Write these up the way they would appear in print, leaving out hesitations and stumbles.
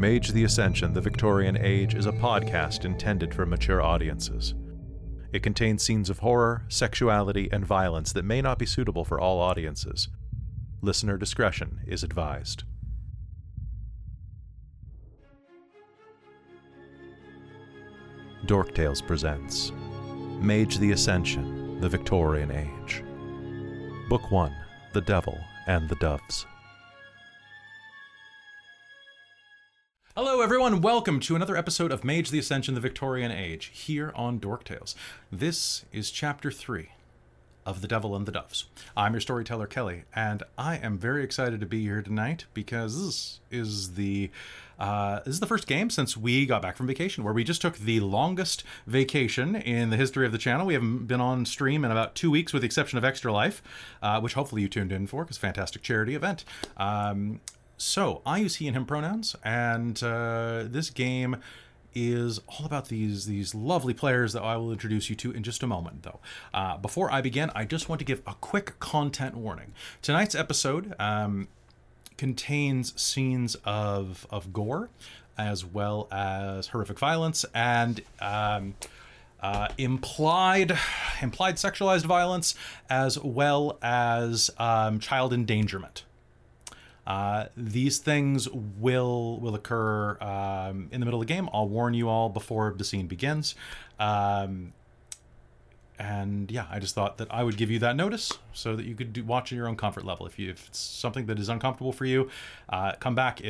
Mage the Ascension, The Victorian Age is a podcast intended for mature audiences. It contains scenes of horror, sexuality, and violence that may not be suitable for all audiences. Listener discretion is advised. Dork Tales presents Mage the Ascension, The Victorian Age. Book 1, The Devil and the Doves. Hello everyone, welcome to another episode of Mage the Ascension, The Victorian Age, here on Dork Tales. This is Chapter 3 of The Devil and the Doves. I'm your storyteller, Kelly, and I am very excited to be here tonight because this is the first game since we got back from vacation, where we just took the longest vacation in the history of the channel. We haven't been on stream in about 2 weeks, with the exception of Extra Life, which hopefully you tuned in for, because fantastic charity event. So, I use he and him pronouns, and this game is all about these lovely players that I will introduce you to in just a moment, though. Before I begin, I just want to give a quick content warning. Tonight's episode contains scenes of gore, as well as horrific violence, and implied sexualized violence, as well as child endangerment. These things will occur in the middle of the game. I'll warn you all before the scene begins. And yeah, I just thought that I would give you that notice so that you could watch at your own comfort level. If it's something that is uncomfortable for you, come back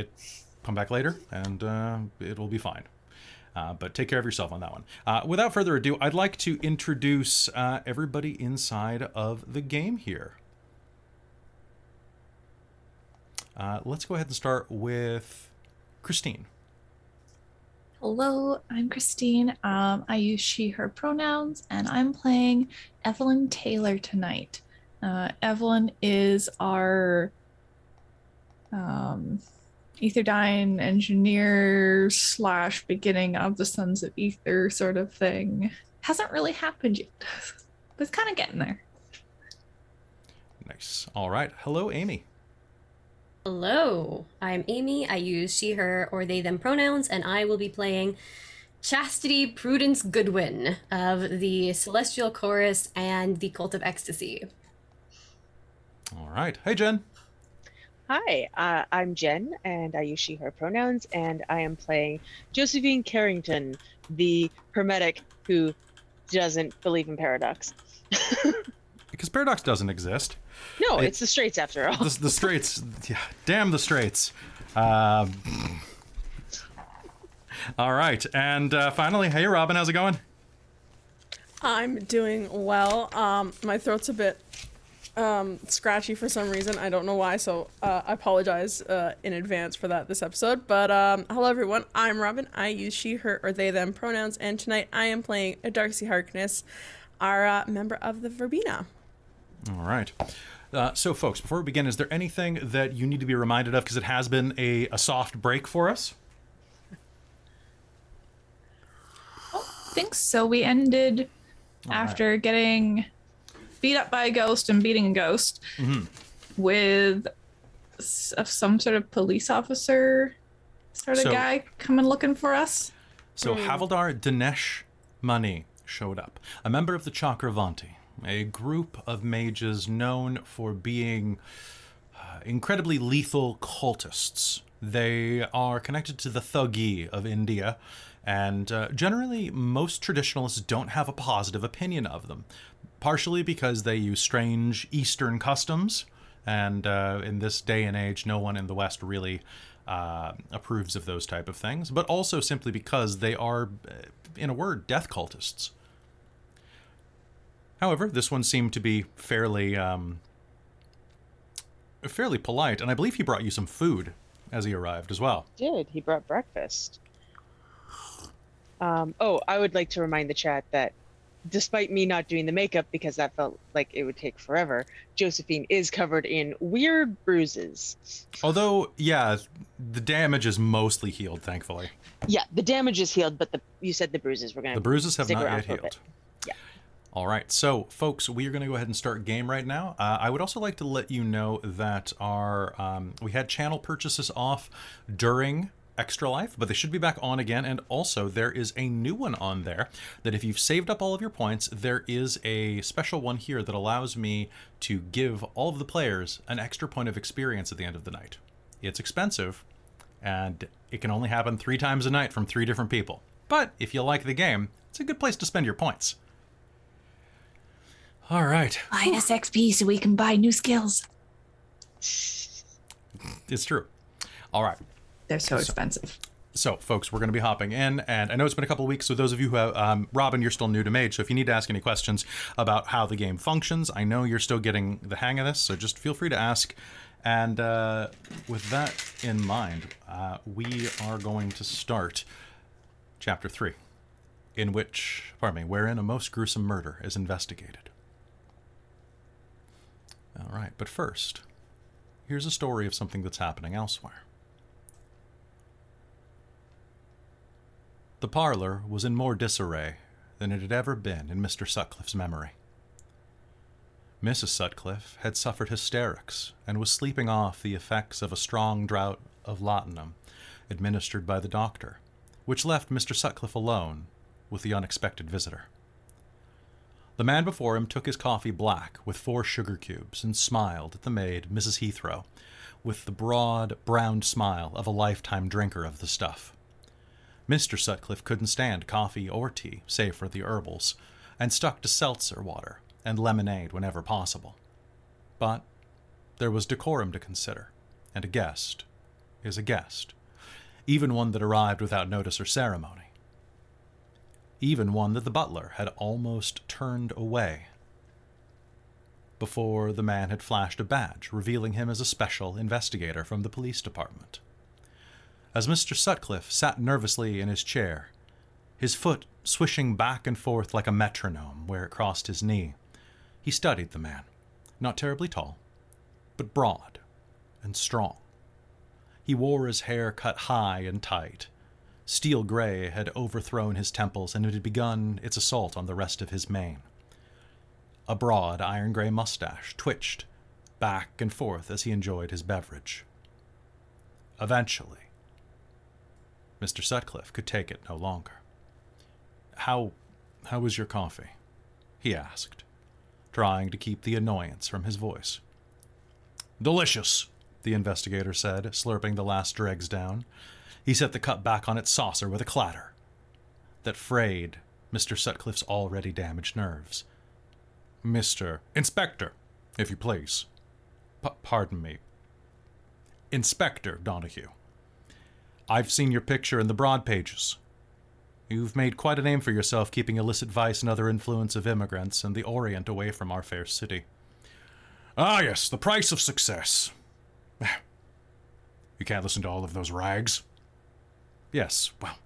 later, and it'll be fine. But take care of yourself on that one. Without further ado, I'd like to introduce everybody inside of the game here. Let's go ahead and start with Christine. Hello, I'm Christine. I use she, her pronouns, and I'm playing Evelyn Taylor tonight. Evelyn is our Aetherdyne engineer / beginning of the Sons of Aether sort of thing. Hasn't really happened yet, but it's kind of getting there. Nice. All right. Hello, Amy. Hello, I'm Amy. I use she, her, or they, them pronouns, and I will be playing Chastity Prudence Goodwin of the Celestial Chorus and the Cult of Ecstasy. All right. Hey, Jen. Hi, I'm Jen, and I use she, her pronouns, and I am playing Josephine Carrington, the hermetic who doesn't believe in paradox. Because paradox doesn't exist. No, it's the Straits after all. The Straits. Yeah, damn the Straits. All right. And finally, hey, Robin, how's it going? I'm doing well. My throat's a bit scratchy for some reason. I don't know why, so I apologize in advance for that this episode. But hello, everyone. I'm Robin. I use she, her, or they, them pronouns. And tonight I am playing Darcie Harkness, our member of the Verbena. All right. So, folks, before we begin, is there anything that you need to be reminded of? Because it has been a soft break for us. I think so. We ended after getting beat up by a ghost and beating a ghost with some sort of police officer sort of guy coming looking for us. So Havildar Dinesh Mani showed up, a member of the Chakravanti, a group of mages known for being incredibly lethal cultists. They are connected to the thuggy of India, and generally most traditionalists don't have a positive opinion of them, partially because they use strange Eastern customs, and in this day and age, no one in the West really approves of those type of things, but also simply because they are, in a word, death cultists. However, this one seemed to be fairly polite, and I believe he brought you some food as he arrived as well. He did. He brought breakfast. I would like to remind the chat that despite me not doing the makeup, because that felt like it would take forever, Josephine is covered in weird bruises. Although, yeah, the damage is mostly healed, thankfully. Yeah, the damage is healed, but you said the bruises were going to. The bruises have not yet healed. Yeah. All right, so folks, we are going to go ahead and start game right now. I would also like to let you know that we had channel purchases off during Extra Life, but they should be back on again. And also there is a new one on there that if you've saved up all of your points, there is a special one here that allows me to give all of the players an extra point of experience at the end of the night. It's expensive and it can only happen 3 times a night from 3 different people. But if you like the game, it's a good place to spend your points. All right. Minus XP so we can buy new skills. It's true. All right. They're so expensive. So, folks, we're going to be hopping in, and I know it's been a couple of weeks, so those of you who have, Robin, you're still new to Mage, so if you need to ask any questions about how the game functions, I know you're still getting the hang of this, so just feel free to ask. And with that in mind, we are going to start Chapter 3, in which, wherein a most gruesome murder is investigated. All right, but first, here's a story of something that's happening elsewhere. The parlor was in more disarray than it had ever been in Mr. Sutcliffe's memory. Mrs. Sutcliffe had suffered hysterics and was sleeping off the effects of a strong draught of laudanum administered by the doctor, which left Mr. Sutcliffe alone with the unexpected visitor. The man before him took his coffee black with 4 sugar cubes and smiled at the maid, Mrs. Heathrow, with the broad, brown smile of a lifetime drinker of the stuff. Mr. Sutcliffe couldn't stand coffee or tea, save for the herbals, and stuck to seltzer water and lemonade whenever possible. But there was decorum to consider, and a guest is a guest, even one that arrived without notice or ceremony, even one that the butler had almost turned away before the man had flashed a badge revealing him as a special investigator from the police department. As Mr. Sutcliffe sat nervously in his chair, his foot swishing back and forth like a metronome where it crossed his knee, he studied the man, not terribly tall, but broad and strong. He wore his hair cut high and tight. Steel gray had overthrown his temples, and it had begun its assault on the rest of his mane. A broad iron gray mustache twitched back and forth as he enjoyed his beverage. Eventually, Mr. Sutcliffe could take it no longer. How was your coffee?" he asked, trying to keep the annoyance from his voice. "Delicious," the investigator said, slurping the last dregs down. He set the cup back on its saucer with a clatter that frayed Mr. Sutcliffe's already damaged nerves. "Mr. Inspector, if you please. Pardon me. Inspector Donahue. I've seen your picture in the broad pages. You've made quite a name for yourself keeping illicit vice and other influence of immigrants and the Orient away from our fair city. Ah, yes, the price of success. You can't listen to all of those rags." "Yes, well,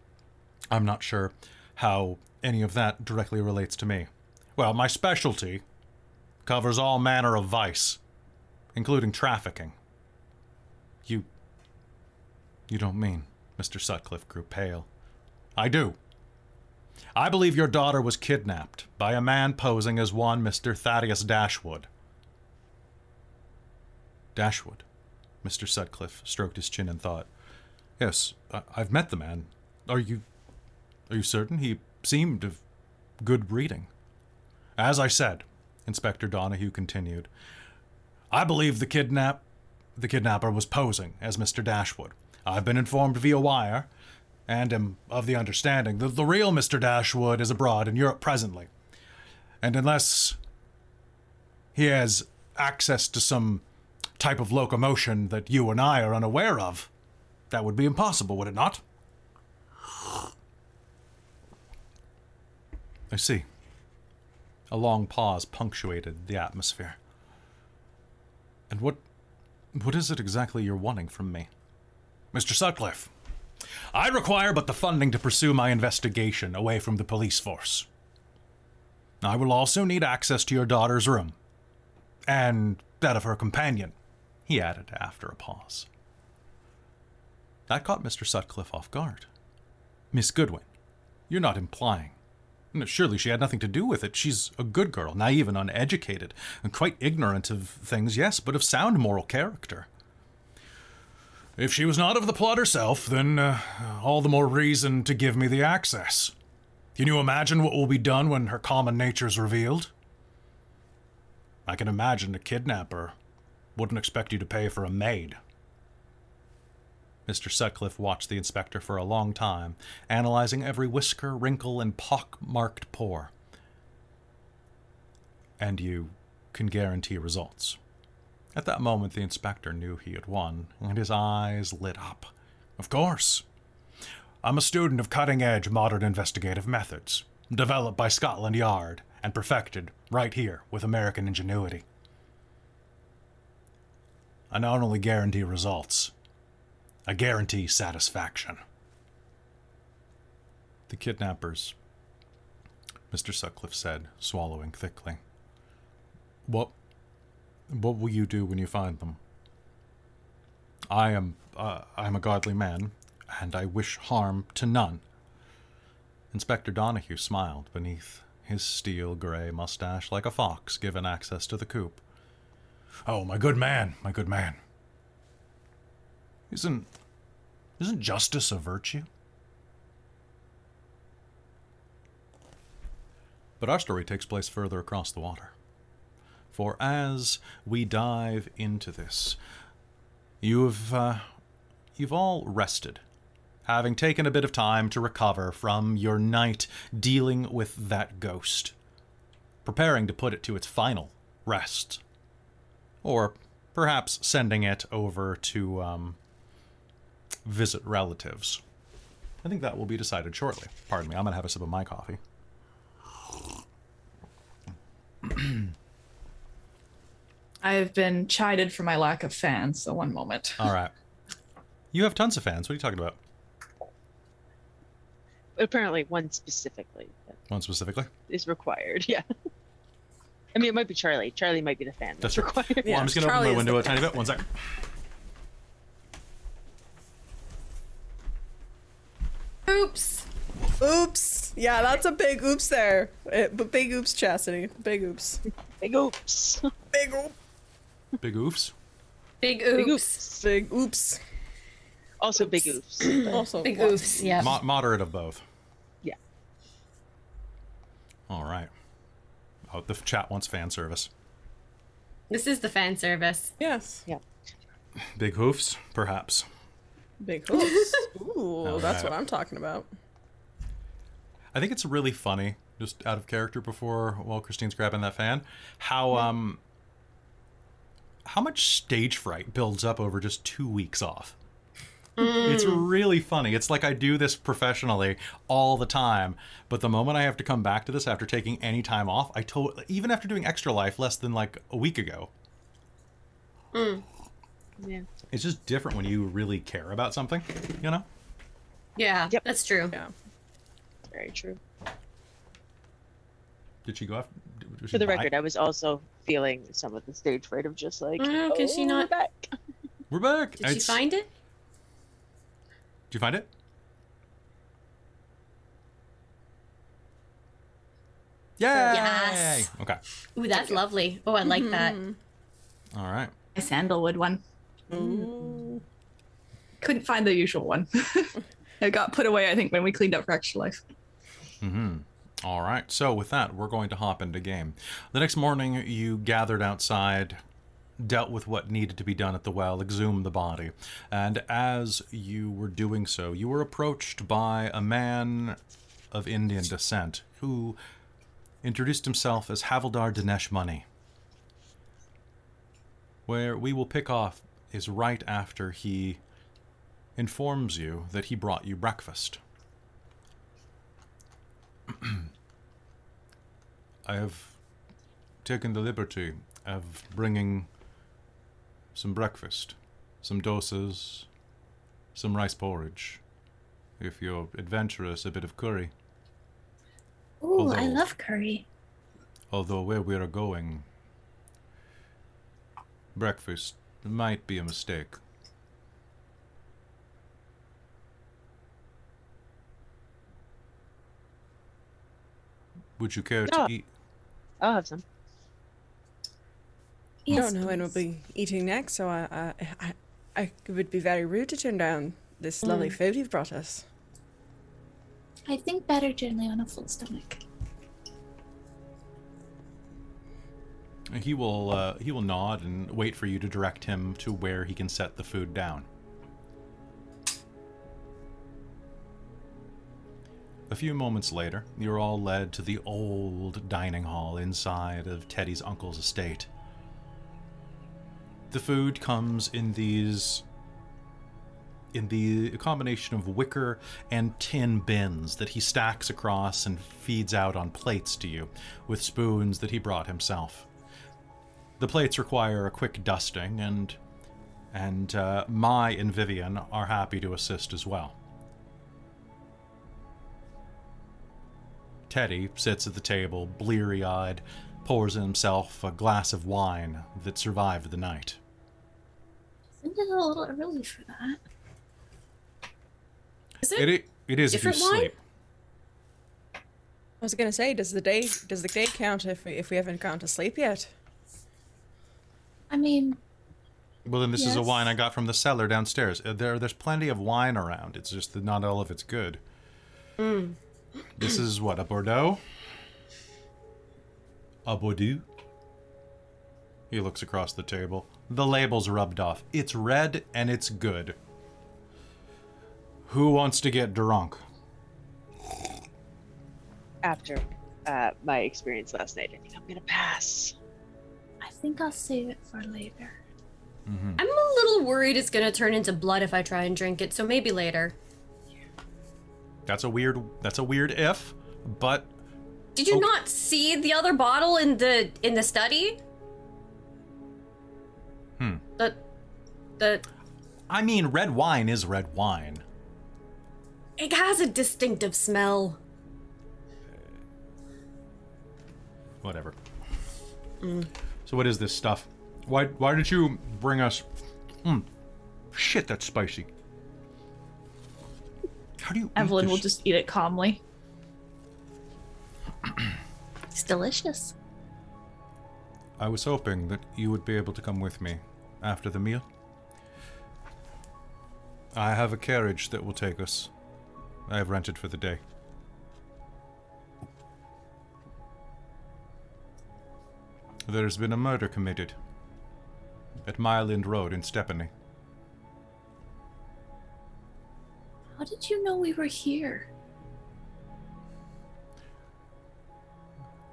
I'm not sure how any of that directly relates to me." "Well, my specialty covers all manner of vice, including trafficking." You don't mean..." Mr. Sutcliffe grew pale. "I do. I believe your daughter was kidnapped by a man posing as one Mr. Thaddeus Dashwood." "Dashwood?" Mr. Sutcliffe stroked his chin in thought. "Yes, I've met the man. Are you certain? He seemed of good breeding." "As I said," Inspector Donahue continued, "I believe the kidnapper was posing as Mr. Dashwood. I've been informed via wire, and am of the understanding that the real Mr. Dashwood is abroad in Europe presently. And unless he has access to some type of locomotion that you and I are unaware of, that would be impossible, would it not?" "I see." A long pause punctuated the atmosphere. "And what is it exactly you're wanting from me?" "Mr. Sutcliffe, I require but the funding to pursue my investigation away from the police force. I will also need access to your daughter's room, and that of her companion," he added after a pause. That caught Mr. Sutcliffe off guard. "Miss Goodwin, you're not implying..." "No, surely she had nothing to do with it. She's a good girl, naive and uneducated, and quite ignorant of things, yes, but of sound moral character." If she was not of the plot herself, then all the more reason to give me the access. Can you imagine what will be done when her common nature is revealed? I can imagine a kidnapper wouldn't expect you to pay for a maid. Mr. Sutcliffe watched the inspector for a long time, analyzing every whisker, wrinkle, and pock-marked pore. And you can guarantee results. At that moment, the inspector knew he had won, and his eyes lit up. Of course. I'm a student of cutting-edge modern investigative methods, developed by Scotland Yard and perfected right here with American ingenuity. I not only guarantee results, I guarantee satisfaction. The kidnappers, Mr. Sutcliffe said, swallowing thickly. What will you do when you find them? I am a godly man, and I wish harm to none. Inspector Donahue smiled beneath his steel grey mustache like a fox given access to the coop. Oh, my good man, my good man. Isn't justice a virtue? But our story takes place further across the water. For as we dive into this, you've all rested, having taken a bit of time to recover from your night dealing with that ghost, preparing to put it to its final rest, or perhaps sending it over to visit relatives. I think that will be decided shortly. Pardon me, I'm going to have a sip of my coffee. I've been chided for my lack of fans, so one moment. All right. You have tons of fans. What are you talking about? Apparently one specifically. One specifically? Is required, yeah. I mean, it might be Charlie. Charlie might be the fan that's required. Right. Yeah. Well, I'm just going to open my window a tiny bit. One sec. Oops. Oops. Yeah, that's a big oops there. But big oops, Chastity. Big oops. Big oops. Big oops. Big oops. Big oops. Big oops. Also big oops. Also big oops, yeah. Moderate of both. Yeah. All right. Oh, the chat wants fan service. This is the fan service. Yes. Yeah. Big hoofs, perhaps. Big hoofs. Ooh, right. That's what I'm talking about. I think it's really funny, just out of character before, while Christine's grabbing that fan, how much stage fright builds up over just 2 weeks off. Mm. It's really funny. It's like I do this professionally all the time, but the moment I have to come back to this after taking any time off, even after doing Extra Life less than like a week ago. Mm. Yeah. It's just different when you really care about something, you know? Yeah, yep. That's true. Yeah. Very true. Did she go off? For the record, I was also feeling some of the stage fright of just like, can she not? We're back. We're back. Did she find it? Did you find it? Yay! Yes. Okay. Ooh, that's lovely. Oh, I like that. All right. A sandalwood one. Mm. Couldn't find the usual one. It got put away, I think, when we cleaned up for Extra Life. Mm-hmm. All right. So with that, we're going to hop into game. The next morning, you gathered outside, dealt with what needed to be done at the well, exhumed the body. And as you were doing so, you were approached by a man of Indian descent who introduced himself as Havildar Dinesh Mani. Where we will pick off is right after he informs you that he brought you breakfast. I have taken the liberty of bringing some breakfast, some dosas, some rice porridge. If you're adventurous, a bit of curry. Ooh, I love curry. Although where we are going, breakfast might be a mistake. Would you care to eat? I'll have some. Yes, I don't know when we'll be eating next, so I it would be very rude to turn down this lovely food you've brought us. I think better generally on a full stomach. He will nod and wait for you to direct him to where he can set the food down. A few moments later, you're all led to the old dining hall inside of Teddy's uncle's estate. The food comes in the combination of wicker and tin bins that he stacks across and feeds out on plates to you with spoons that he brought himself. The plates require a quick dusting, and Mai and Vivian are happy to assist as well. Teddy sits at the table, bleary-eyed, pours himself a glass of wine that survived the night. Isn't it a little early for that? Is it is if you sleep. I was going to say, does the day count if we haven't gone to sleep yet? I mean... Well, then this is a wine I got from the cellar downstairs. There's plenty of wine around. It's just that not all of it's good. Mm. This is what, a Bordeaux? A Bordeaux? He looks across the table. The label's rubbed off. It's red and it's good. Who wants to get drunk? After my experience last night, I think I'm going to pass. I think I'll save it for later. Mm-hmm. I'm a little worried it's going to turn into blood if I try and drink it, so maybe later. That's a weird if, but... Did you not see the other bottle in the study? I mean, red wine is red wine. It has a distinctive smell. Whatever. Mm. So what is this stuff? Why did you bring us... Shit, that's spicy. How do you Evelyn will just eat it calmly. It's delicious. I was hoping that you would be able to come with me after the meal. I have a carriage that will take us. I have rented for the day. There has been a murder committed at Mile End Road in Stepney. How did you know we were here?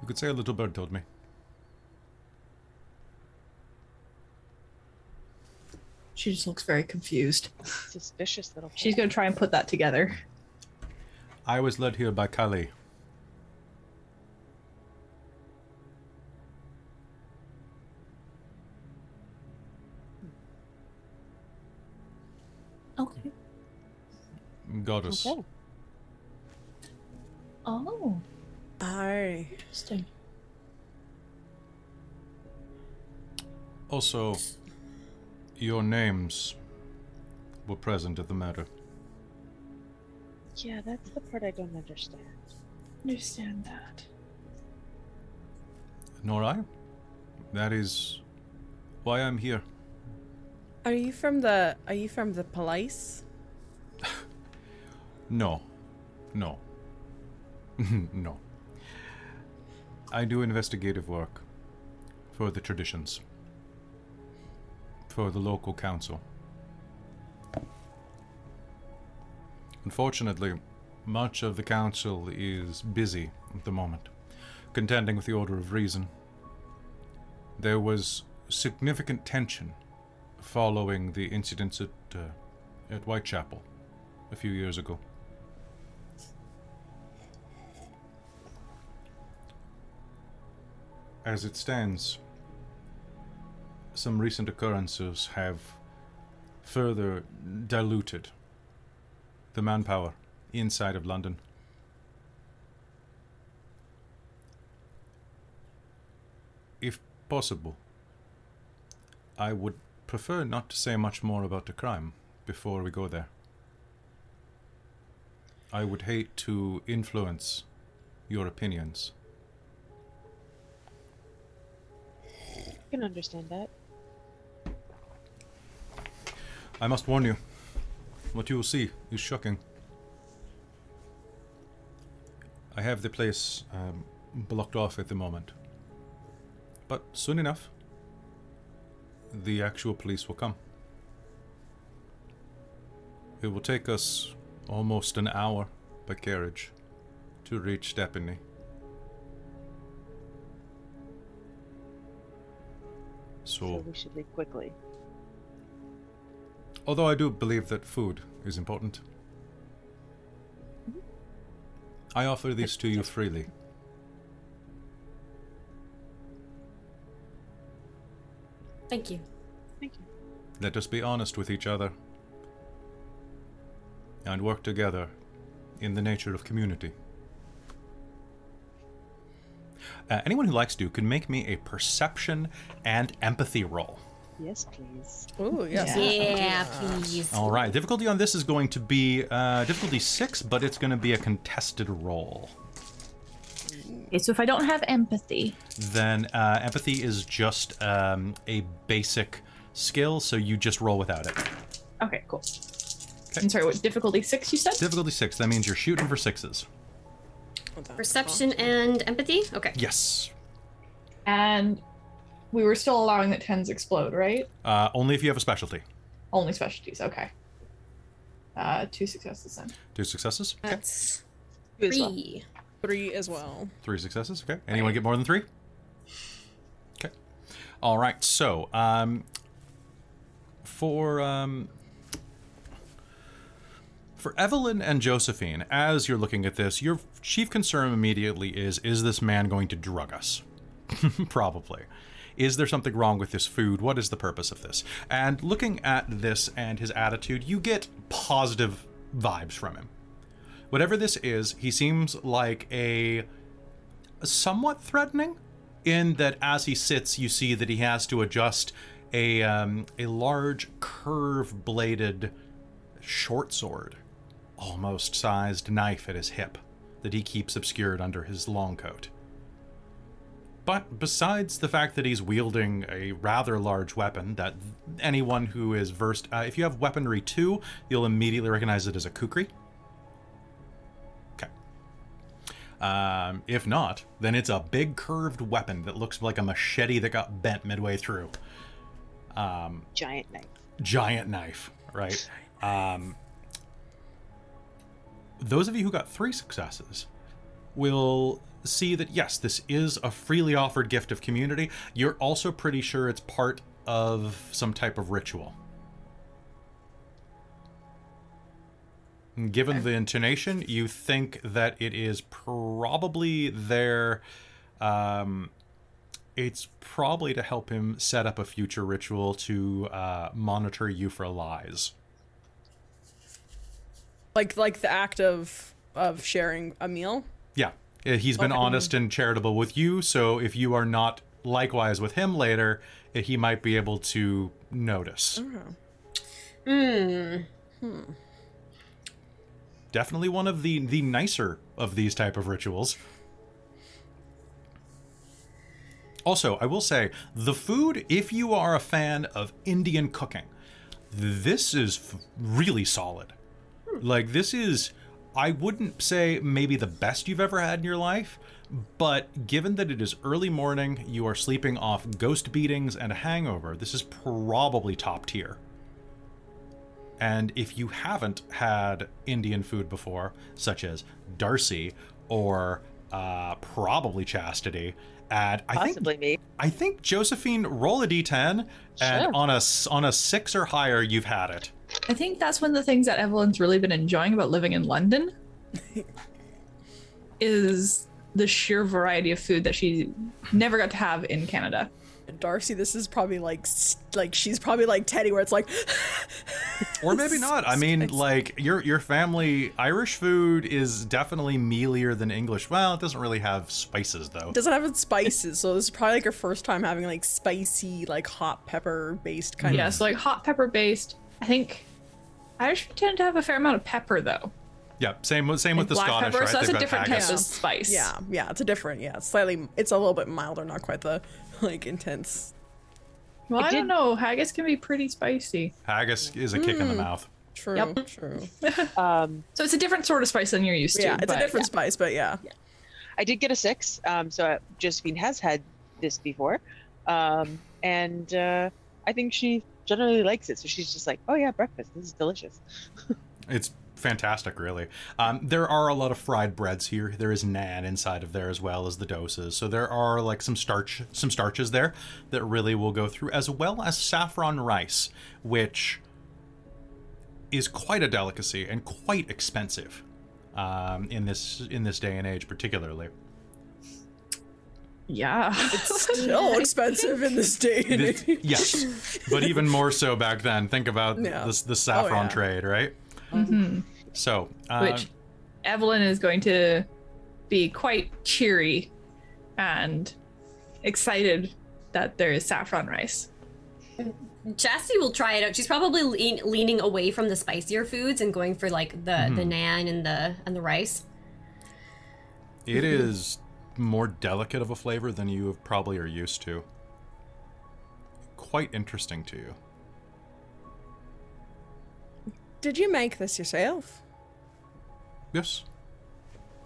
You could say a little bird told me. She just looks very confused. Suspicious little kid. She's going to try and put that together. I was led here by Kali. Okay. Goddess. Okay. Oh. Aye. Interesting. Also, your names were present at the murder. Yeah, that's the part I don't understand. Understand that. Nor I. That is why I'm here. Are you from the police? No. No. I do investigative work for the traditions, for the local council. Unfortunately, much of the council is busy at the moment, contending with the Order of Reason. There was significant tension following the incidents at Whitechapel a few years ago. As it stands, some recent occurrences have further diluted the manpower inside of London. If possible, I would prefer not to say much more about the crime before we go there. I would hate to influence your opinions. I can understand that. I must warn you. What you will see is shocking. I have the place blocked off at the moment. But soon enough, the actual police will come. It will take us almost an hour by carriage to reach Stepney. So we should leave quickly. Although I do believe that food is important. Mm-hmm. I offer this to you freely. Thank you. Thank you. Let us be honest with each other and work together in the nature of community. Anyone who likes to can make me a perception and empathy roll. Yes, please. Ooh, yes. Yeah, please. All right. Difficulty on this is going to be difficulty 6, but it's going to be a contested roll. Okay, so if I don't have empathy... Then empathy is just a basic skill, so you just roll without it. Okay, cool. Okay. I'm sorry, what, difficulty 6 you said? Difficulty 6. That means you're shooting for 6s. Perception and empathy? Okay. Yes. And... we were still allowing that 10s explode, right? Only if you have a specialty. Only specialties, okay. 2 successes then. 2 successes? Okay. That's 3. 3 as well. 3 successes, okay. Anyone get more than 3? Okay. All right, so for Evelyn and Josephine, as you're looking at this, your chief concern immediately is this man going to drug us? Probably. Is there something wrong with this food? What is the purpose of this? And looking at this and his attitude, you get positive vibes from him. Whatever this is, he seems like a somewhat threatening, in that as he sits, you see that he has to adjust a large curve-bladed short sword, almost sized knife at his hip that he keeps obscured under his long coat. But besides the fact that he's wielding a rather large weapon that anyone who is versed... if you have weaponry 2, you'll immediately recognize it as a kukri. Okay. If not, then it's a big curved weapon that looks like a machete that got bent midway through. Giant knife. Giant knife, right? Those of you who got 3 successes will... see that, yes, this is a freely offered gift of community. You're also pretty sure it's part of some type of ritual. And given the intonation, you think that it is probably their... it's probably to help him set up a future ritual to monitor you for lies. Like the act of sharing a meal? Yeah. He's been honest and charitable with you, so if you are not likewise with him later, he might be able to notice. Definitely one of the nicer of these type of rituals. Also, I will say, the food, if you are a fan of Indian cooking, this is really solid. Like, this is... I wouldn't say maybe the best you've ever had in your life, but given that it is early morning, you are sleeping off ghost beatings and a hangover, this is probably top tier. And if you haven't had Indian food before, such as Darcie or probably Chastity, and I think Josephine, roll a d10, and sure. on a 6 or higher, you've had it. I think that's one of the things that Evelyn's really been enjoying about living in London is the sheer variety of food that she never got to have in Canada. Darcie, this is probably like she's probably like Teddy, where it's like or maybe not. I mean, like your family Irish food is definitely mealier than English. Well, it doesn't really have spices though. It doesn't have spices, so this is probably like her first time having like spicy, like hot pepper based kind of. Yeah, so like hot pepper based. I think Irish tend to have a fair amount of pepper, though. Yeah, same with the Scottish, pepper, right? So that's a different type of spice. Yeah, it's a different, slightly, it's a little bit milder, not quite the, like, intense Well, I don't know. Haggis can be pretty spicy. Haggis is a kick in the mouth. True. Yep. True. So it's a different sort of spice than you're used to. Yeah, it's a different spice, but yeah. I did get a 6. So Josephine has had this before, and I think she generally likes it. So she's just like, "Oh yeah, breakfast. This is delicious." It's fantastic, really. There are a lot of fried breads here. There is naan inside of there as well as the dosas. So there are like some starches there that really will go through, as well as saffron rice, which is quite a delicacy and quite expensive in this day and age, particularly. Yeah, it's still expensive in this day and age. Yes, but even more so back then. Think about the saffron trade, right? Mm-hmm. So, which Evelyn is going to be quite cheery and excited that there is saffron rice. Chastity will try it out. She's probably leaning away from the spicier foods and going for like the naan and the rice. It is more delicate of a flavor than you probably are used to. Quite interesting to you. Did you make this yourself? Yes.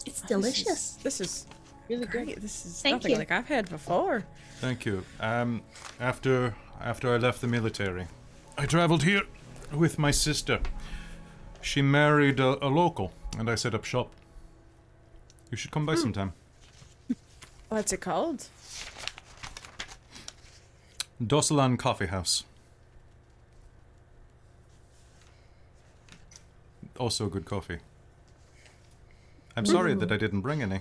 It's delicious. This is really great. This is nothing like I've had before. Thank you. After I left the military, I traveled here with my sister. She married a local, and I set up shop. You should come by sometime. What's it called? Dosalan Coffee House. Also good coffee. I'm sorry that I didn't bring any.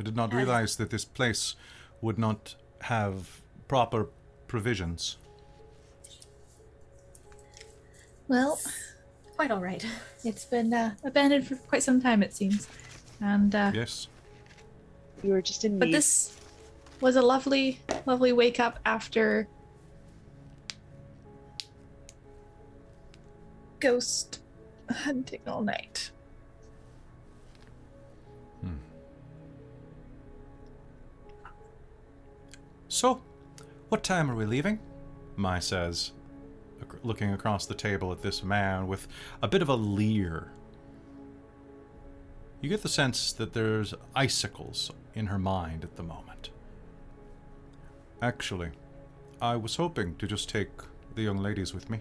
I did not realize that this place would not have proper provisions. Well, quite all right. It's been abandoned for quite some time, it seems. And yes, you were just in. But this was a lovely, lovely wake up after ghost hunting all night. So, what time are we leaving? Mai says, looking across the table at this man with a bit of a leer. You get the sense that there's icicles in her mind at the moment. Actually, I was hoping to just take the young ladies with me.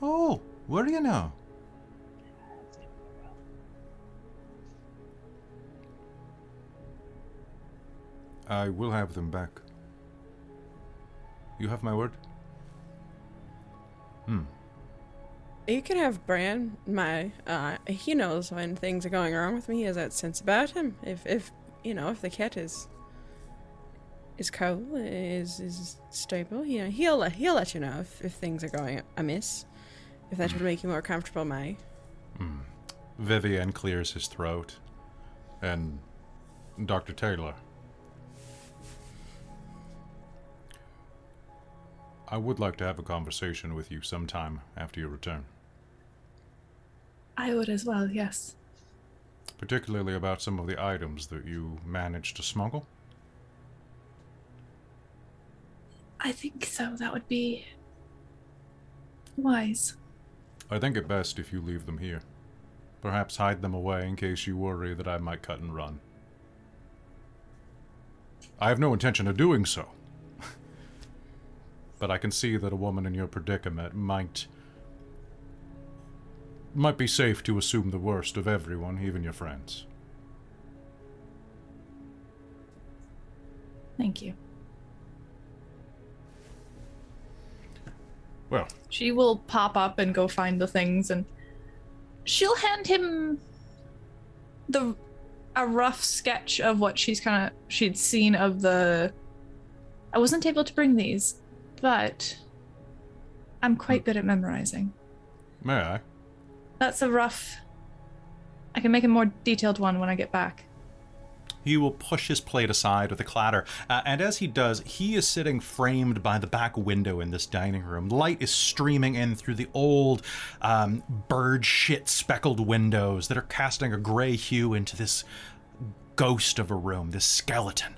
Oh, where are you now? I will have them back. You have my word? You can have Bran, he knows when things are going wrong with me. He has that sense about him. If the cat is cold, is stable, he'll let you know if things are going amiss. If that would make you more comfortable, Mai. Vivian clears his throat. And Dr. Taylor. I would like to have a conversation with you sometime after your return. I would as well, yes. Particularly about some of the items that you managed to smuggle. I think so. That would be wise. I think it best if you leave them here. Perhaps hide them away in case you worry that I might cut and run. I have no intention of doing so. But I can see that a woman in your predicament might be safe to assume the worst of everyone, even your friends. Thank you. Well, she will pop up and go find the things, and she'll hand him a rough sketch of what she'd seen of the. I wasn't able to bring these. But I'm quite good at memorizing. May I? That's a rough... I can make a more detailed one when I get back. He will push his plate aside with a clatter. And as he does, he is sitting framed by the back window in this dining room. Light is streaming in through the old bird shit speckled windows that are casting a gray hue into this ghost of a room, this skeleton.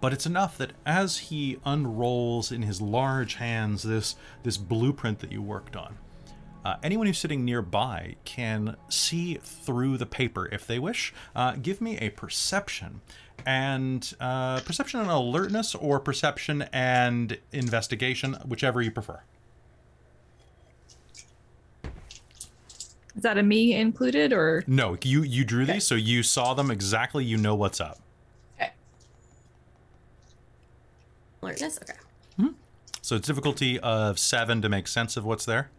But it's enough that as he unrolls in his large hands this blueprint that you worked on, anyone who's sitting nearby can see through the paper if they wish. Give me a perception and perception and alertness, or perception and investigation, whichever you prefer. Is that a me included, or? No, you drew okay. These, so you saw them exactly. You know what's up. Okay. Alertness, okay. Mm-hmm. So it's difficulty of 7 to make sense of what's there.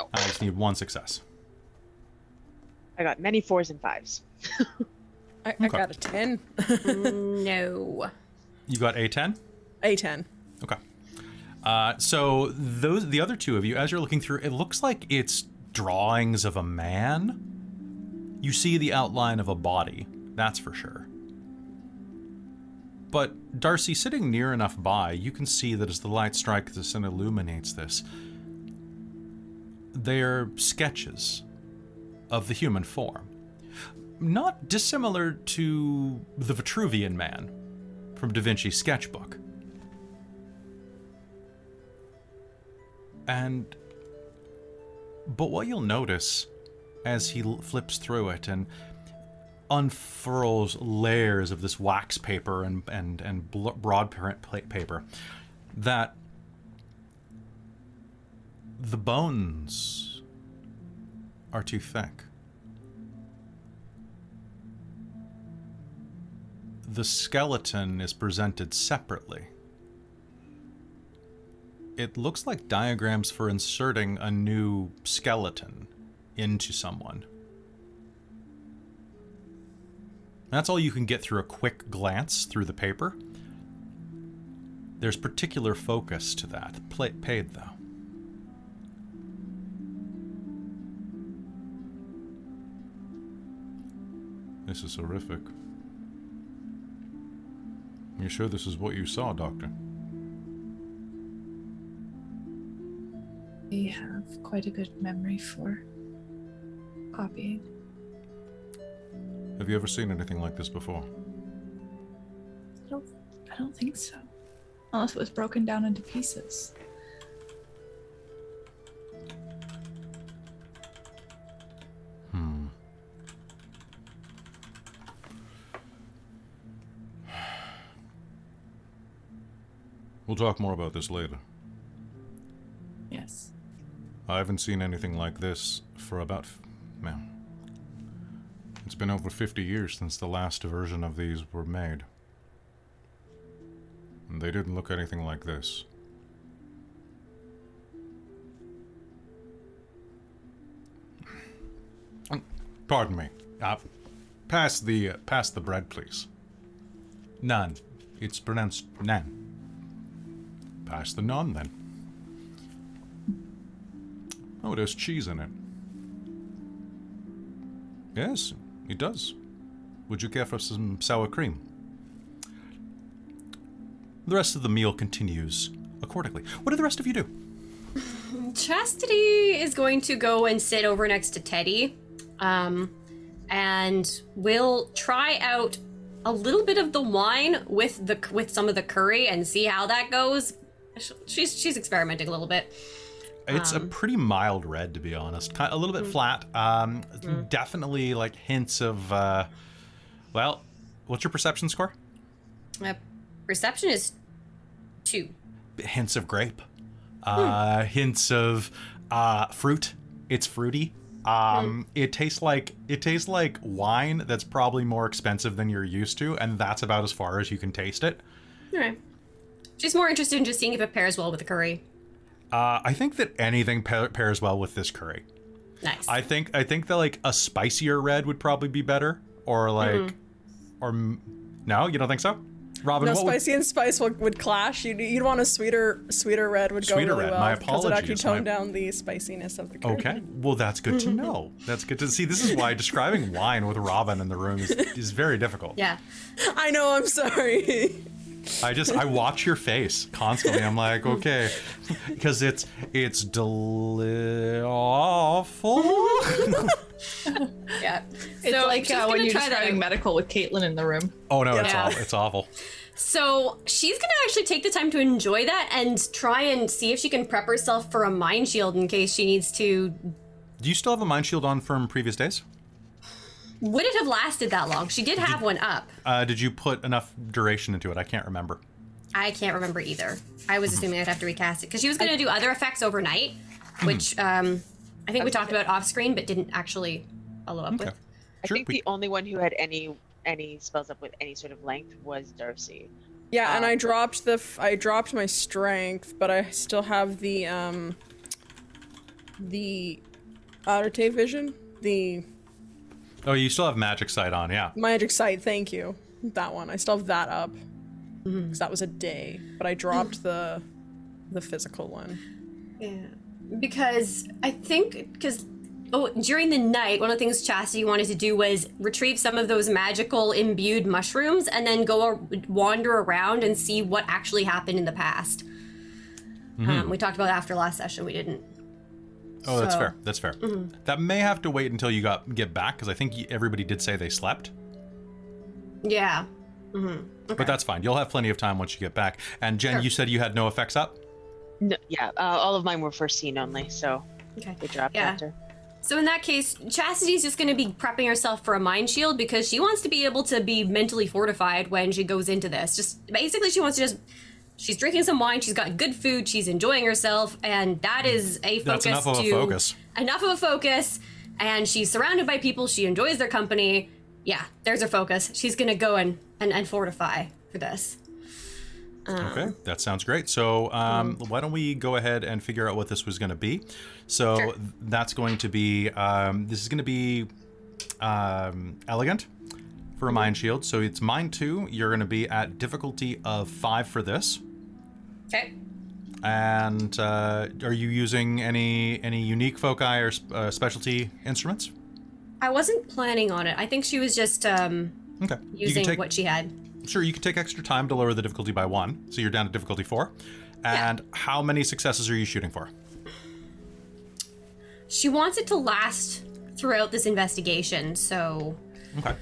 Oh. I just need 1 success. I got many 4s and 5s. I got a 10. No. You got a 10? A 10. Okay. So those, the other two of you, as you're looking through, it looks like it's drawings of a man. You see the outline of a body, that's for sure. But Darcie, sitting near enough by, you can see that as the light strikes this and illuminates this, they're sketches of the human form. Not dissimilar to the Vitruvian Man from Da Vinci's sketchbook. But what you'll notice as he flips through it and unfurls layers of this wax paper and broad paper, that the bones are too thick. The skeleton is presented separately. It looks like diagrams for inserting a new skeleton into someone. That's all you can get through a quick glance through the paper. There's particular focus to that, paid though. This is horrific. Are you sure this is what you saw, Doctor? We have quite a good memory for copying. Have you ever seen anything like this before? I don't think so. Unless it was broken down into pieces. We'll talk more about this later. Yes. I haven't seen anything like this for about, it's been over 50 years since the last version of these were made. And they didn't look anything like this. Pardon me. Pass the bread, please. Naan. It's pronounced naan. Pass the naan, then. Oh, it has cheese in it. Yes, it does. Would you care for some sour cream? The rest of the meal continues accordingly. What do the rest of you do? Chastity is going to go and sit over next to Teddy, and we'll try out a little bit of the wine with some of the curry and see how that goes. She's experimenting a little bit. It's a pretty mild red, to be honest. A little bit flat. Definitely like hints of, what's your perception score? Perception is 2. Hints of grape. Hints of fruit. It's fruity. It tastes like wine that's probably more expensive than you're used to, and that's about as far as you can taste it. All right. She's more interested in just seeing if it pairs well with the curry. I think that anything pairs well with this curry. Nice. I think that like a spicier red would probably be better, or like, no, you don't think so, Robin? No, spicy and spice would clash. You'd want a sweeter red would go really well. Sweeter red. My apologies. Because it actually toned down the spiciness of the curry. Okay. Well, that's good to know. That's good to see. This is why describing wine with Robin in the room is very difficult. Yeah. I know. I'm sorry. I watch your face constantly. I'm like, okay, because it's awful. Yeah. It's so like when you're describing medical with Caitlin in the room. Oh, no, it's awful. It's awful. So she's going to actually take the time to enjoy that and try and see if she can prep herself for a mind shield in case she needs to. Do you still have a mind shield on from previous days? Would it have lasted that long? She did have one up. Did you put enough duration into it? I can't remember. I can't remember either. I was assuming I'd have to recast it because she was going to do other effects overnight, which I think we talked about off screen, but didn't actually follow up with. I think the only one who had any spells up with any sort of length was Darcie. Yeah, and I dropped I dropped my strength, but I still have the Arcane Vision. Oh, you still have Magic Sight on, yeah. Magic Sight, thank you. That one, I still have that up. Because that was a day, but I dropped the physical one. Yeah, because during the night, one of the things Chastity wanted to do was retrieve some of those magical imbued mushrooms and then go wander around and see what actually happened in the past. Mm-hmm. We talked about after last session, we didn't. Oh, so. That's fair. Mm-hmm. That may have to wait until you get back, because I think everybody did say they slept. Yeah. Mm-hmm. Okay. But that's fine. You'll have plenty of time once you get back. And Jen, You said you had no effects up? No, yeah, all of mine were first seen only, so they dropped after. So in that case, Chastity's just going to be prepping herself for a mind shield because she wants to be able to be mentally fortified when she goes into this. Just basically, she wants to she's drinking some wine, she's got good food, she's enjoying herself, and that is a focus. That's enough of a focus. Enough of a focus, and she's surrounded by people, she enjoys their company. Yeah, there's her focus. She's going to go and fortify for this. Okay, that sounds great. So why don't we go ahead and figure out what this was going to be. So That's going to be, this is going to be elegant for a mind shield. So it's mind 2. You're going to be at difficulty of 5 for this. Okay. And are you using any unique foci or specialty instruments? I wasn't planning on it. I think she was just using what she had. Sure, you can take extra time to lower the difficulty by 1. So you're down to difficulty 4. And how many successes are you shooting for? She wants it to last throughout this investigation, so... Okay.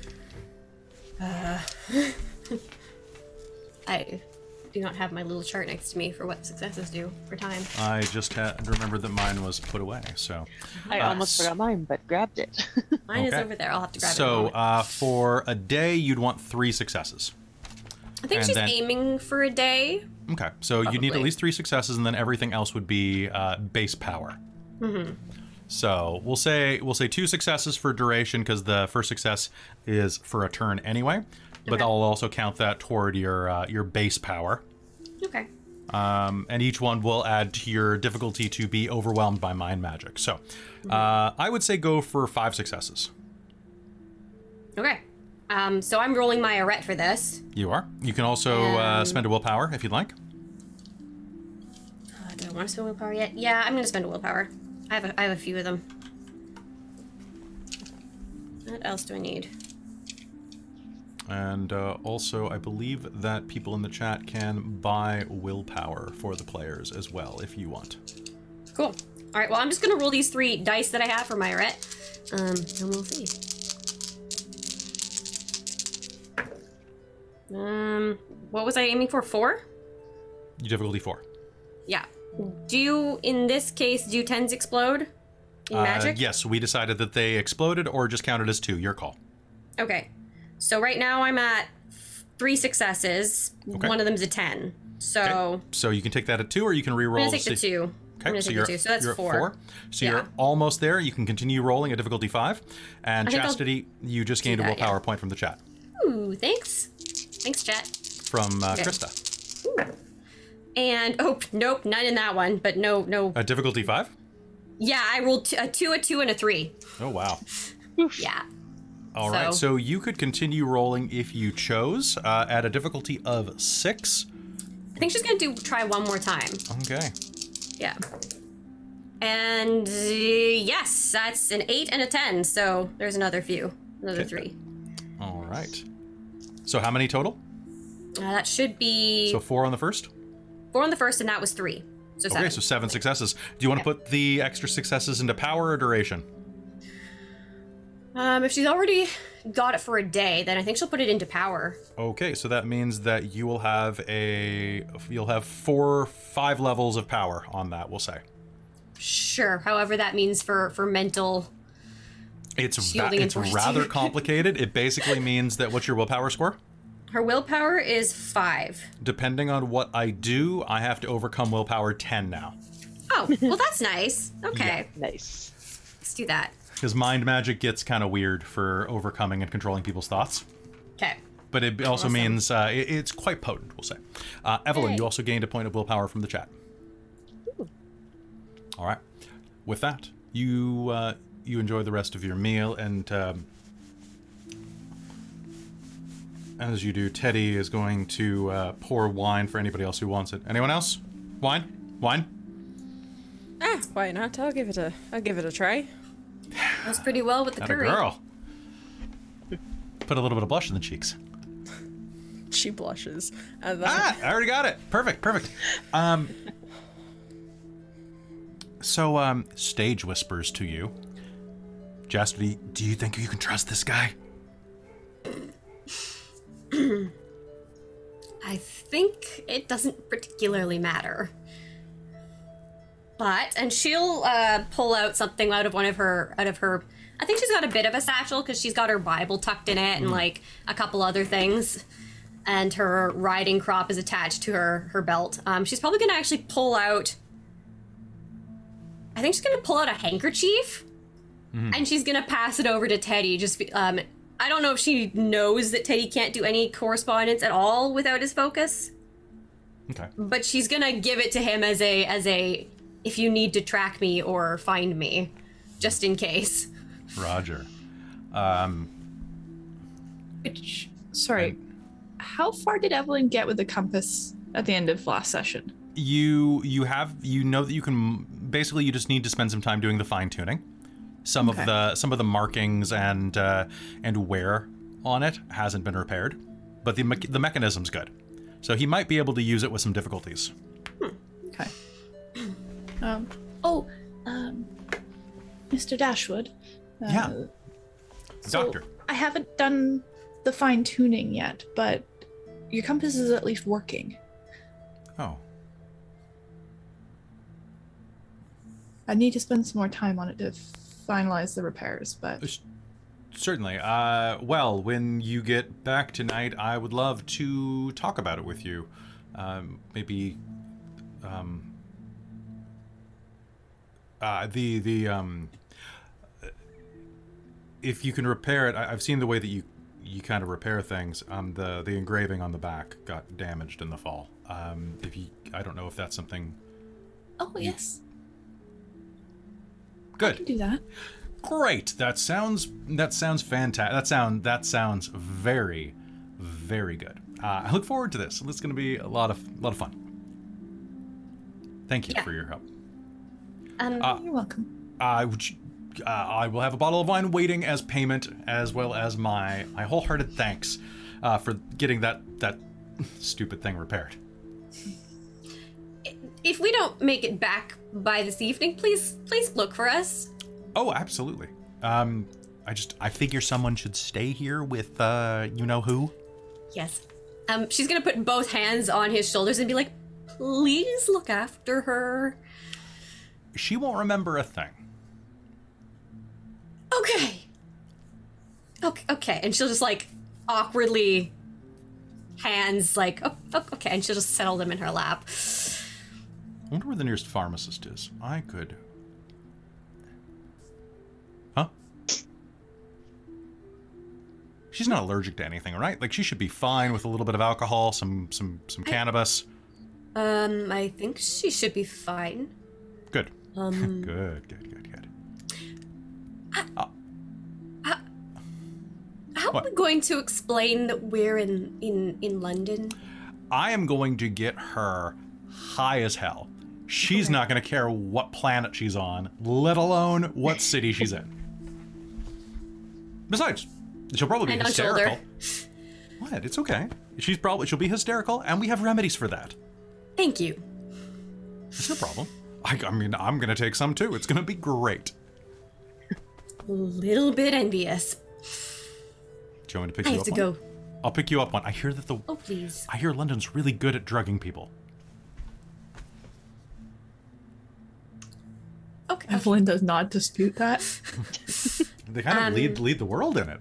I do not have my little chart next to me for what successes do for time. I just remembered that mine was put away, so... I almost forgot mine, but grabbed it. Mine is over there. I'll have to grab it. So for a day, you'd want 3 successes. I think she's aiming for a day. Okay, so you need at least 3 successes, and then everything else would be base power. Mm-hmm. So we'll say 2 successes for duration, because the first success is for a turn anyway. But I'll also count that toward your base power. Okay. And each one will add to your difficulty to be overwhelmed by mind magic. So I would say go for 5 successes. Okay. So I'm rolling my arret for this. You are. You can also spend a willpower if you'd like. Do I want to spend willpower yet? Yeah, I'm going to spend a willpower. I have a few of them. What else do I need? And also, I believe that people in the chat can buy willpower for the players as well, if you want. Cool. All right, well, I'm just going to roll these 3 dice that I have for my ret, and we'll see. What was I aiming for? 4? Difficulty 4. Yeah. In this case, do 10s explode in magic? Yes, we decided that they exploded or just counted as 2. Your call. Okay. So right now I'm at 3 successes. Okay. One of them's a 10. So you can take that at 2, or you can re-roll. I'm going to take the 2. Okay, I'm going to take the 2, so that's 4. 4. So you're almost there. You can continue rolling at difficulty 5. And Chastity, you just gained a willpower point from the chat. Ooh, thanks. Thanks, chat. From Krista. Ooh. And, nope, none in that one, but no. A difficulty 5? Yeah, I rolled a 2, a 2, and a 3. Oh, wow. Yeah. All right, so you could continue rolling if you chose at a difficulty of 6. I think she's going to try one more time. Okay. Yeah. And yes, that's an 8 and a 10, so there's another 3. All right. So how many total? That should be... So 4 on the first? 4 on the first, and that was 3. So 7. Okay, so 7 successes. Do you want to put the extra successes into power or duration? If she's already got it for a day, then I think she'll put it into power. Okay, so that means that you will have five levels of power on that, we'll say. Sure, however that means for mental shielding. It's rather complicated. It basically means that what's your willpower score? Her willpower is 5. Depending on what I do, I have to overcome willpower 10 now. Oh, well that's nice. Okay. Yeah. Nice. Let's do that. Because mind magic gets kind of weird for overcoming and controlling people's thoughts. Okay. But it also means it's quite potent, we'll say. Evelyn, you also gained a point of willpower from the chat. Ooh. All right. With that, you enjoy the rest of your meal, and as you do, Teddy is going to pour wine for anybody else who wants it. Anyone else? Wine? Wine? Ah, why not? I'll give it a try. That's pretty well with the curry. That girl. Put a little bit of blush in the cheeks. She blushes. I already got it. Perfect. So Stage whispers to you. Chastity, do you think you can trust this guy? I think it doesn't particularly matter. But, and she'll pull out something out of her, I think she's got a bit of a satchel because she's got her Bible tucked in it and like a couple other things, and her riding crop is attached to her belt. She's probably gonna actually pull out a handkerchief and she's gonna pass it over to Teddy. I don't know if she knows that Teddy can't do any correspondence at all without his focus. Okay. But she's gonna give it to him as a if you need to track me or find me, just in case. Roger. How far did Evelyn get with the compass at the end of last session? You know that you can, basically you just need to spend some time doing the fine tuning. Some of the markings and wear on it hasn't been repaired, but the mechanism's good. So he might be able to use it with some difficulties. Okay. Mr. Dashwood. Doctor. I haven't done the fine tuning yet, but your compass is at least working. Oh. I need to spend some more time on it to finalize the repairs, but... Certainly. Well, when you get back tonight, I would love to talk about it with you. If you can repair it, I've seen the way that you kind of repair things. The engraving on the back got damaged in the fall. I don't know if that's something. Oh yes. Good. I can do that. Great. That sounds fantastic. That sounds very, very good. I look forward to this. This is going to be a lot of fun. Thank you for your help. You're welcome. I will have a bottle of wine waiting as payment, as well as my wholehearted thanks for getting that stupid thing repaired. If we don't make it back by this evening, please look for us. Oh, absolutely. I figure someone should stay here with you know who. Yes. She's gonna put both hands on his shoulders and be like, "Please look after her." She won't remember a thing. Okay. And she'll just like awkwardly hands like, oh, okay. And she'll just settle them in her lap. I wonder where the nearest pharmacist is. I could. Huh? She's not allergic to anything, right? Like she should be fine with a little bit of alcohol, some cannabis. I think she should be fine. Good. Good. How are we going to explain that we're in London? I am going to get her high as hell. She's not going to care what planet she's on, let alone what city she's in. Besides, she'll probably be hysterical. What? It's okay. She'll be hysterical, and we have remedies for that. Thank you. It's no problem. I mean, I'm going to take some, too. It's going to be great. a little bit envious. Do you want me to pick you up? I have to go. I'll pick you up one. I hear that the... Oh, please. I hear London's really good at drugging people. Okay. Evelyn does not dispute that. They kind of lead the world in it.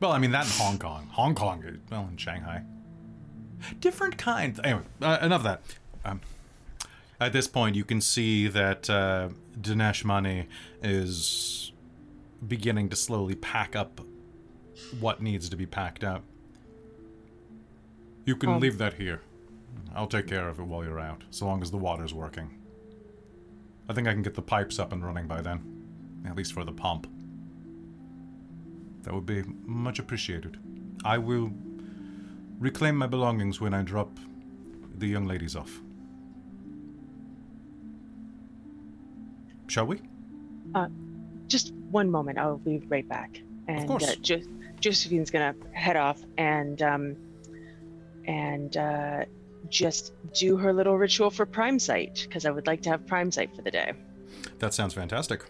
Well, I mean, that in Hong Kong. Hong Kong, well, in Shanghai. Different kinds. Anyway, enough of that. At this point, you can see that Dinesh Mani is beginning to slowly pack up what needs to be packed up. You can leave that here. I'll take care of it while you're out, so long as the water's working. I think I can get the pipes up and running by then, at least for the pump. That would be much appreciated. I will reclaim my belongings when I drop the young ladies off. Shall we? Just one moment. I'll be right back. And, of course. Josephine's gonna head off and just do her little ritual for prime sight, because I would like to have prime sight for the day. That sounds fantastic.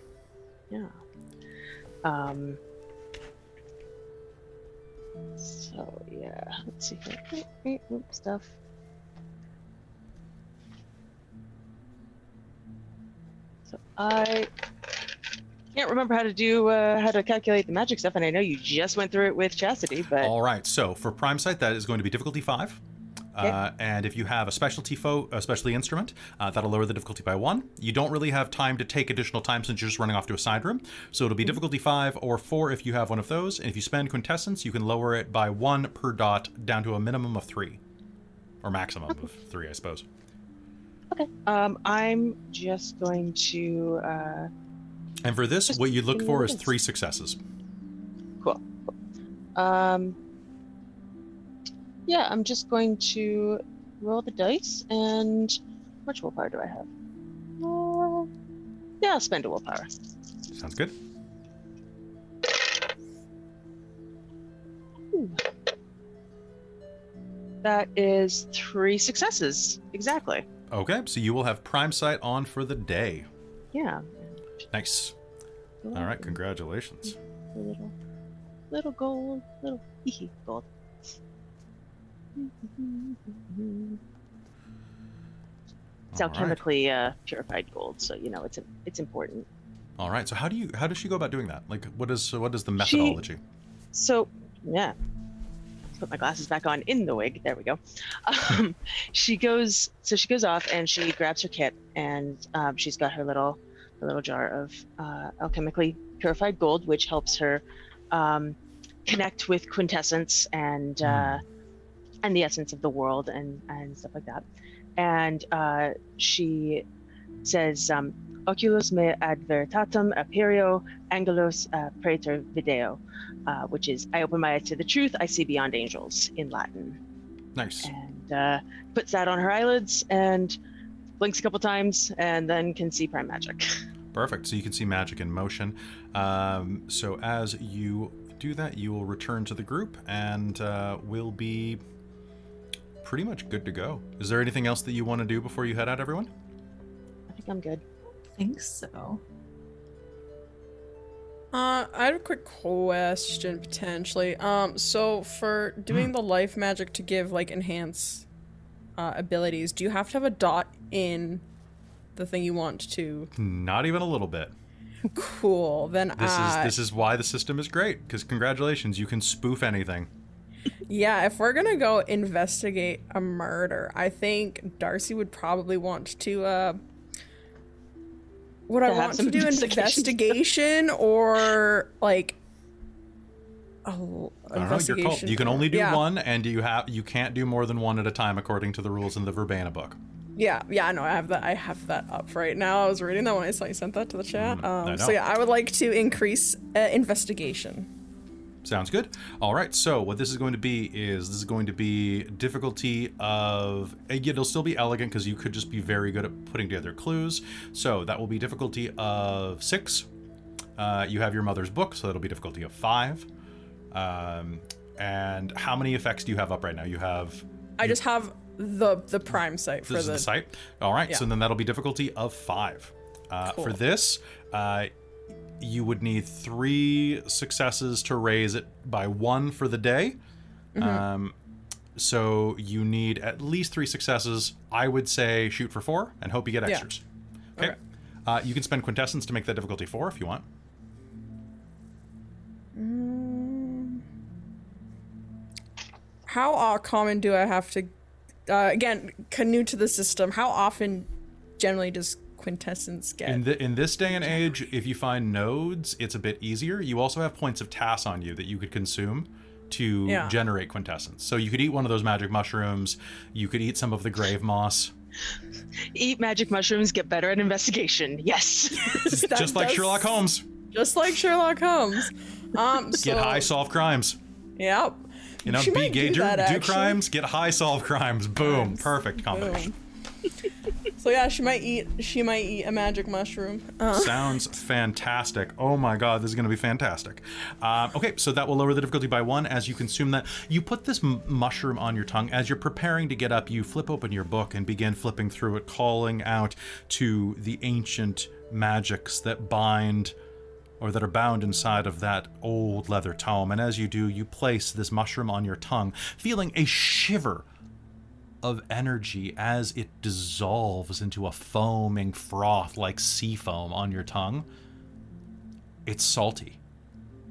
Yeah. So yeah, let's see. Stuff. So I can't remember how to calculate the magic stuff, and I know you just went through it with Chastity, but all right. So for prime sight, that is going to be difficulty 5. And if you have a specialty instrument, that'll lower the difficulty by 1. You don't really have time to take additional time since you're just running off to a side room. So it'll be difficulty 5 or 4 if you have one of those. And if you spend quintessence, you can lower it by 1 per dot down to a minimum of 3. Or maximum of 3, I suppose. Okay. I'm just going to... and for this, what you look for is 3 successes. Cool. Yeah, I'm just going to roll the dice, and how much willpower do I have? Yeah, I'll spend a willpower. Sounds good. Ooh. That is 3 successes, exactly. Okay, so you will have prime sight on for the day. Yeah. Nice. All right, congratulations. Little gold, little gold. It's alchemically purified gold, so you know it's important. All right. So how does she go about doing that? Like, what is the methodology? Put my glasses back on in the wig. There we go. She goes off and she grabs her kit, and she's got her little jar of alchemically purified gold, which helps her connect with quintessence and the essence of the world and stuff like that. And she says, Oculus me ad veritatem aperio, angelos praetor video, which is, I open my eyes to the truth, I see beyond angels, in Latin. Nice. And puts that on her eyelids and blinks a couple times and then can see prime magic. Perfect. So you can see magic in motion. So as you do that, you will return to the group and we'll be pretty much good to go. Is there anything else that you want to do before you head out, everyone? I think I'm good. I think so. I have a quick question, potentially. So for doing the life magic to give, like, enhance abilities, do you have to have a dot in the thing you want to? Not even a little bit. Cool. Then this is why the system is great, because congratulations, you can spoof anything. Yeah, if we're gonna go investigate a murder, I think Darcie would probably want to do investigation or like I don't know, you're called. You can only do one, and you can't do more than one at a time according to the rules in the Verbena book. Yeah, I know. I have that up right now. I was reading that when I saw you sent that to the chat. I would like to increase investigation. Sounds good. All right. So what this is going to be difficulty of... It'll still be elegant because you could just be very good at putting together clues. So that will be difficulty of 6. You have your mother's book, so that'll be difficulty of 5. And how many effects do you have up right now? You have... I just have... The prime site for this is the site. All right, yeah. So then that'll be difficulty of 5. Cool. For this, you would need 3 successes to raise it by 1 for the day. Mm-hmm. So you need at least 3 successes. I would say shoot for 4 and hope you get extras. Yeah. Okay. You can spend quintessence to make that difficulty 4 if you want. How common do I have to... again, new to the system, how often generally does quintessence get? In this day and age, if you find nodes, it's a bit easier. You also have points of TAS on you that you could consume to generate quintessence. So you could eat one of those magic mushrooms. You could eat some of the grave moss. Eat magic mushrooms, get better at investigation. Yes. Just like Sherlock Holmes. Just like Sherlock Holmes. Get high, solve crimes. Yep. You know, be gay, do crimes, get high, solve crimes. Boom. Perfect combination. So yeah, she might eat a magic mushroom. Sounds fantastic. Oh my god, this is going to be fantastic. Okay, so that will lower the difficulty by 1 as you consume that. You put this mushroom on your tongue. As you're preparing to get up, you flip open your book and begin flipping through it, calling out to the ancient magics that bind... or that are bound inside of that old leather tome. And as you do, you place this mushroom on your tongue, feeling a shiver of energy as it dissolves into a foaming froth like sea foam on your tongue. It's salty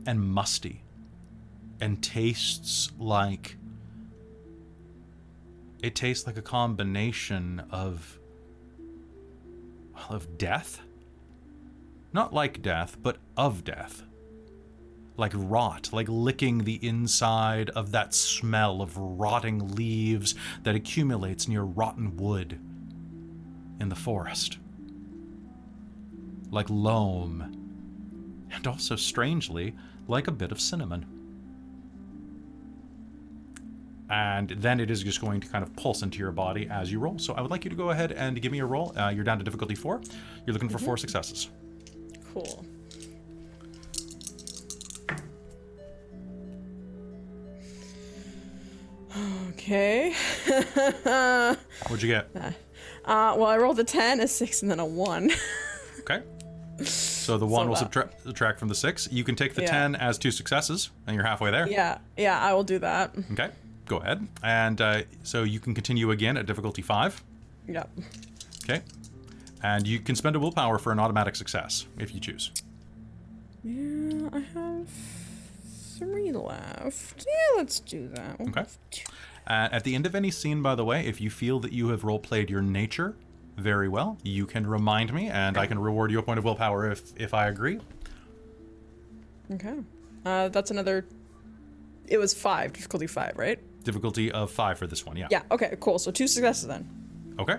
and musty and tastes like a combination of death. Not like death, but of death. Like rot, like licking the inside of that smell of rotting leaves that accumulates near rotten wood in the forest. Like loam, and also strangely, like a bit of cinnamon. And then it is just going to kind of pulse into your body as you roll. So I would like you to go ahead and give me a roll. You're down to difficulty 4. You're looking for 4 successes. Cool. Okay. What'd you get? Well, I rolled a 10, a 6, and then a 1. Okay. So the 1 will subtract from the 6. You can take the 10 as 2 successes, and you're halfway there. Yeah, I will do that. Okay, go ahead. And so you can continue again at difficulty 5. Yep. Okay. And you can spend a willpower for an automatic success, if you choose. Yeah, I have 3 left. Yeah, let's do that. Okay. At the end of any scene, by the way, if you feel that you have role-played your nature very well, you can remind me, and I can reward you a point of willpower if I agree. Okay. That's another... It was 5, difficulty 5, right? Difficulty of 5 for this one, yeah. Yeah, okay, cool. So 2 successes then. Okay.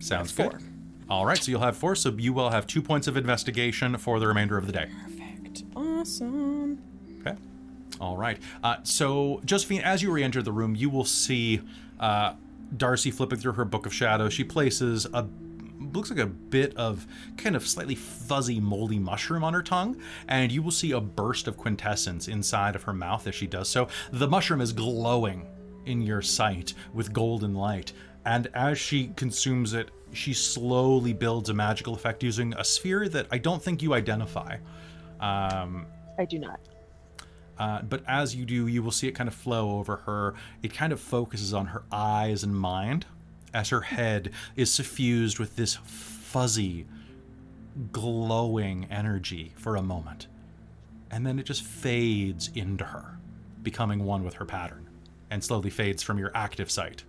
Sounds good. 4. All right, so you'll have 4, so you will have 2 points of investigation for the remainder of the day. Perfect. Awesome. Okay. All right. So, Josephine, as you re-enter the room, you will see Darcie flipping through her Book of Shadows. She places looks like a bit of kind of slightly fuzzy, moldy mushroom on her tongue, and you will see a burst of quintessence inside of her mouth as she does so. The mushroom is glowing in your sight with golden light, and as she consumes it, she slowly builds a magical effect using a sphere that I don't think you identify. I do not. But as you do, you will see it kind of flow over her. It kind of focuses on her eyes and mind as her head is suffused with this fuzzy, glowing energy for a moment. And then it just fades into her, becoming one with her pattern, and slowly fades from your active sight.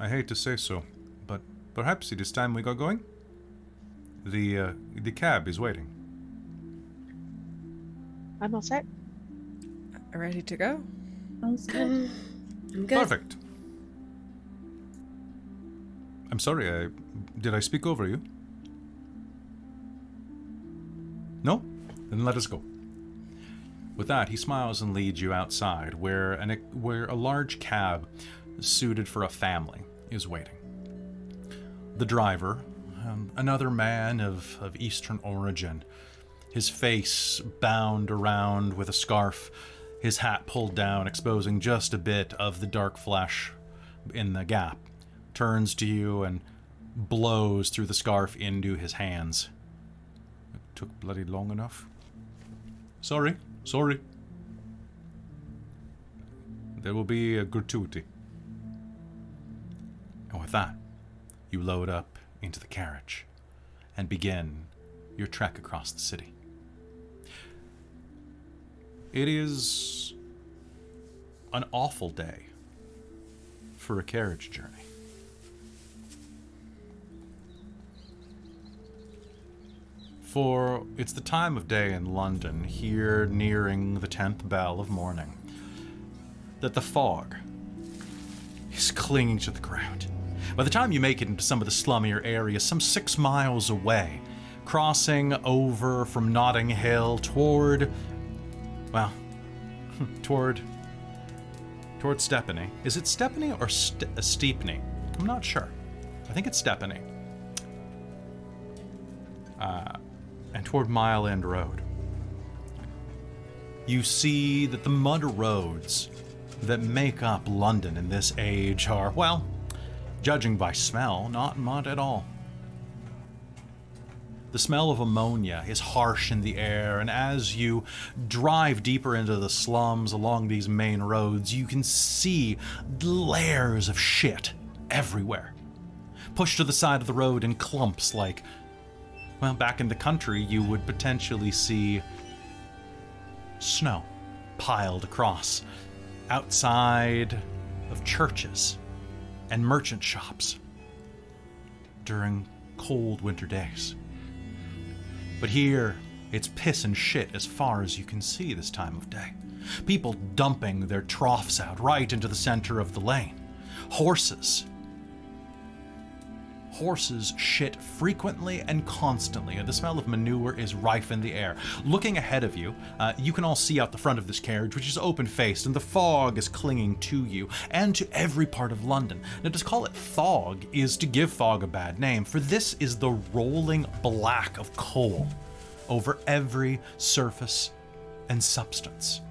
I hate to say so, but perhaps it is time we got going. The cab is waiting. I'm all set. Ready to go? All set. I'm good. Perfect. I'm sorry, did I speak over you? No? Then let us go. With that, he smiles and leads you outside, where a large cab... suited for a family is waiting. The driver, another man of Eastern origin, his face bound around with a scarf, his hat pulled down, exposing just a bit of the dark flesh in the gap, turns to you and blows through the scarf into his hands. It took bloody long enough. Sorry. There will be a gratuity. And with that, you load up into the carriage and begin your trek across the city. It is an awful day for a carriage journey. For it's the time of day in London, here nearing the 10th bell of morning, that the fog is clinging to the ground. By the time you make it into some of the slummier areas, some 6 miles away, crossing over from Notting Hill toward Stepney. Is it Stepney or Stepney? I'm not sure. I think it's Stepney. And toward Mile End Road. You see that the mud roads that make up London in this age are, well, judging by smell, not mud at all. The smell of ammonia is harsh in the air, and as you drive deeper into the slums along these main roads, you can see layers of shit everywhere, pushed to the side of the road in clumps like, well, back in the country, you would potentially see snow piled across outside of churches and merchant shops during cold winter days. But here, it's piss and shit as far as you can see this time of day. People dumping their troughs out right into the center of the lane. Horses shit frequently and constantly, and the smell of manure is rife in the air. Looking ahead of you, you can all see out the front of this carriage, which is open-faced, and the fog is clinging to you and to every part of London. Now, to call it fog is to give fog a bad name, for this is the rolling black of coal over every surface and substance.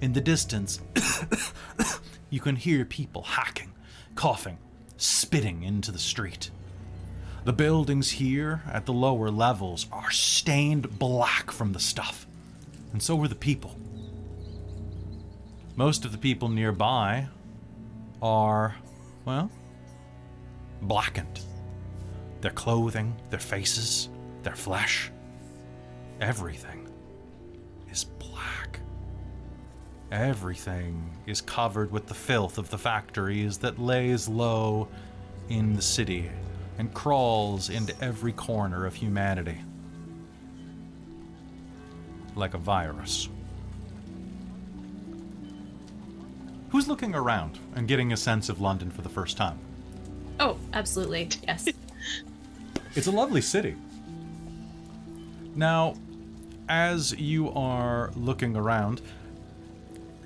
In the distance, you can hear people hacking, coughing, spitting into the street. The buildings here at the lower levels are stained black from the stuff, and so are the people. Most of the people nearby are, well, blackened. Their clothing, their faces, their flesh, everything is black. Everything is covered with the filth of the factories that lays low in the city and crawls into every corner of humanity like a virus. Who's looking around and getting a sense of London for the first time? Oh, absolutely, yes. It's a lovely city. Now, as you are looking around,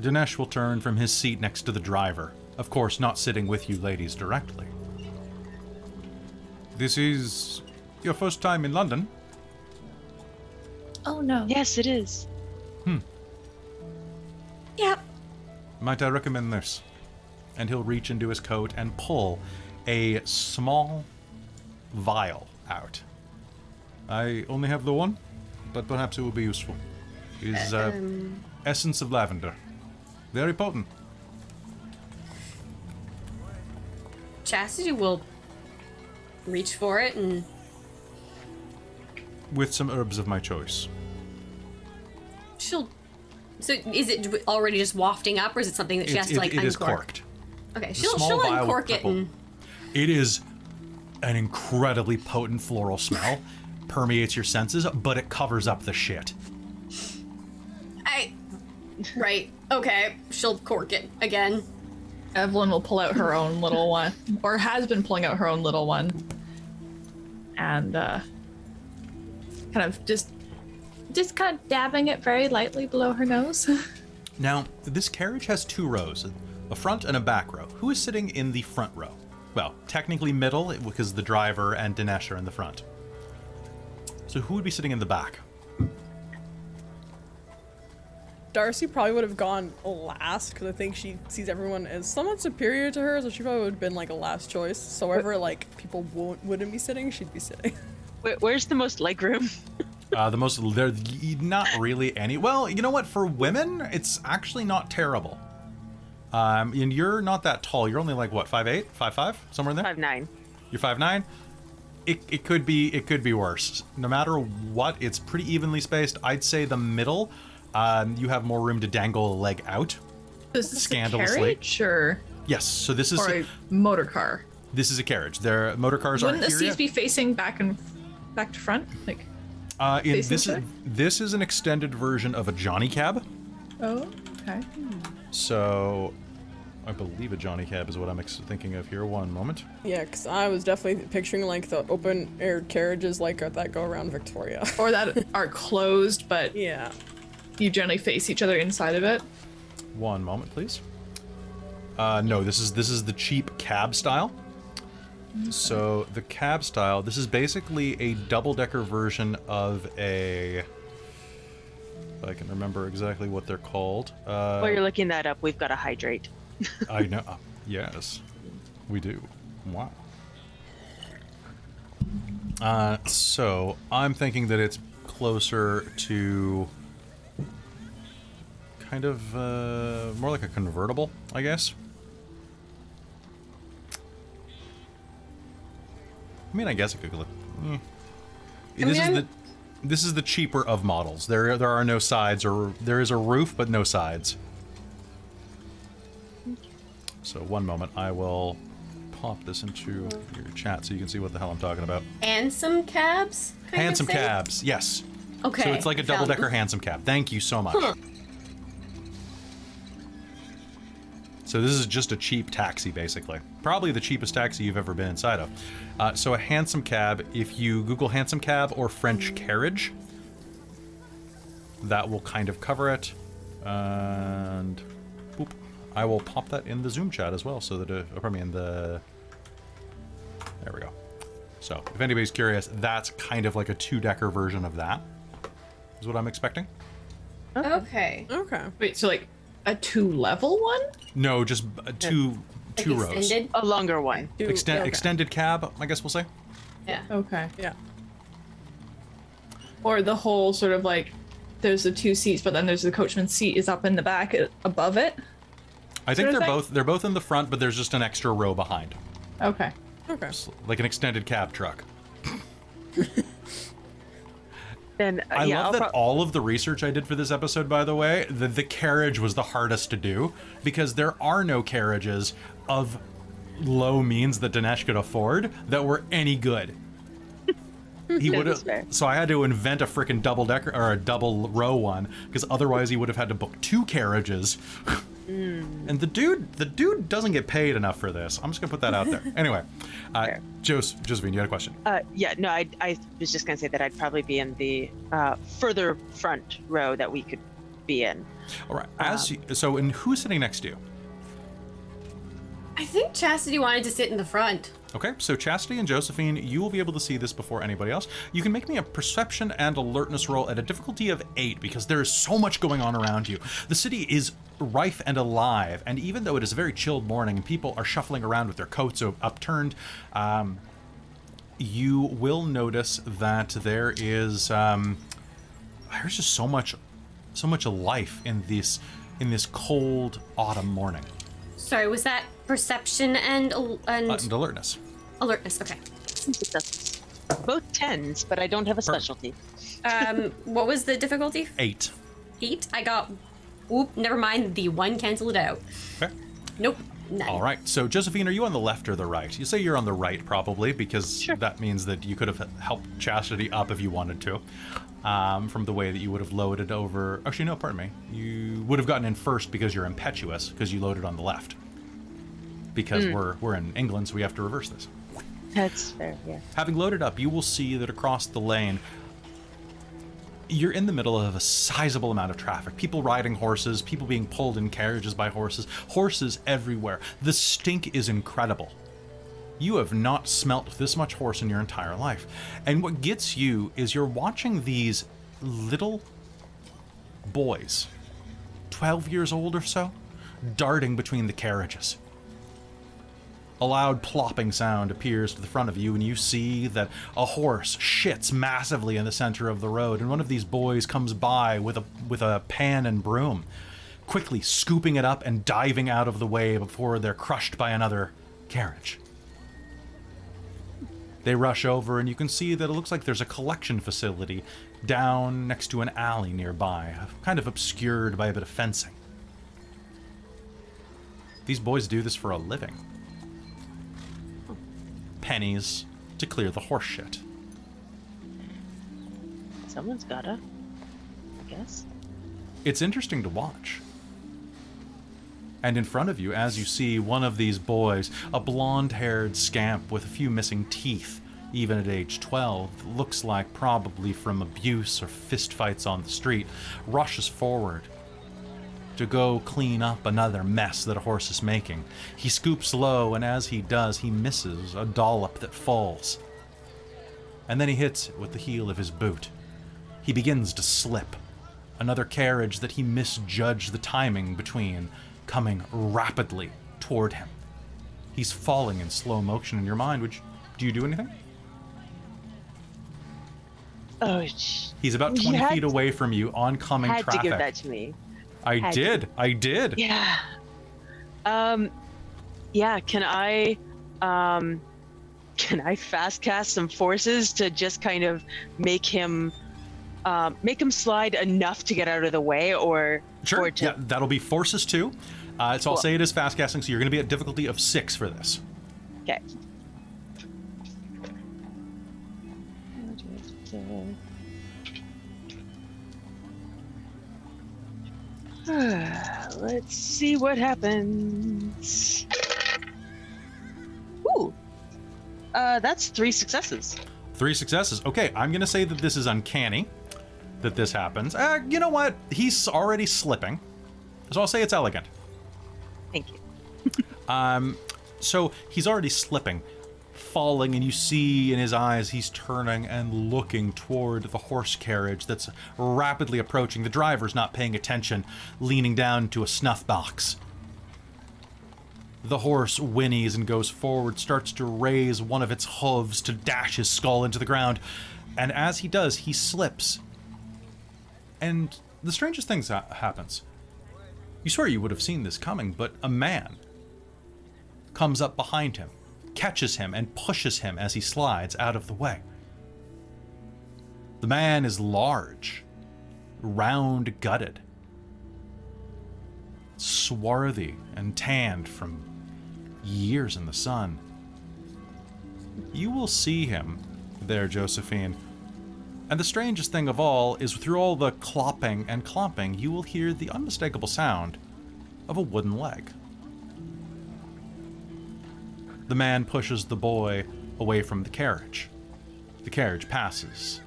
Dinesh will turn from his seat next to the driver, of course not sitting with you ladies directly. This is your first time in London? Oh no. Yes, it is. Yeah. Might I recommend this? And he'll reach into his coat and pull a small vial out. I only have the one, but perhaps it will be useful. It's essence of lavender. Very potent. Chastity will reach for it and... with some herbs of my choice. She'll... So is it already just wafting up, or is it something that she has to, like, uncork? It is corked. Okay, she'll uncork it and... It is an incredibly potent floral smell. Permeates your senses, but it covers up the shit. Right. Okay. She'll cork it again. Evelyn will pull out her own little one, or has been pulling out her own little one, and kind of just kind of dabbing it very lightly below her nose. Now, this carriage has two rows, a front and a back row. Who is sitting in the front row? Well, technically middle, because the driver and Dinesh are in the front. So who would be sitting in the back? Darcie probably would have gone last because I think she sees everyone as somewhat superior to her, so she probably would have been like a last choice. So wherever like people wouldn't be sitting, she'd be sitting. Where's the most legroom? The most, there's not really any. Well, you know what? For women, it's actually not terrible. And you're not that tall. You're only like what, 5'8", 5'5", somewhere in there. 5'9". You're 5'9". It could be worse. No matter what, it's pretty evenly spaced. I'd say the middle. You have more room to dangle a leg out. This is scandalously. A carriage, or yes. So this is a motor car. This is a carriage. Their motor cars aren't. Wouldn't the seats be facing back to front, like? This is an extended version of a Johnny Cab. Oh, okay. So, I believe a Johnny Cab is what I'm thinking of here. One moment. Yeah, because I was definitely picturing like the open air carriages like that go around Victoria. Or that are closed, but yeah, you generally face each other inside of it. One moment, please. No, this is the cheap cab style. Okay. So the cab style, this is basically a double-decker version of a... If I can remember exactly what they're called. While you're looking that up, we've got to hydrate. I know. Yes, we do. Wow. So I'm thinking that it's closer to kind of more like a convertible, I guess. I mean, I guess it could look. This is the cheaper of models. There are no sides, or there is a roof but no sides. So one moment, I will pop this into your chat so you can see what the hell I'm talking about. Hansom cabs? Hansom cabs, yes. Okay. So it's like a double-decker hansom cab. Thank you so much. Huh. So this is just a cheap taxi, basically. Probably the cheapest taxi you've ever been inside of. So a hansom cab, if you Google hansom cab or French carriage, that will kind of cover it. And boop, I will pop that in the Zoom chat as well, so that, there we go. So if anybody's curious, that's kind of like a two-decker version of that, is what I'm expecting. Okay. Okay. Wait, so like, a two-level one? No, just two rows. Extended? A longer one. Extended cab, I guess we'll say. Yeah. Okay. Yeah. Or the whole sort of like, there's the two seats, but then there's the coachman's seat is up in the back above it. I think they're both in the front, but there's just an extra row behind. Okay. Okay. Just like an extended cab truck. Then, all of the research I did for this episode, by the way, the carriage was the hardest to do because there are no carriages of low means that Dinesh could afford that were any good. He so I had to invent a freaking double-decker or a double-row one because otherwise he would have had to book two carriages. And the dude doesn't get paid enough for this. I'm just gonna put that out there. Anyway, Josephine, you had a question. I was just gonna say that I'd probably be in the further front row that we could be in. All right. And who's sitting next to you? I think Chastity wanted to sit in the front. Okay, so Chastity and Josephine, you will be able to see this before anybody else. You can make me a perception and alertness roll at a difficulty of 8 because there is so much going on around you. The city is rife and alive, and even though it is a very chilled morning and people are shuffling around with their coats upturned, you will notice that there is there's just so much life in this cold autumn morning. Sorry, was that perception and alertness? Alertness, okay. Both 10s, but I don't have a specialty. What was the difficulty? 8. 8? I got... Oop, never mind. The 1 canceled it out. Okay. Nope, none. All right, so Josephine, are you on the left or the right? You say you're on the right, probably, because that means that you could have helped Chastity up if you wanted to. From the way that you would have loaded over... Actually, no, pardon me. You would have gotten in first because you're impetuous, because you loaded on the left. Because we're in England, so we have to reverse this. That's fair, yeah. Having loaded up, you will see that across the lane, you're in the middle of a sizable amount of traffic. People riding horses, people being pulled in carriages by horses everywhere. The stink is incredible. You have not smelt this much horse in your entire life. And what gets you is you're watching these little boys 12 years old or so, darting between the carriages. A loud plopping sound appears to the front of you, and you see that a horse shits massively in the center of the road, and one of these boys comes by with a pan and broom, quickly scooping it up and diving out of the way before they're crushed by another carriage. They rush over, and you can see that it looks like there's a collection facility down next to an alley nearby, kind of obscured by a bit of fencing. These boys do this for a living. Pennies to clear the horse shit. Someone's gotta, I guess. It's interesting to watch. And in front of you, as you see one of these boys, a blonde-haired scamp with a few missing teeth, even at age 12, looks like probably from abuse or fistfights on the street, rushes forward to go clean up another mess that a horse is making. He scoops low, and as he does, he misses a dollop that falls. And then he hits it with the heel of his boot. He begins to slip. Another carriage that he misjudged the timing between coming rapidly toward him. He's falling in slow motion in your mind, which... Do you do anything? Oh, he's about 20 feet away from you, oncoming traffic. You had to give that to me. I did. Yeah. Yeah, can I fast cast some forces to just kind of make him slide enough to get out of the way, or... Sure, yeah, that'll be forces too. So cool. I'll say it is fast casting, so you're going to be at difficulty of 6 for this. Okay. Let's see what happens. Ooh. That's 3 successes. 3 successes. Okay, I'm going to say that this is uncanny. That this happens. You know what? He's already slipping. So I'll say it's elegant. Thank you. So he's already slipping, falling, and you see in his eyes he's turning and looking toward the horse carriage that's rapidly approaching. The driver's not paying attention, leaning down to a snuff box. The horse whinnies and goes forward, starts to raise one of its hooves to dash his skull into the ground. And as he does, he slips. And the strangest thing happens. You swear you would have seen this coming, but a man comes up behind him, catches him, and pushes him as he slides out of the way. The man is large, round-gutted, swarthy and tanned from years in the sun. You will see him there, Josephine. And the strangest thing of all is through all the clopping and clomping, you will hear the unmistakable sound of a wooden leg. The man pushes the boy away from the carriage. The carriage passes,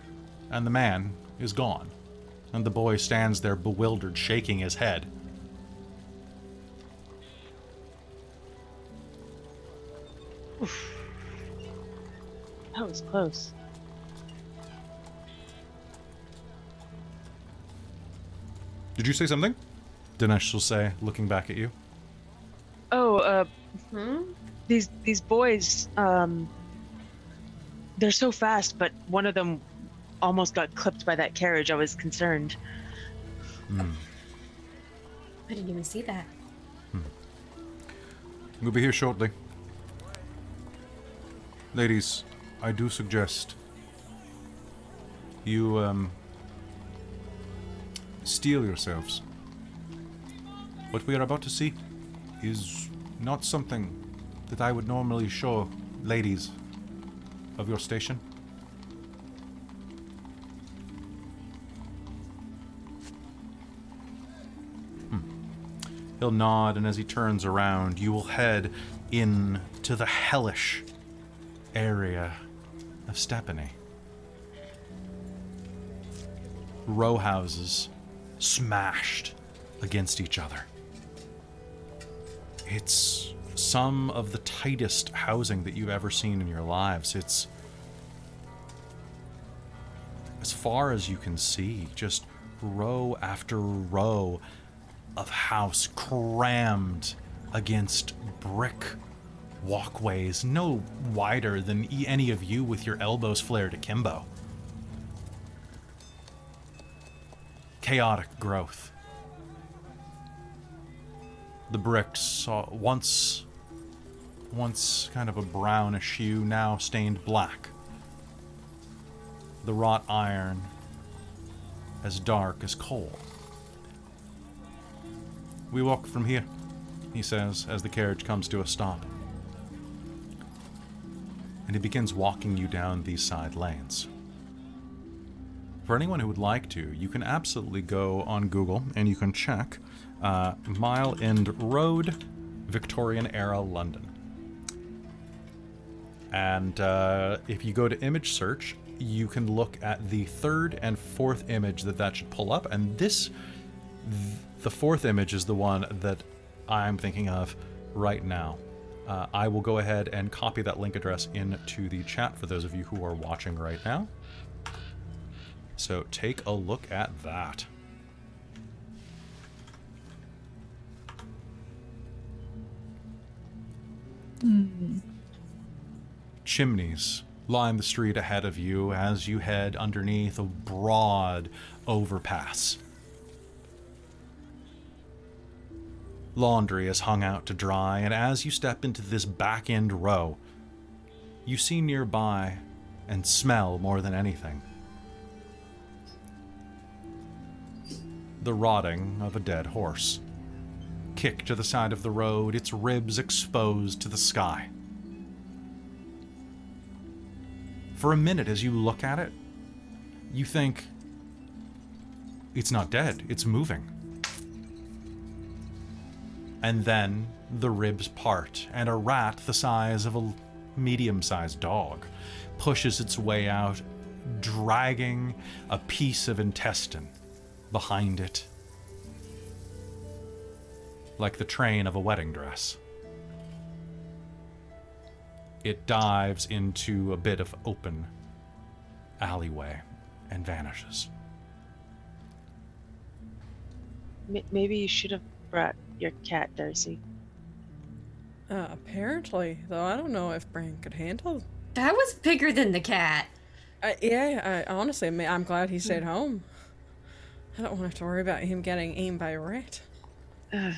and the man is gone. And the boy stands there bewildered, shaking his head. Oof. That was close. Did you say something? Dinesh will say, looking back at you. Oh, these boys, they're so fast, but one of them almost got clipped by that carriage. I was concerned. Mm. I didn't even see that. We'll be here shortly. Ladies, I do suggest you, steel yourselves. What we are about to see is not something that I would normally show ladies of your station. He'll nod, and as he turns around, you will head in to the hellish area of Stepney. Row houses smashed against each other. It's some of the tightest housing that you've ever seen in your lives. It's, as far as you can see, just row after row of house crammed against brick walkways no wider than any of you with your elbows flared akimbo. Chaotic growth. The bricks, once kind of a brownish hue, now stained black. The wrought iron as dark as coal. "We walk from here," he says, as the carriage comes to a stop. And he begins walking you down these side lanes. For anyone who would like to, you can absolutely go on Google and you can check Mile End Road, Victorian-era London. And if you go to image search, you can look at the third and fourth image that should pull up. And the fourth image is the one that I'm thinking of right now. I will go ahead and copy that link address into the chat for those of you who are watching right now. So take a look at that. Mm. Chimneys line the street ahead of you as you head underneath a broad overpass. Laundry is hung out to dry, and as you step into this back end row, you see nearby and smell more than anything the rotting of a dead horse, kicked to the side of the road, its ribs exposed to the sky. For a minute, as you look at it, you think, it's not dead, it's moving. And then the ribs part, and a rat the size of a medium-sized dog pushes its way out, dragging a piece of intestine behind it, like the train of a wedding dress. It dives into a bit of open alleyway and vanishes. Maybe you should have brought your cat, Darcie. Apparently, though, I don't know if Bran could handle. That was bigger than the cat. Honestly, I'm glad he stayed home. I don't want to have to worry about him getting eaten by a rat. Yeah,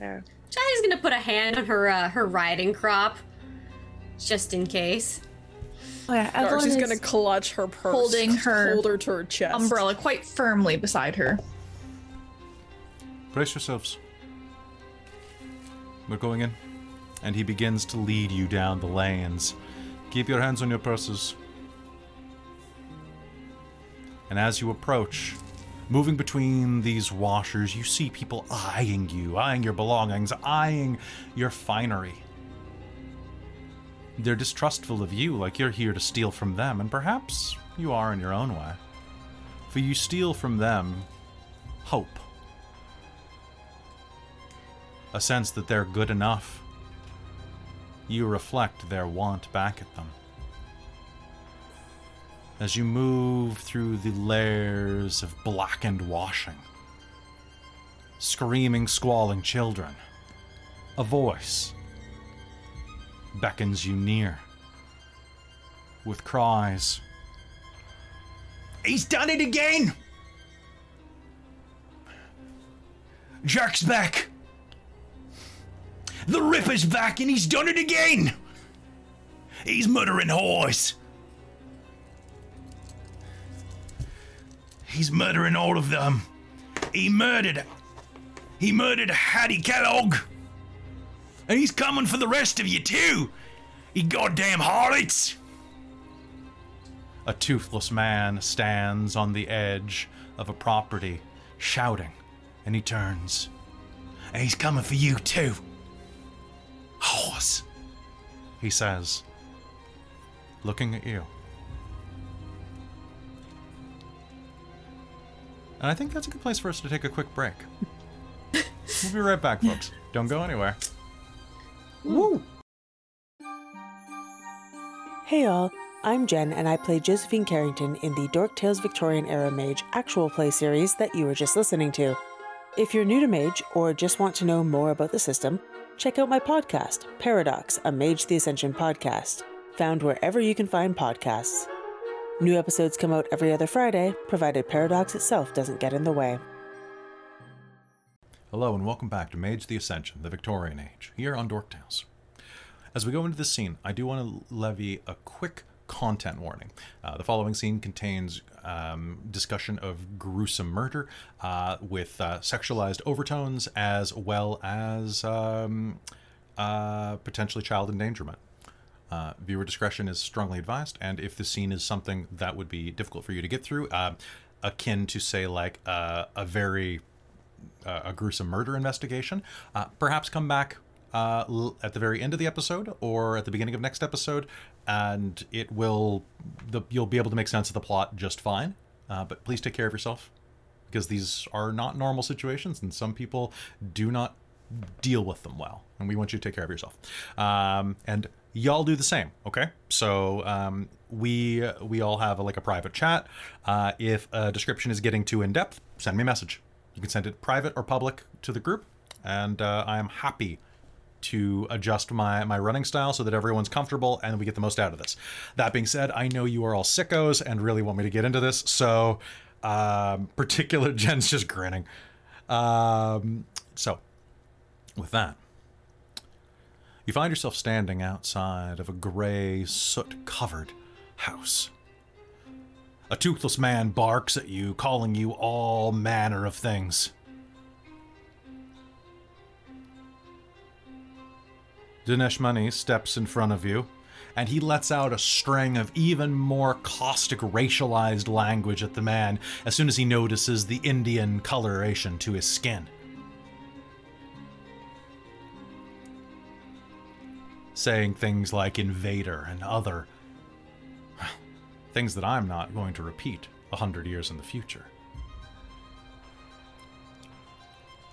no. Shadi's gonna put a hand on her riding crop, just in case. Oh, yeah, Darcy's gonna clutch her purse, hold her to her chest, umbrella quite firmly beside her. Brace yourselves. We're going in. And he begins to lead you down the lanes. Keep your hands on your purses. And as you approach, moving between these washers, you see people eyeing you, eyeing your belongings, eyeing your finery. They're distrustful of you, like you're here to steal from them, and perhaps you are in your own way. For you steal from them hope. A sense that they're good enough. You reflect their want back at them. As you move through the layers of blackened washing, screaming, squalling children, a voice beckons you near with cries. "He's done it again! Jack's back! The Ripper's back and he's done it again! He's murdering whores! He's murdering all of them! He murdered Hattie Kellogg! And he's coming for the rest of you too! You goddamn harlots!" A toothless man stands on the edge of a property, shouting, and he turns. "And he's coming for you too! Horse," he says, looking at you. And I think that's a good place for us to take a quick break. We'll be right back, folks. Don't go anywhere. Woo! Hey all, I'm Jen, and I play Josephine Carrington in the Dork Tales Victorian Era Mage actual play series that you were just listening to. If you're new to Mage or just want to know more about the system, check out my podcast, Paradox, a Mage the Ascension podcast, found wherever you can find podcasts. New episodes come out every other Friday, provided Paradox itself doesn't get in the way. Hello and welcome back to Mage the Ascension, the Victorian Age, here on Dork Tales. As we go into this scene, I do want to levy a quick content warning. The following scene contains discussion of gruesome murder with sexualized overtones, as well as potentially child endangerment. Viewer discretion is strongly advised, and if the scene is something that would be difficult for you to get through, akin to, say, like a gruesome murder investigation, perhaps come back at the very end of the episode or at the beginning of next episode, and you'll be able to make sense of the plot just fine. But please take care of yourself, because these are not normal situations and some people do not deal with them well, and we want you to take care of yourself, and y'all do the same, okay? So we all have a private chat. If a description is getting too in-depth, send me a message. You can send it private or public to the group, and I am happy to adjust my running style so that everyone's comfortable and we get the most out of this. That being said, I know you are all sickos and really want me to get into this, so particular Jen's just grinning. So with that, you find yourself standing outside of a gray, soot-covered house. A toothless man barks at you, calling you all manner of things. Dinesh Mani steps in front of you, and he lets out a string of even more caustic, racialized language at the man as soon as he notices the Indian coloration to his skin. Saying things like invader and other, things that I'm not going to repeat 100 years in the future.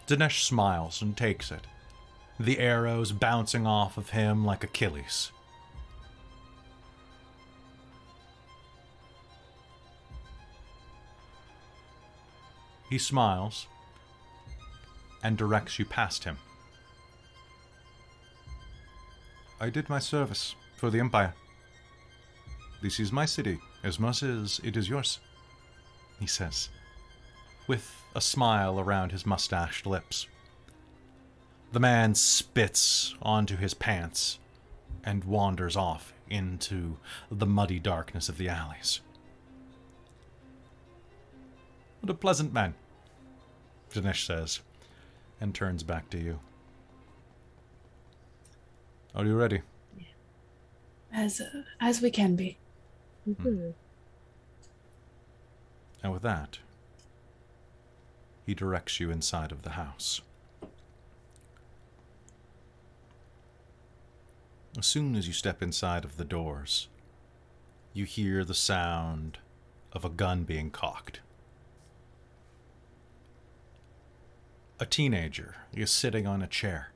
Dinesh smiles and takes it, the arrows bouncing off of him like Achilles. He smiles and directs you past him. I did my service for the Empire. This is my city, as much as it is yours, he says, with a smile around his mustached lips. The man spits onto his pants and wanders off into the muddy darkness of the alleys. What a pleasant man, Dinesh says, and turns back to you. Are you ready? As we can be. Mm-hmm. And with that, he directs you inside of the house. As soon as you step inside of the doors, you hear the sound of a gun being cocked. A teenager is sitting on a chair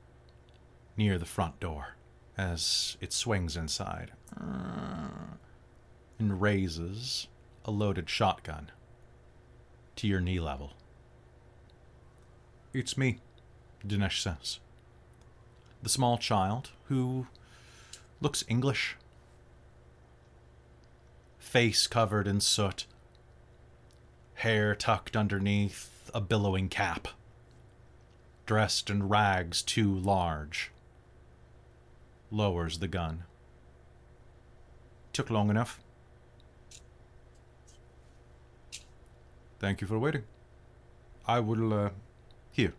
near the front door as it swings inside and raises a loaded shotgun to your knee level. It's me, Dinesh says. The small child, who looks English, face covered in soot, hair tucked underneath a billowing cap, dressed in rags too large, lowers the gun. Took long enough. Thank you for waiting. I will, here,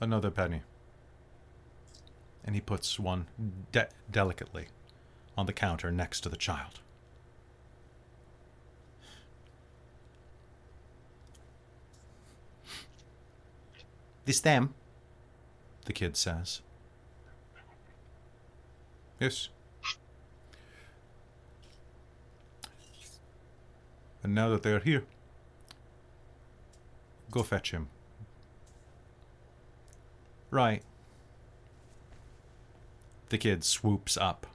another penny. And he puts one delicately on the counter next to the child. This them, the kid says. Yes. And now that they are here, go fetch him. Right. The kid swoops up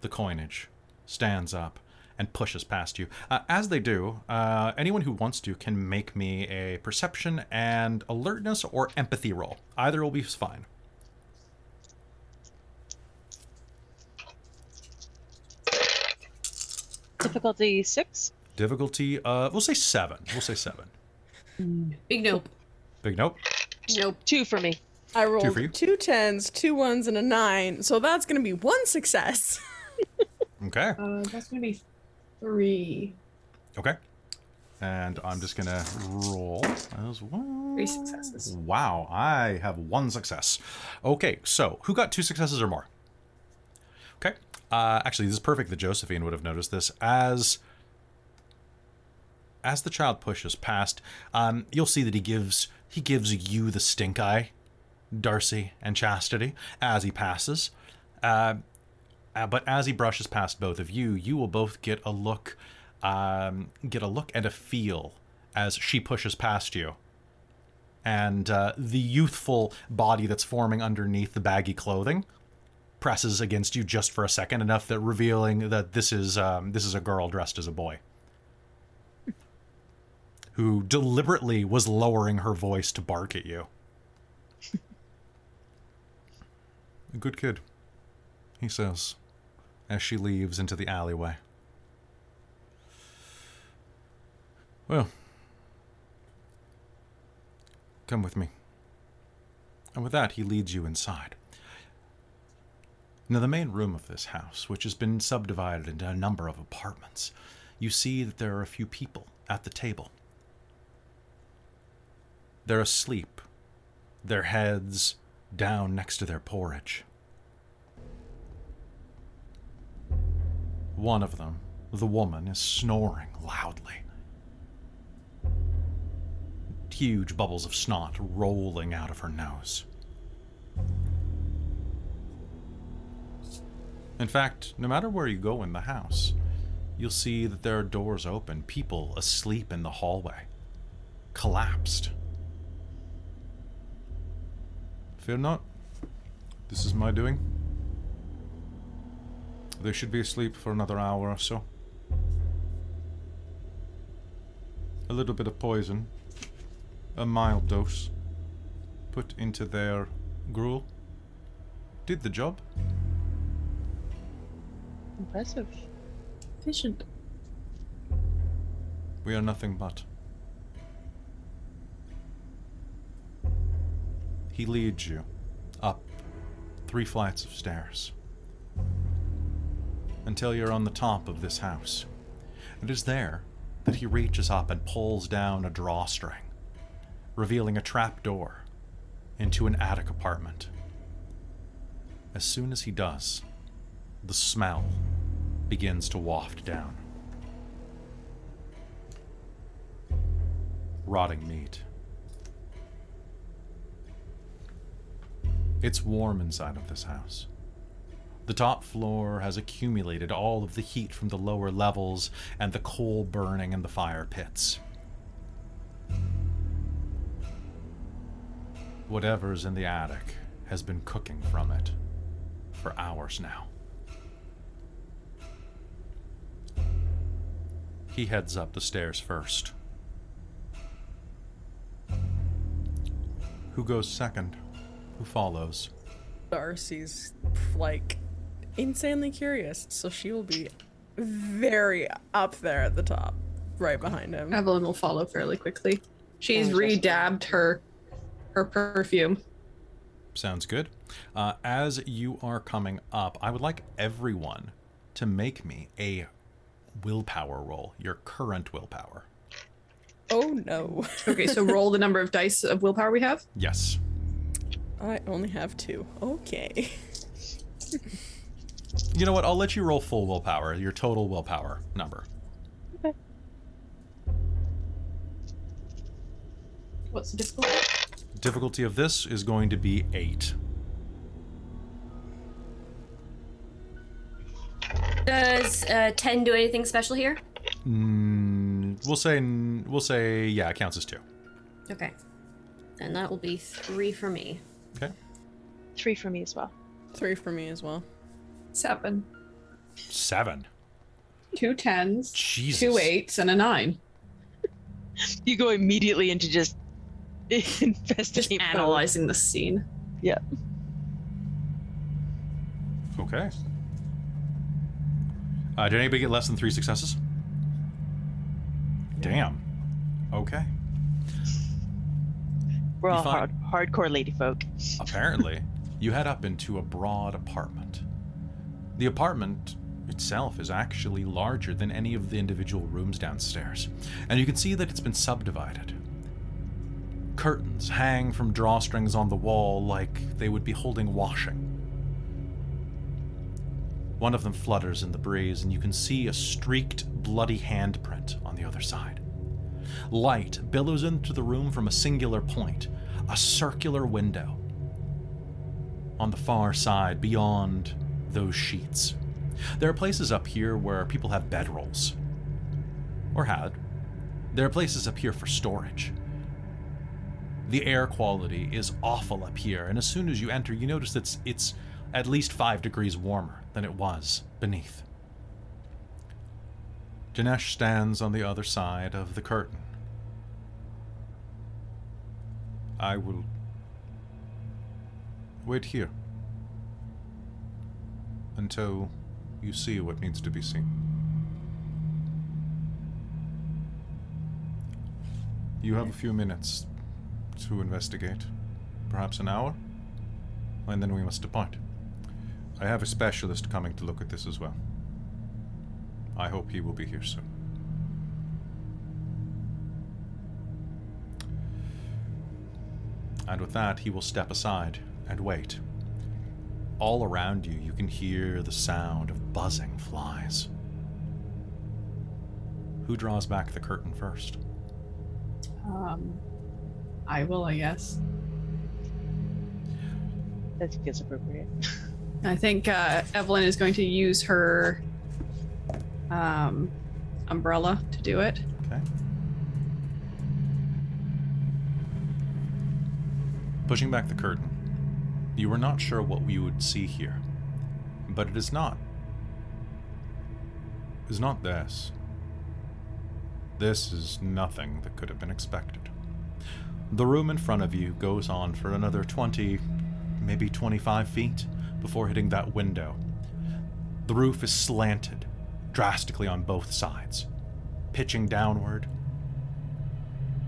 the coinage, stands up, and pushes past you. As they do, anyone who wants to can make me a perception and alertness or empathy roll. Either will be fine. Difficulty 6? Difficulty, we'll say 7. We'll say 7. Big nope. Big nope? Nope. 2 for me. I rolled 2 tens, 2 ones, and a 9. So that's going to be 1 success. Okay. That's going to be 3. Okay. And I'm just going to roll as well. 3 successes. Wow, I have 1 success. Okay, so who got 2 successes or more? Okay. Actually, this is perfect that Josephine would have noticed this. As the child pushes past, you'll see that he gives you the stink eye, Darcie and Chastity, as he passes. But as he brushes past both of you, you will both get a look and a feel as she pushes past you. And the youthful body that's forming underneath the baggy clothing presses against you just for a second, enough that revealing that this is a girl dressed as a boy who deliberately was lowering her voice to bark at you. A good kid, he says, as she leaves into the alleyway. Well, come with me. And with that, he leads you inside. Now, the main room of this house, which has been subdivided into a number of apartments, you see that there are a few people at the table. They're asleep, their heads down next to their porridge. One of them, the woman, is snoring loudly. Huge bubbles of snot rolling out of her nose. In fact, no matter where you go in the house, you'll see that there are doors open, people asleep in the hallway, collapsed. Fear not, this is my doing. They should be asleep for another hour or so. A little bit of poison, a mild dose, put into their gruel, did the job. Impressive. Efficient. We are nothing but. He leads you up 3 flights of stairs until you're on the top of this house. It is there that he reaches up and pulls down a drawstring, revealing a trapdoor into an attic apartment. As soon as he does, the smell begins to waft down. Rotting meat. It's warm inside of this house. The top floor has accumulated all of the heat from the lower levels and the coal burning in the fire pits. Whatever's in the attic has been cooking from it for hours now. He heads up the stairs first. Who goes second? Who follows? Darcy's, like, insanely curious, so she will be very up there at the top, right behind him. Evelyn will follow fairly quickly. She's re-dabbed her perfume. Sounds good. As you are coming up, I would like everyone to make me a willpower roll, your current willpower. Oh no. Okay, so roll the number of dice of willpower we have? Yes. I only have 2. Okay. You know what? I'll let you roll full willpower, your total willpower number. Okay. What's the difficulty? Difficulty of this is going to be 8. Does 10 do anything special here? We'll say yeah, it counts as 2. Okay. And that will be 3 for me. Okay. 3 for me as well. 7. two tens, Jesus. 2 8s, and a 9. You go immediately into just investigating, analyzing the scene. Yeah. Okay. Did anybody get less than 3 successes? Yeah. Damn. Okay. We're all hardcore lady folk. Apparently. You head up into a broad apartment. The apartment itself is actually larger than any of the individual rooms downstairs, and you can see that it's been subdivided. Curtains hang from drawstrings on the wall like they would be holding washing. One of them flutters in the breeze, and you can see a streaked, bloody handprint on the other side. Light billows into the room from a singular point, a circular window. On the far side, beyond those sheets, there are places up here where people have bedrolls. Or had. There are places up here for storage. The air quality is awful up here, and as soon as you enter, you notice that it's at least 5 degrees warmer than it was beneath. Dinesh stands on the other side of the curtain. I will wait here until you see what needs to be seen. You have a few minutes to investigate, perhaps an hour, and then we must depart. I have a specialist coming to look at this as well. I hope he will be here soon. And with that, he will step aside and wait. All around you, you can hear the sound of buzzing flies. Who draws back the curtain first? I will, I guess. That feels appropriate. I think Evelyn is going to use her umbrella to do it. Okay. Pushing back the curtain, you were not sure what we would see here, but it is not this. This is nothing that could have been expected. The room in front of you goes on for another 20, maybe 25 feet before hitting that window. The roof is slanted drastically on both sides, pitching downward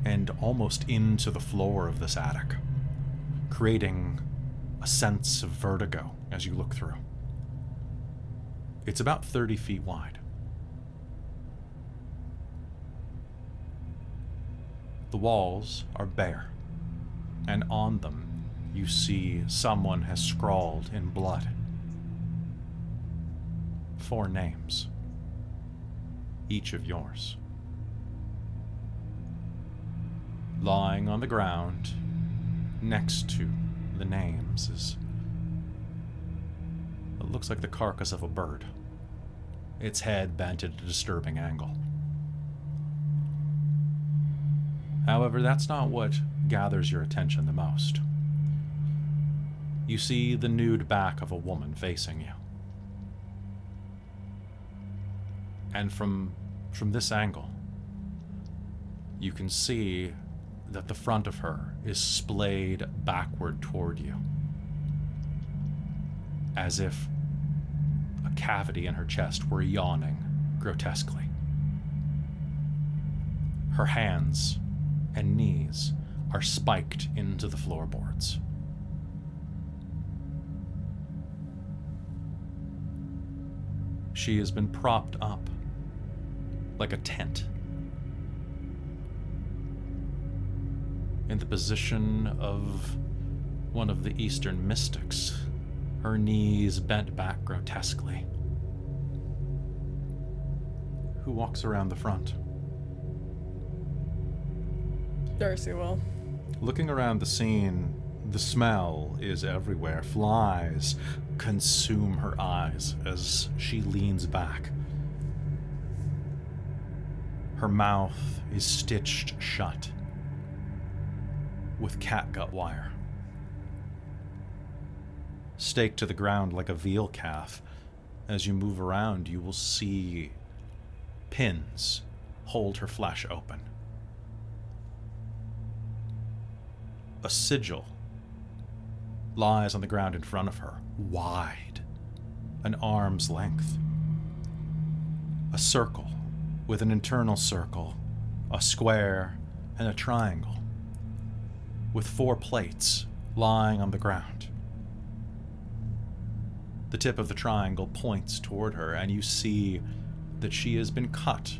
and almost into the floor of this attic, creating a sense of vertigo as you look through. It's about 30 feet wide. The walls are bare, and on them you see someone has scrawled in blood 4 names, each of yours. Lying on the ground next to the names is what looks like the carcass of a bird, its head bent at a disturbing angle. However, that's not what gathers your attention the most. You see the nude back of a woman facing you. And from this angle, you can see that the front of her is splayed backward toward you, as if a cavity in her chest were yawning grotesquely. Her hands and knees are spiked into the floorboards. She has been propped up like a tent, in the position of one of the Eastern mystics, her knees bent back grotesquely. Who walks around the front? Darcie will. Looking around the scene, the smell is everywhere. Flies consume her eyes as she leans back. Her mouth is stitched shut with catgut wire. Staked to the ground like a veal calf, as you move around, you will see pins hold her flesh open. A sigil lies on the ground in front of her, wide, an arm's length. A circle with an internal circle, a square, and a triangle, with 4 plates lying on the ground. The tip of the triangle points toward her, and you see that she has been cut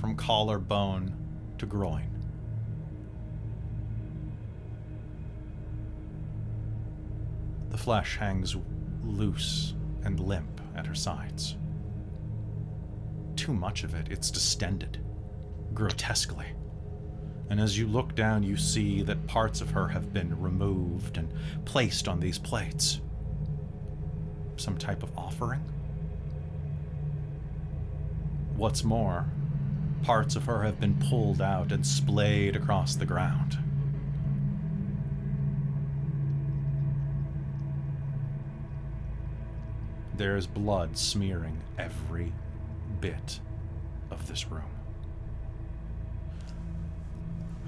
from collarbone to groin. The flesh hangs loose and limp at her sides. Too much of it, it's distended, grotesquely. And as you look down, you see that parts of her have been removed and placed on these plates. Some type of offering? What's more, parts of her have been pulled out and splayed across the ground. There's blood smearing every bit of this room.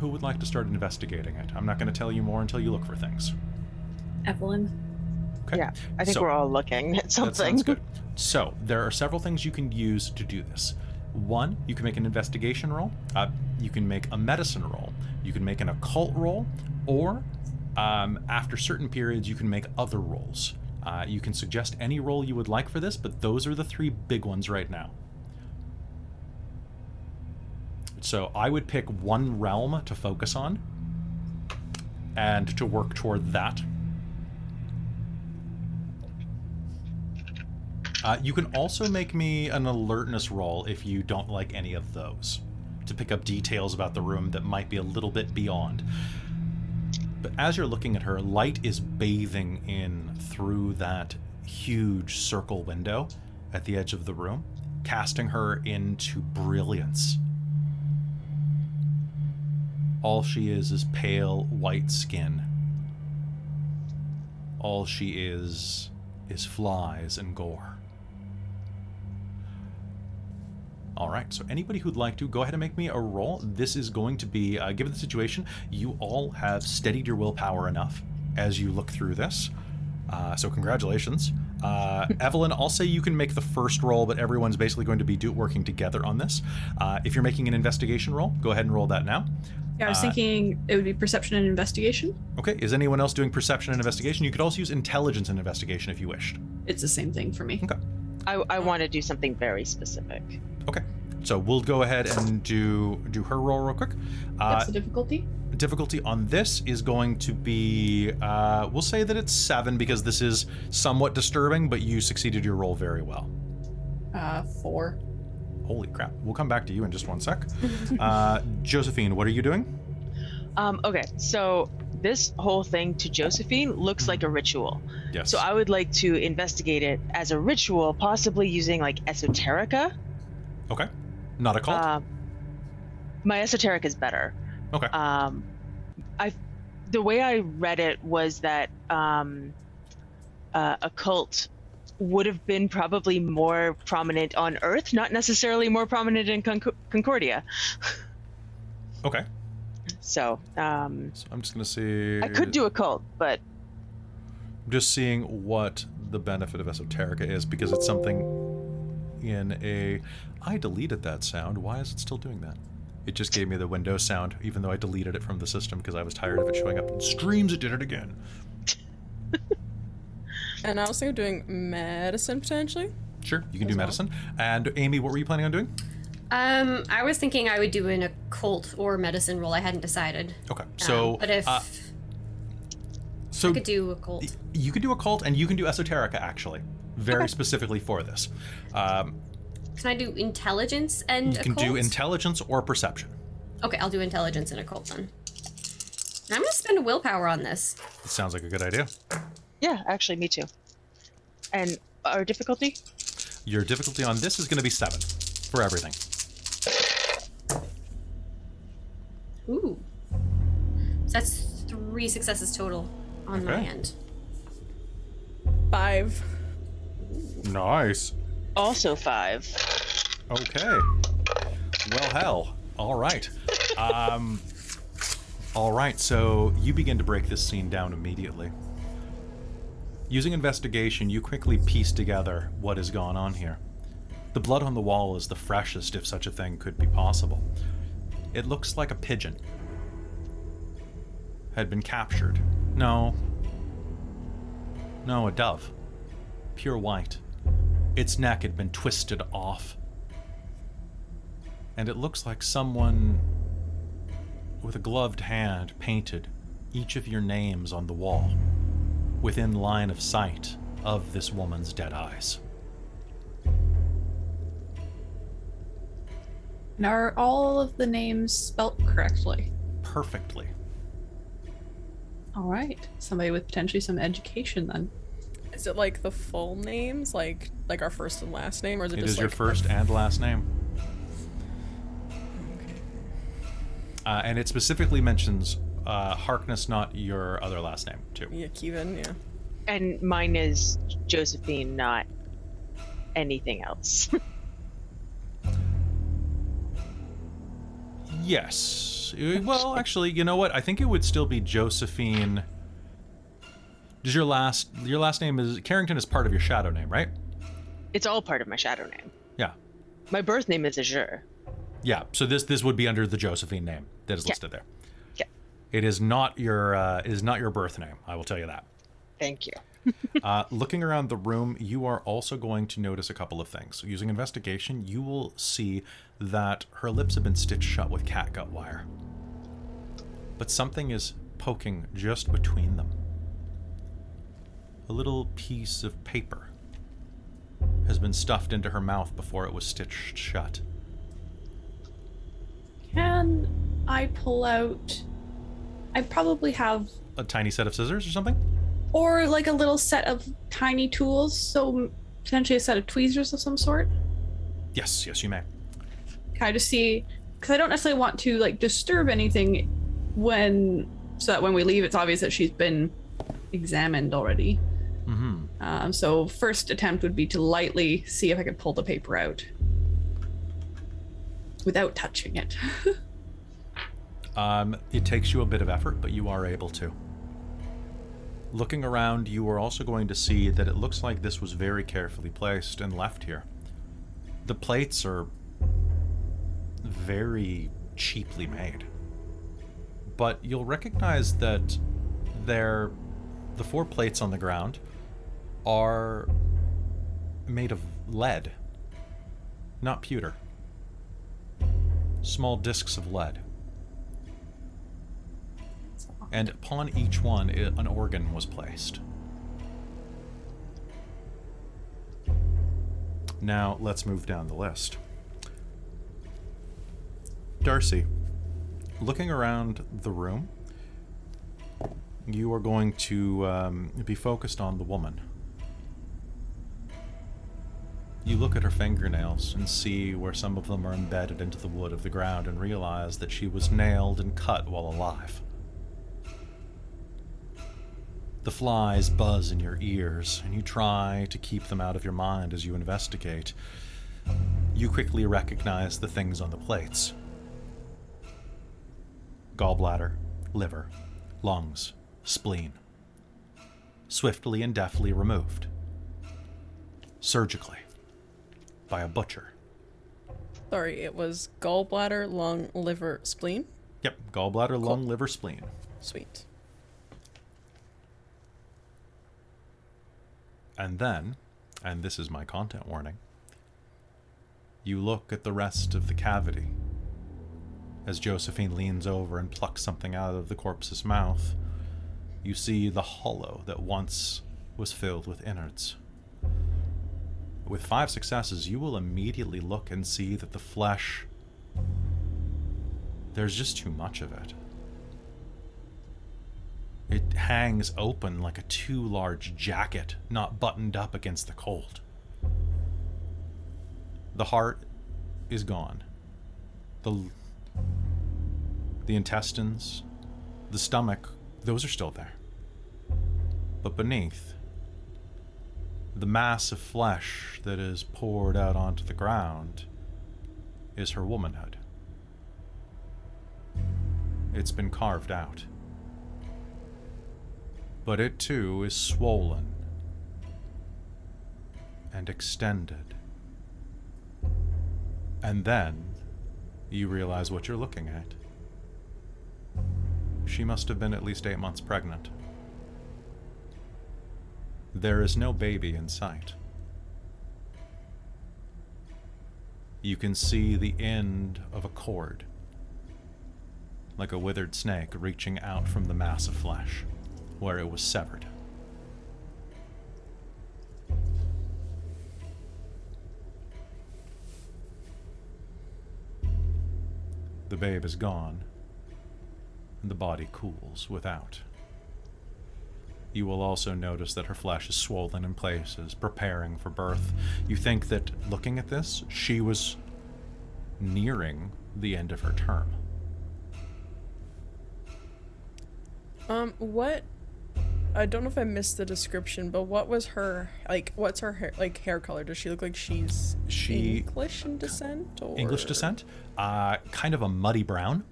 Who would like to start investigating it? I'm not going to tell you more until you look for things. Evelyn? Okay. Yeah, I think we're all looking at something. That sounds good. So, there are several things you can use to do this. One, you can make an investigation roll. You can make a medicine roll. You can make an occult roll. Or, after certain periods, you can make other rolls. You can suggest any roll you would like for this, but those are the 3 big ones right now. So I would pick one realm to focus on and to work toward that. You can also make me an alertness roll if you don't like any of those, to pick up details about the room that might be a little bit beyond. But as you're looking at her, light is bathing in through that huge circle window at the edge of the room, casting her into brilliance. All she is pale white skin. All she is flies and gore. All right, so anybody who'd like to, go ahead and make me a roll. This is going to be, given the situation, you all have steadied your willpower enough as you look through this. So congratulations. Evelyn, I'll say you can make the first roll, but everyone's basically going to be working together on this. If you're making an investigation roll, go ahead and roll that now. Yeah, I was thinking it would be perception and investigation. Okay, is anyone else doing perception and investigation? You could also use intelligence and investigation if you wished. It's the same thing for me. Okay. I want to do something very specific. Okay, so we'll go ahead and do her roll real quick. What's the difficulty? Difficulty on this is going to be, we'll say that it's 7 because this is somewhat disturbing, but you succeeded your roll very well. 4. Holy crap. We'll come back to you in just one sec. Josephine, what are you doing? Okay, so this whole thing to Josephine looks like a ritual. Yes. So I would like to investigate it as a ritual, possibly using like esoterica. Okay, not a cult. My esoteric is better. Okay. The way I read it was that occult would have been probably more prominent on Earth, not necessarily more prominent in Concordia. Okay. So, so I'm just going to see. I could do occult, but I'm just seeing what the benefit of esoterica is, because it's something in a... I deleted that sound. Why is it still doing that? It just gave me the Windows sound, even though I deleted it from the system because I was tired of it showing up in streams. It did it again. And I was thinking of doing medicine, potentially. Sure, you can do medicine. And Amy, what were you planning on doing? I was thinking I would do an occult or medicine role. I hadn't decided. Okay, so... but if... so I could do occult. You could do occult, and you can do esoterica, actually. Very specifically for this. Can I do intelligence and occult? You can do intelligence or perception. Okay, I'll do intelligence and occult then. And I'm going to spend a willpower on this. It sounds like a good idea. Yeah, actually, me too. And our difficulty? Your difficulty on this is going to be 7 for everything. Ooh. So that's 3 successes total on my end. 5. Nice. Also 5. Okay. Well, hell. All right. All right, so you begin to break this scene down immediately. Using investigation, you quickly piece together what has gone on here. The blood on the wall is the freshest, if such a thing could be possible. It looks like a pigeon had been captured. No, a dove. Pure white. Its neck had been twisted off. And it looks like someone with a gloved hand painted each of your names on the wall within line of sight of this woman's dead eyes. And are all of the names spelt correctly? Perfectly. All right. Somebody with potentially some education, then. Is it like the full names, like our first and last name, or is it just like... It is your first and last name. Okay. And it specifically mentions Harkness, not your other last name, too. Yeah, Kevin, yeah. And mine is Josephine, not anything else. Yes. Well, actually, you know what? I think it would still be Josephine. Does your last name is Carrington is part of your shadow name, right? It's all part of my shadow name. Yeah. My birth name is Azure. Yeah. So this would be under the Josephine name that is listed there. Yeah. It is not your birth name. I will tell you that. Thank you. Looking around the room, you are also going to notice a couple of things. Using investigation, you will see that her lips have been stitched shut with catgut wire. But something is poking just between them. A little piece of paper has been stuffed into her mouth before it was stitched shut. Can I pull out... I probably have... a tiny set of scissors or something? Or like a little set of tiny tools, so potentially a set of tweezers of some sort? Yes, you may. Can I just see, because I don't necessarily want to like disturb anything so that when we leave, it's obvious that she's been examined already. Mm-hmm. So first attempt would be to lightly see if I could pull the paper out without touching it. It takes you a bit of effort, but you are able to. Looking around, you are also going to see that it looks like this was very carefully placed and left here. The plates are very cheaply made. But you'll recognize that the four plates on the ground are made of lead, not pewter. Small discs of lead. And upon each one, an organ was placed. Now, let's move down the list. Darcie, looking around the room, you are going to be focused on the woman. You look at her fingernails and see where some of them are embedded into the wood of the ground and realize that she was nailed and cut while alive. The flies buzz in your ears, and you try to keep them out of your mind as you investigate. You quickly recognize the things on the plates. Gallbladder, liver, lungs, spleen. Swiftly and deftly removed. Surgically. By a butcher. Sorry, it was gallbladder, lung, liver, spleen? Yep, gallbladder, cool. Lung, liver, spleen. Sweet. And then, and this is my content warning, you look at the rest of the cavity as Josephine leans over and plucks something out of the corpse's mouth. You see the hollow that once was filled with innards. With 5 successes, you will immediately look and see that the flesh, there's just too much of it. It hangs open like a too large jacket, not buttoned up against the cold. The heart is gone. The intestines, the stomach, those are still there. But beneath, the mass of flesh that is poured out onto the ground is her womanhood. It's been carved out. But it too is swollen and extended. And then you realize what you're looking at. She must have been at least 8 months pregnant. There is no baby in sight. You can see the end of a cord, like a withered snake reaching out from the mass of flesh where it was severed. The babe is gone, and the body cools without. You will also notice that her flesh is swollen in places, preparing for birth. You think that, looking at this, she was nearing the end of her term. What? I don't know if I missed the description, but what was her, like, what's her hair, like, hair color? Does she look like she's English in descent? Or? English descent? Kind of a muddy brown.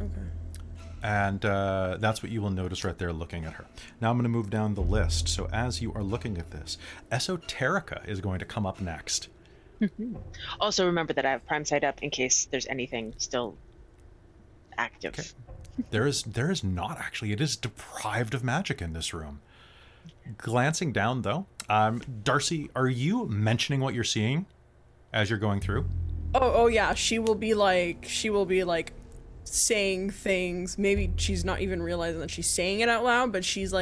Okay. And that's what you will notice right there looking at her. Now I'm going to move down the list. So as you are looking at this, Esoterica is going to come up next. Also remember that I have Prime Side up in case there's anything still active. Okay. There is not actually. It is deprived of magic in this room. Glancing down though, Darcie, are you mentioning what you're seeing as you're going through? Oh yeah, she will be like saying things. Maybe she's not even realizing that she's saying it out loud, but she's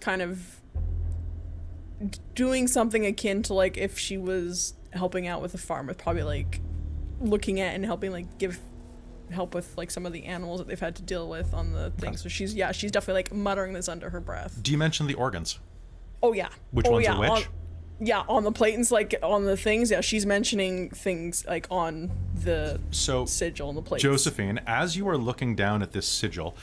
kind of doing something akin to like if she was helping out with a farm, with probably like looking at and helping like give help with like some of the animals that they've had to deal with on the thing. Okay. So she's definitely like muttering this under her breath. Do you mention the organs? Oh yeah. Which ones are which? On the platens, like on the things. Yeah, she's mentioning things like on the sigil and the plates. Josephine, as you are looking down at this sigil,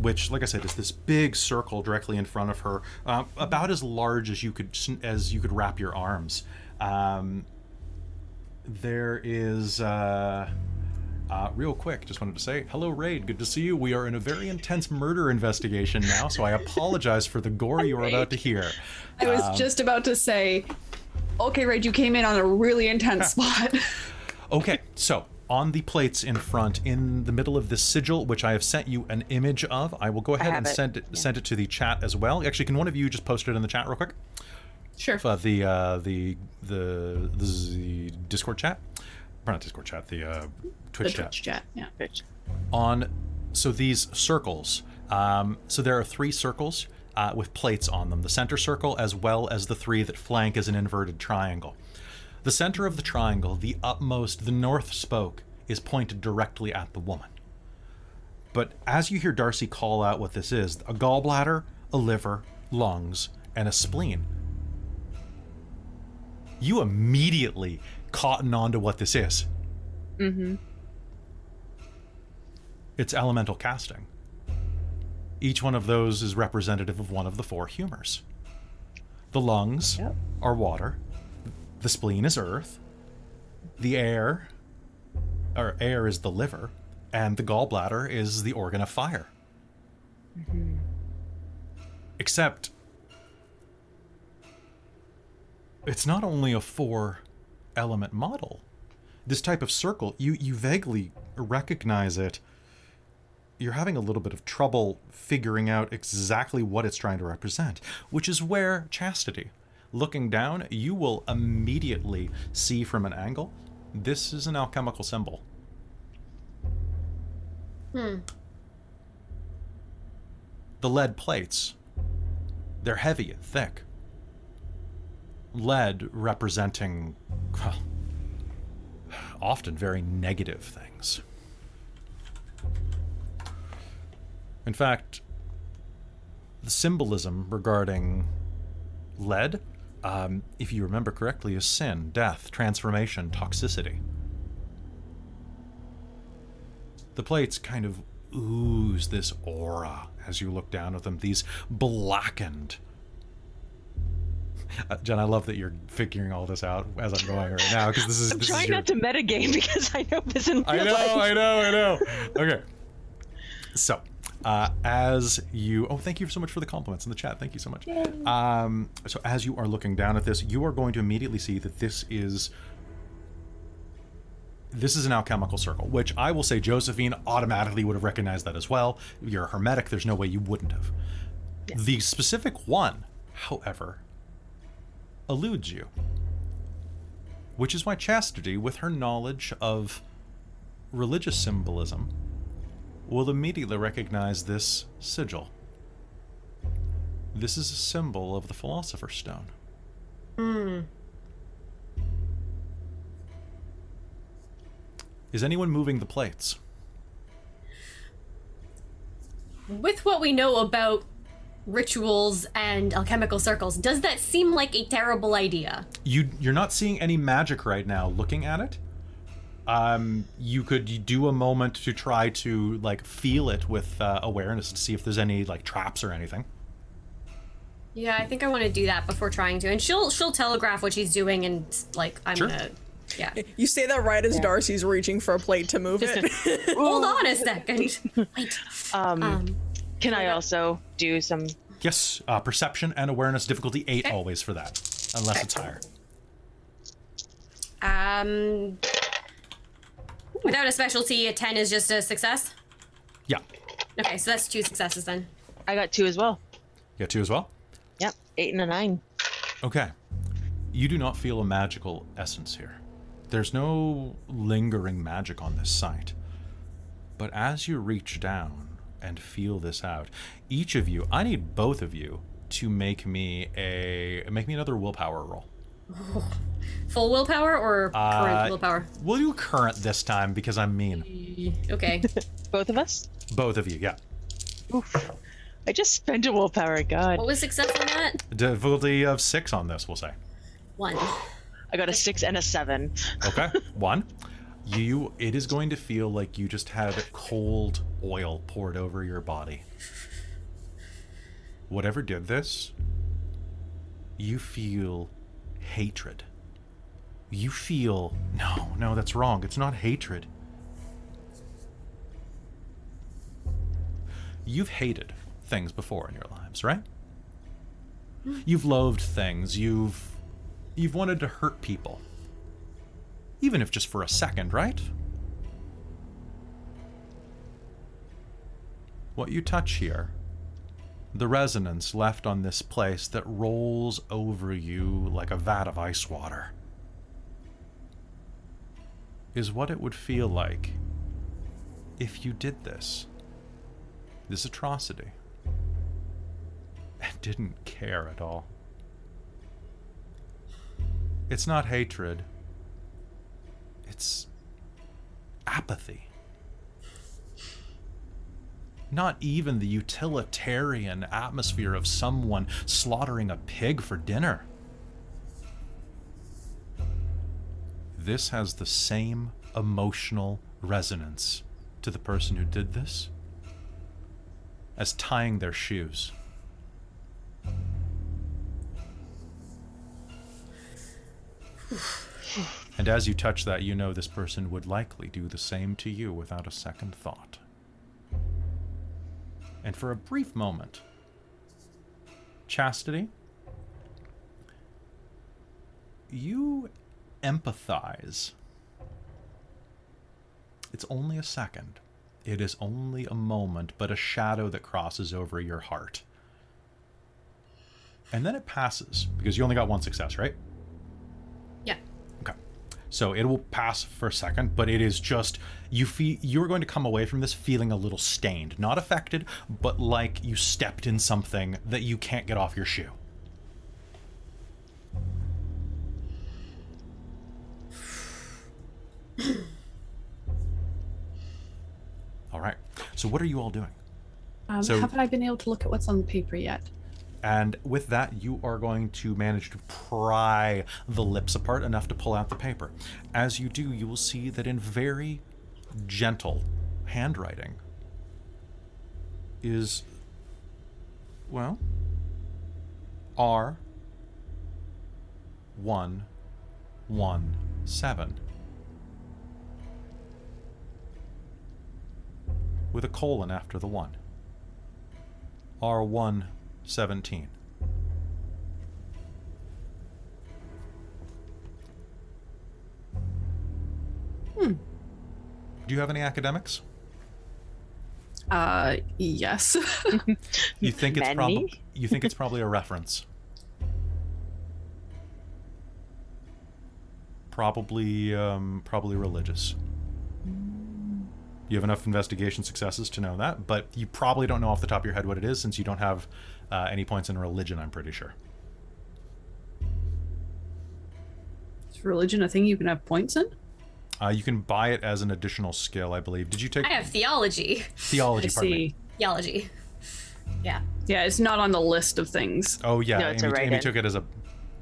which, like I said, is this big circle directly in front of her, about as large as you could wrap your arms. There is. Real quick, just wanted to say, hello Raid, good to see you. We are in a very intense murder investigation now, so I apologize for the gore you are about to hear. I was just about to say, okay Raid, you came in on a really intense spot. Okay, so on the plates in front, in the middle of this sigil, which I have sent you an image of, I will go ahead and send it to the chat as well. Actually, can one of you just post it in the chat real quick? Sure. The Discord chat? Or not Discord chat, the Twitch chat. Yeah, Twitch. So these circles, so there are 3 circles with plates on them. The center circle as well as the 3 that flank as an inverted triangle. The center of the triangle, the utmost, the north spoke, is pointed directly at the woman. But as you hear Darcie call out what this is, a gallbladder, a liver, lungs, and a spleen, you immediately cotton on to what this is. Mm-hmm. It's elemental casting. Each one of those is representative of one of the 4 humors. The lungs are water. The spleen is earth. Air is the liver. And the gallbladder is the organ of fire. Mm-hmm. Except it's not only a 4 element model. This type of circle, you vaguely recognize it. You're having a little bit of trouble figuring out exactly what it's trying to represent, which is where Chastity, looking down, you will immediately see from an angle, this is an alchemical symbol. The lead plates, they're heavy and thick. Lead representing often very negative things. In fact, the symbolism regarding lead, if you remember correctly, is sin, death, transformation, toxicity. The plates kind of ooze this aura as you look down at them, these blackened Jen, I love that you're figuring all this out as I'm going right now, because this is. I'm trying not to metagame because I know this in real life. I know. Okay. So, as you, thank you so much for the compliments in the chat. Thank you so much. Yay. So as you are looking down at this, you are going to immediately see that this is an alchemical circle, which I will say Josephine automatically would have recognized that as well. You're a hermetic. There's no way you wouldn't have. Yes. The specific one, however, eludes you, which is why Chastity, with her knowledge of religious symbolism, will immediately recognize this sigil. This is a symbol of the Philosopher's Stone. Mm. Is anyone moving the plates? With what we know about rituals and alchemical circles, does that seem like a terrible idea? You're not seeing any magic right now looking at it. You could do a moment to try to feel it with awareness to see if there's any traps or anything. Yeah, I think I want to do that before trying to. And she'll telegraph what she's doing, and I'm sure. Gonna. Yeah. You say that right as Darcy's reaching for a plate to move it. Hold on a second. Wait. Can I also do some? Yes. Perception and awareness difficulty 8 always for that, unless it's higher. Without a specialty, a 10 is just a success? Yeah. Okay, so that's 2 successes then. I got 2 as well. You got 2 as well? Yep, 8 and a 9. Okay. You do not feel a magical essence here. There's no lingering magic on this site. But as you reach down and feel this out, each of you, I need both of you to make me another willpower roll. Full willpower or current willpower? We'll do current this time because I'm mean. Okay. Both of us? Both of you, yeah. Oof. I just spent a willpower, God. What was success on that? Difficulty of 6 on this, we'll say. 1. I got a 6 and a 7. Okay, 1. It is going to feel like you just had cold oil poured over your body. Whatever did this, you feel hatred. You feel no, that's wrong. It's not hatred. You've hated things before in your lives, right? You've loathed things. You've wanted to hurt people, even if just for a second, right? What you touch here, the resonance left on this place that rolls over you like a vat of ice water, is what it would feel like if you did this atrocity, and didn't care at all. It's not hatred, it's apathy. Not even the utilitarian atmosphere of someone slaughtering a pig for dinner. This has the same emotional resonance to the person who did this as tying their shoes. And as you touch that, you know this person would likely do the same to you without a second thought. And for a brief moment, Chastity, you empathize. It's only a second. It is only a moment, but a shadow that crosses over your heart. And then it passes, because you only got 1 success, right? Yeah. Okay. So it will pass for a second, but it is just, you're going to come away from this feeling a little stained. Not affected, but like you stepped in something that you can't get off your shoe. All right. So what are you all doing? Haven't I been able to look at what's on the paper yet? And with that, you are going to manage to pry the lips apart enough to pull out the paper. As you do, you will see that in very gentle handwriting is, R 117. With a colon after the 1. R117. Do you have any academics? Yes. You think it's probably a reference? Probably religious. You have enough investigation successes to know that, but you probably don't know off the top of your head what it is, since you don't have any points in religion, I'm pretty sure. Is religion a thing you can have points in? You can buy it as an additional skill, I believe. Did you take... I have theology. Theology, pardon me. Theology. Yeah. Yeah, it's not on the list of things. Oh, yeah. No, Amy took it as a...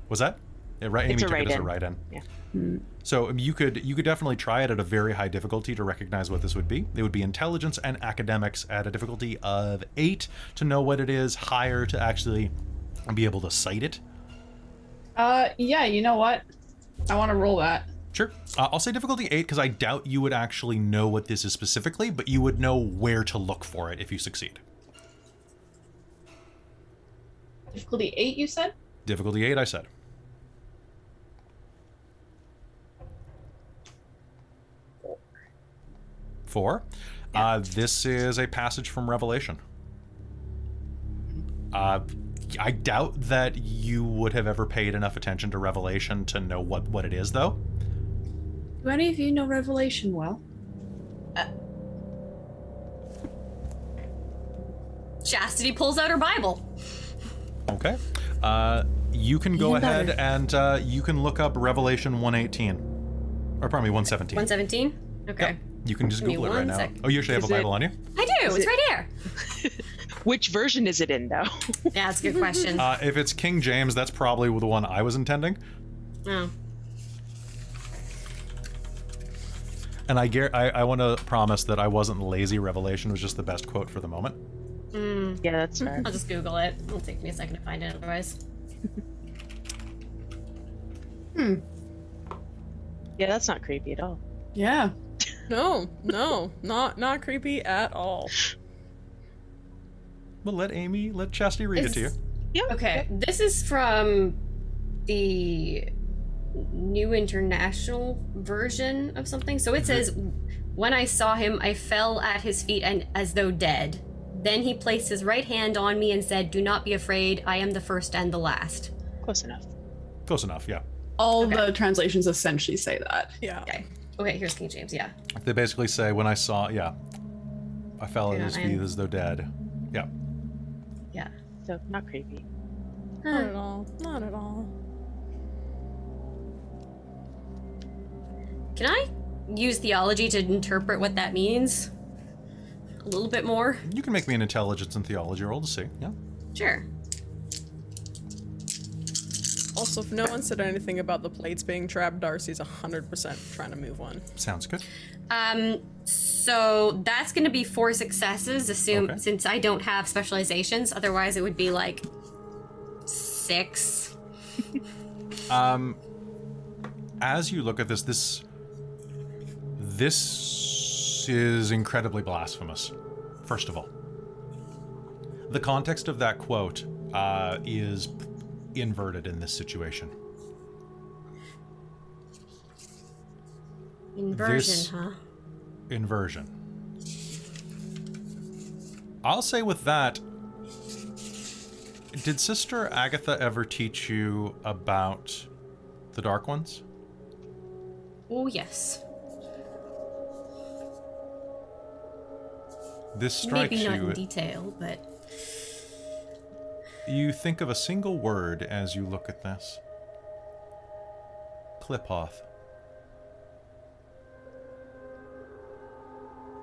Was that? Yeah, right. Amy took it as a write-in. Yeah. Mm-hmm. So you could definitely try it at a very high difficulty to recognize what this would be. It would be intelligence and academics at a difficulty of 8 to know what it is, higher to actually be able to cite it. Yeah, you know what? I want to roll that. Sure. I'll say difficulty 8 because I doubt you would actually know what this is specifically, but you would know where to look for it if you succeed. Difficulty 8, you said? Difficulty 8, I said. Four. Yeah. This is a passage from Revelation. I doubt that you would have ever paid enough attention to Revelation to know what it is, though. Do any of you know Revelation well? Chastity pulls out her Bible. Okay. You can go ahead and you can look up Revelation 1:18. Or pardon me, 1:17. 1:17? Okay. Yep. You can just Google it right now. Oh, you actually have a Bible on you? I do. It's right here. Which version is it in, though? Yeah, that's a good question. If it's King James, that's probably the one I was intending. Oh. And I want to promise that I wasn't lazy. Revelation was just the best quote for the moment. Yeah, that's fair. I'll just Google it. It'll take me a second to find it otherwise. Yeah, that's not creepy at all. Yeah. No, not creepy at all. Well, let Chastity read it to you. Yeah. Okay, this is from the New International Version of something. So it says, "When I saw him, I fell at his feet and as though dead. Then he placed his right hand on me and said, 'Do not be afraid. I am the first and the last.'" Close enough. Close enough. Yeah. The translations essentially say that. Yeah. Okay, here's King James, yeah. They basically say, when I saw, I fell at his feet as though dead. Yeah. Yeah. So, not creepy. Not at all. Not at all. Can I use theology to interpret what that means? A little bit more? You can make me an intelligence and theology roll to see, yeah. Sure. Also, if no one said anything about the plates being trapped, Darcy's 100% trying to move one. Sounds good. So that's going to be 4 successes, since I don't have specializations. Otherwise, it would be like 6. As you look at this is incredibly blasphemous. First of all, the context of that quote is inverted in this situation. Inversion. I'll say with that, did Sister Agatha ever teach you about the Dark Ones? Oh, yes. This strikes you... Maybe not in detail, but... You think of a single word as you look at this. Qlippoth.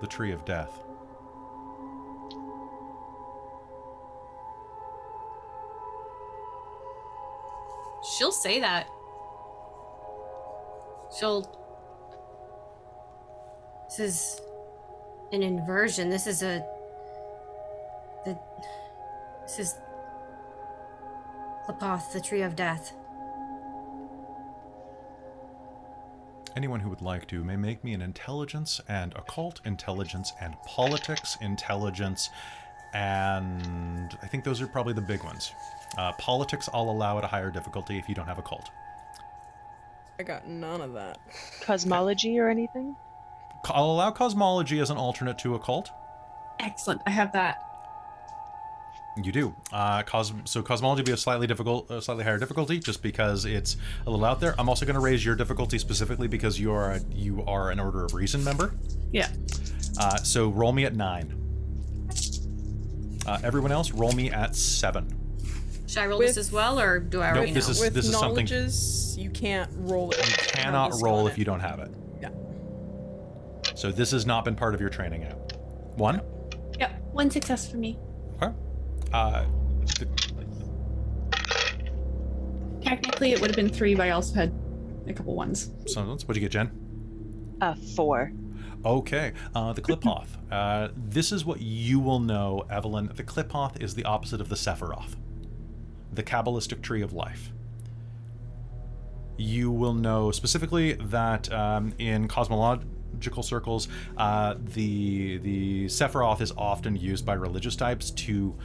The Tree of Death. She'll say that. This is an inversion. This is Qlippoth, the Tree of Death. anyone who would like to may make me an intelligence and occult intelligence and politics intelligence, and I think those are probably the big ones. Politics I'll allow at a higher difficulty if you don't have occult. I got none of that. Cosmology or anything? I'll allow cosmology as an alternate to occult. Excellent, I have that. You do. So cosmology would be a slightly higher difficulty, just because it's a little out there. I'm also going to raise your difficulty specifically because you are an Order of Reason member. Yeah. So roll me at 9. Everyone else, roll me at 7. Should I roll this as well, or do I already know? This is something. You can't roll it. You cannot roll if you don't have it. Yeah. So this has not been part of your training yet. 1? Yep. 1 success for me. Okay. Technically, it would have been 3, but I also had a couple ones. So, what'd you get, Jen? 4. Okay. The Qlippoth. This is what you will know, Evelyn. The Qlippoth is the opposite of the Sephiroth, the Kabbalistic tree of life. You will know specifically that in cosmological circles, the Sephiroth is often used by religious types to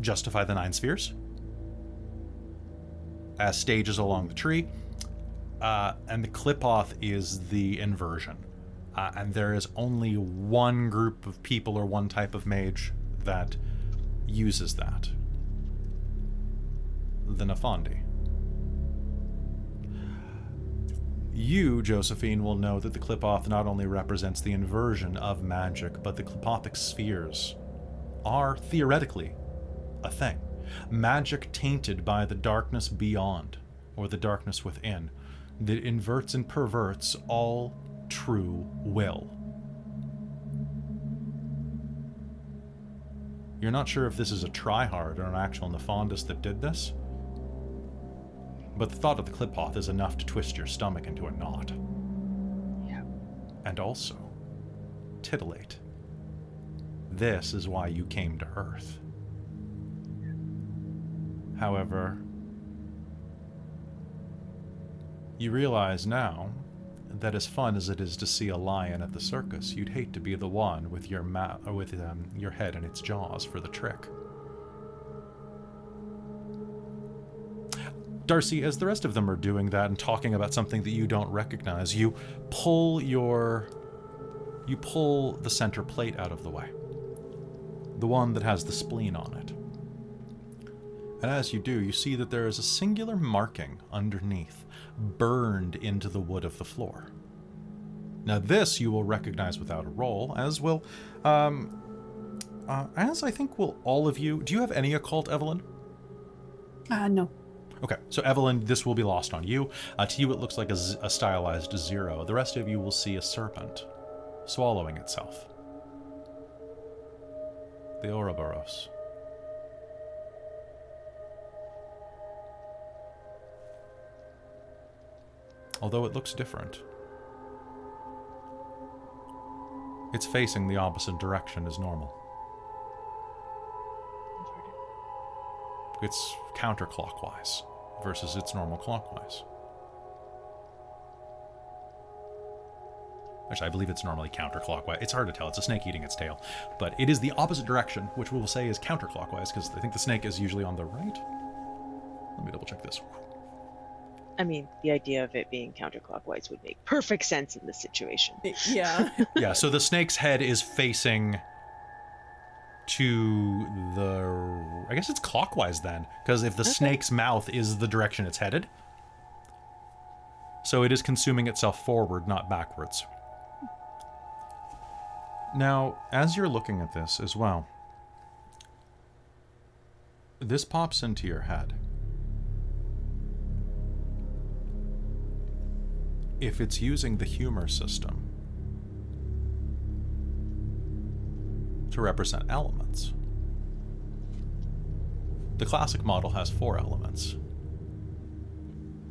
justify the 9 spheres as stages along the tree, and the Qlippoth is the inversion, and there is only one group of people or one type of mage that uses that, the Nephandi. You, Josephine, will know that the Qlippoth not only represents the inversion of magic, but the Qlippothic spheres are theoretically a thing. Magic tainted by the darkness beyond, or the darkness within, that inverts and perverts all true will. You're not sure if this is a tryhard or an actual Nephondist that did this, but the thought of the Qlippoth is enough to twist your stomach into a knot. Yeah. And also, titillate. This is why you came to Earth. However, you realize now that as fun as it is to see a lion at the circus, you'd hate to be the one with your head in its jaws for the trick. Darcie, as the rest of them are doing that and talking about something that you don't recognize, you pull the center plate out of the way, the one that has the spleen on it. And as you do, you see that there is a singular marking underneath, burned into the wood of the floor. Now this you will recognize without a roll, as will, as I think will all of you. Do you have any occult, Evelyn? No. Okay, so Evelyn, this will be lost on you. To you it looks like a stylized 0. The rest of you will see a serpent swallowing itself. The Ouroboros. Although it looks different. It's facing the opposite direction as normal. It's counterclockwise versus its normal clockwise. Actually, I believe it's normally counterclockwise. It's hard to tell. It's a snake eating its tail. But it is the opposite direction, which we will say is counterclockwise, because I think the snake is usually on the right. Let me double check this. I mean, the idea of it being counterclockwise would make perfect sense in this situation. Yeah. Yeah, so the snake's head is facing to the... I guess it's clockwise then, because if the snake's mouth is the direction it's headed. So it is consuming itself forward, not backwards. Now, as you're looking at this as well, this pops into your head. If it's using the humor system to represent elements. The classic model has 4 elements.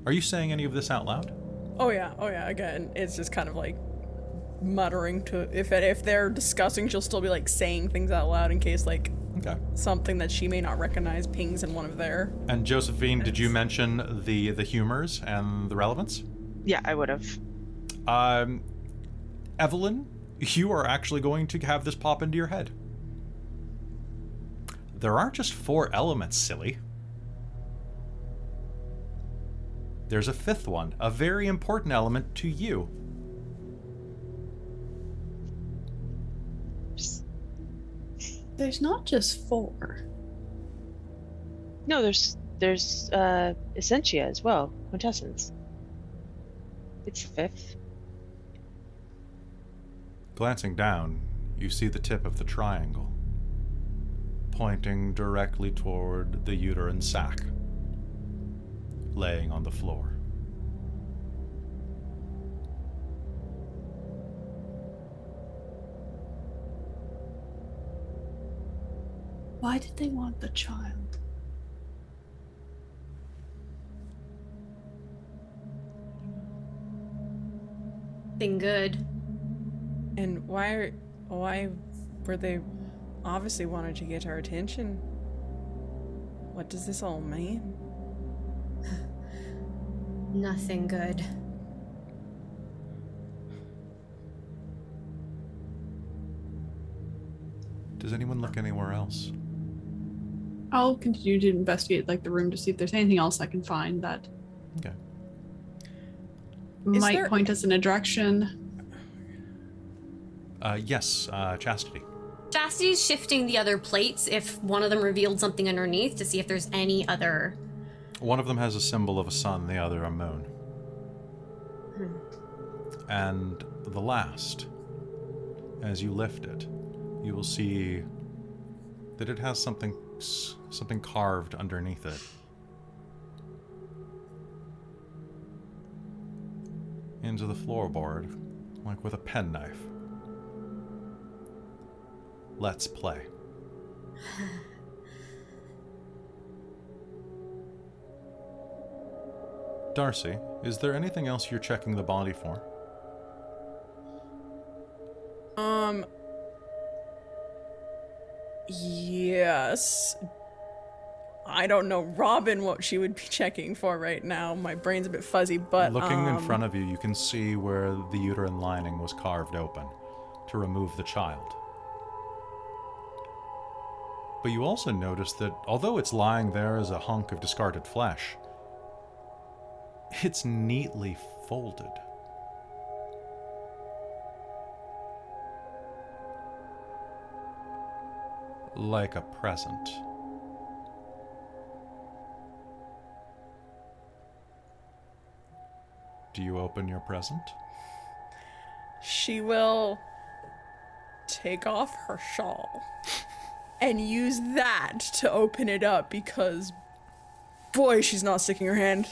Are you saying any of this out loud? Oh yeah, again, it's just kind of like muttering to, if they're discussing, she'll still be like saying things out loud in case like something that she may not recognize pings in one of their. And Josephine, did you mention the humors and the relevance? Yeah, I would have. Evelyn, you are actually going to have this pop into your head. There aren't just four elements, silly. There's a fifth one, a very important element to you. There's not just four. No, there's Essentia as well, quintessence. It's the fifth. Glancing down, you see the tip of the triangle, pointing directly toward the uterine sac, laying on the floor. Why did they want the child? Thing good. And why were they obviously wanted to get our attention? What does this all mean? Nothing good. Does anyone look anywhere else? I'll continue to investigate the room to see if there's anything else I can find that might point us in a direction. Yes, Chastity. Chastity's shifting the other plates if one of them revealed something underneath to see if there's any other. One of them has a symbol of a sun, the other a moon. And the last, as you lift it, you will see that it has something carved underneath it. Into the floorboard, with a penknife. Let's play. Darcie, is there anything else you're checking the body for? Yes. I don't know, Robin, what she would be checking for right now. My brain's a bit fuzzy, but looking in front of you, you can see where the uterine lining was carved open to remove the child. But you also notice that although it's lying there as a hunk of discarded flesh, it's neatly folded. Like a present. Do you open your present? She will take off her shawl and use that to open it up because, boy, she's not sticking her hand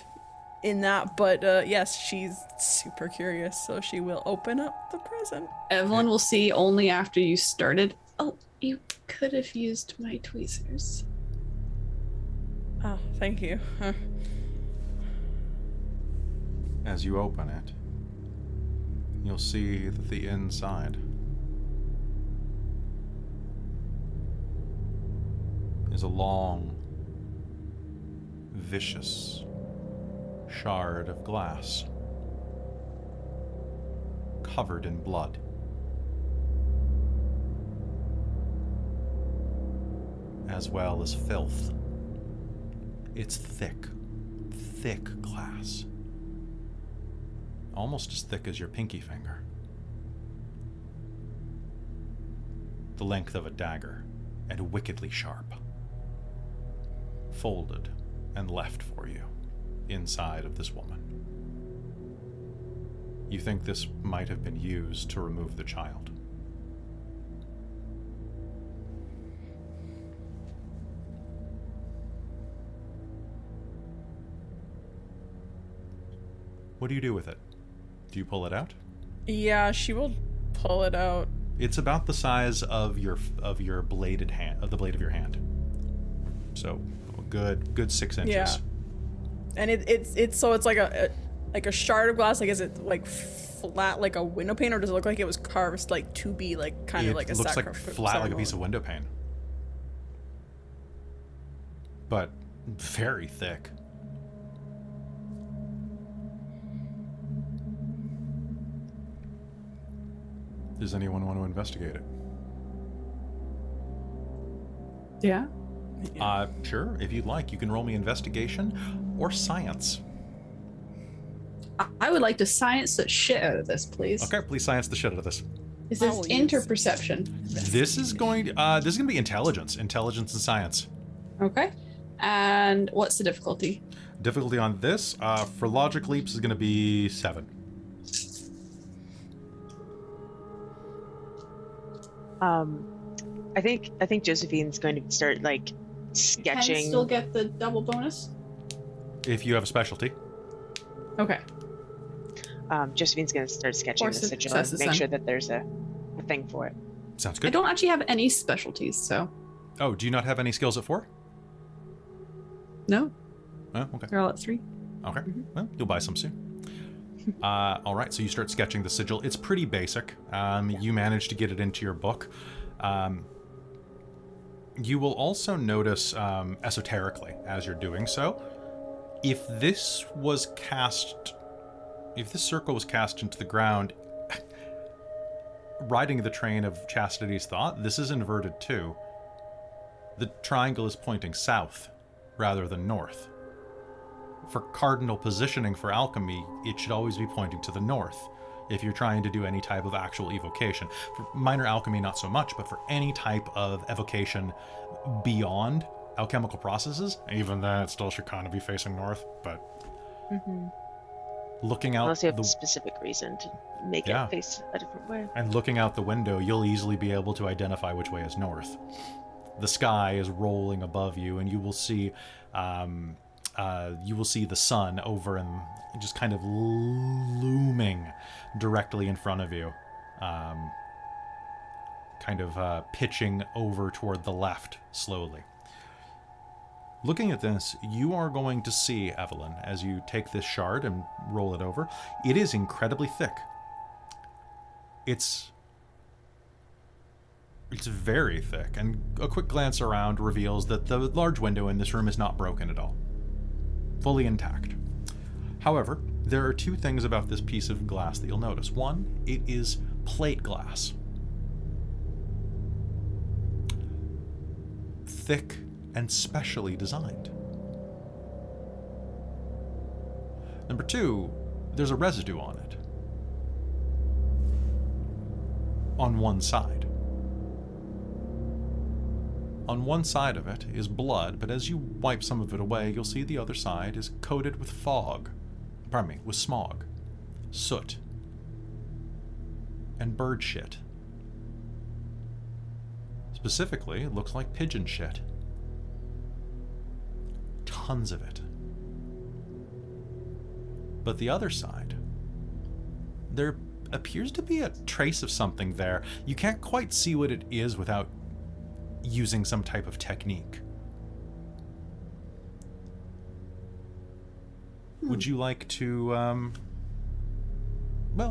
in that. But yes, she's super curious, so she will open up the present. Evelyn will see only after you started. Oh, you could have used my tweezers. Oh, thank you. Huh. As you open it, you'll see that the inside is a long, vicious shard of glass covered in blood. As well as filth. It's thick, thick glass. Almost as thick as your pinky finger. The length of a dagger, and wickedly sharp. Folded and left for you, inside of this woman. You think this might have been used to remove the child. What do you do with it? Do you pull it out? Yeah, she will pull it out. It's about the size of your bladed hand, of the blade of your hand. So, a good 6 inches. Yeah. And it's like a shard of glass. Like, is it flat like a window pane, or does it look like it was carved to be kind of a sacrifice? It looks flat like a piece of window pane, but very thick. Does anyone want to investigate it? Yeah. Sure. If you'd like, you can roll me investigation or science. I would like to science the shit out of this, please. Okay, please science the shit out of this. Is this interperception? Yes. This is going to be intelligence and science. Okay. And what's the difficulty? Difficulty on this for logic leaps is going to be 7. I think Josephine's going to start like sketching. Can I still get the double bonus? If you have a specialty. Okay. Josephine's going to start sketching the sigil and make sure that there's a thing for it. Sounds good. I don't actually have any specialties, so. Oh, do you not have any skills at 4? No. Oh, okay. They're all at 3. Okay. Mm-hmm. Well, you'll buy some soon. All right, so you start sketching the sigil. It's pretty basic. You manage to get it into your book. You will also notice esoterically as you're doing so, if this circle was cast into the ground, riding the train of Chastity's thought, this is inverted too. The triangle is pointing south rather than north. For cardinal positioning for alchemy, it should always be pointing to the north if you're trying to do any type of actual evocation. For minor alchemy, not so much, but for any type of evocation beyond alchemical processes, even then it still should kind of be facing north, but mm-hmm. Looking out... Unless you have a specific reason to make it face a different way. And looking out the window, you'll easily be able to identify which way is north. The sky is rolling above you, and you will see... you will see the sun over and just kind of looming directly in front of you, pitching over toward the left slowly. Looking at this, you are going to see, Evelyn, as you take this shard and roll it over, it is incredibly thick. It's very thick, and a quick glance around reveals that the large window in this room is not broken at all. Fully intact. However, there are 2 things about this piece of glass that you'll notice. One, it is plate glass. Thick and specially designed. Number 2, there's a residue on it. On one side. On one side of it is blood, but as you wipe some of it away, you'll see the other side is coated with smog, soot, and bird shit. Specifically, it looks like pigeon shit. Tons of it. But the other side, there appears to be a trace of something there. You can't quite see what it is without using some type of technique. Would you like to, well,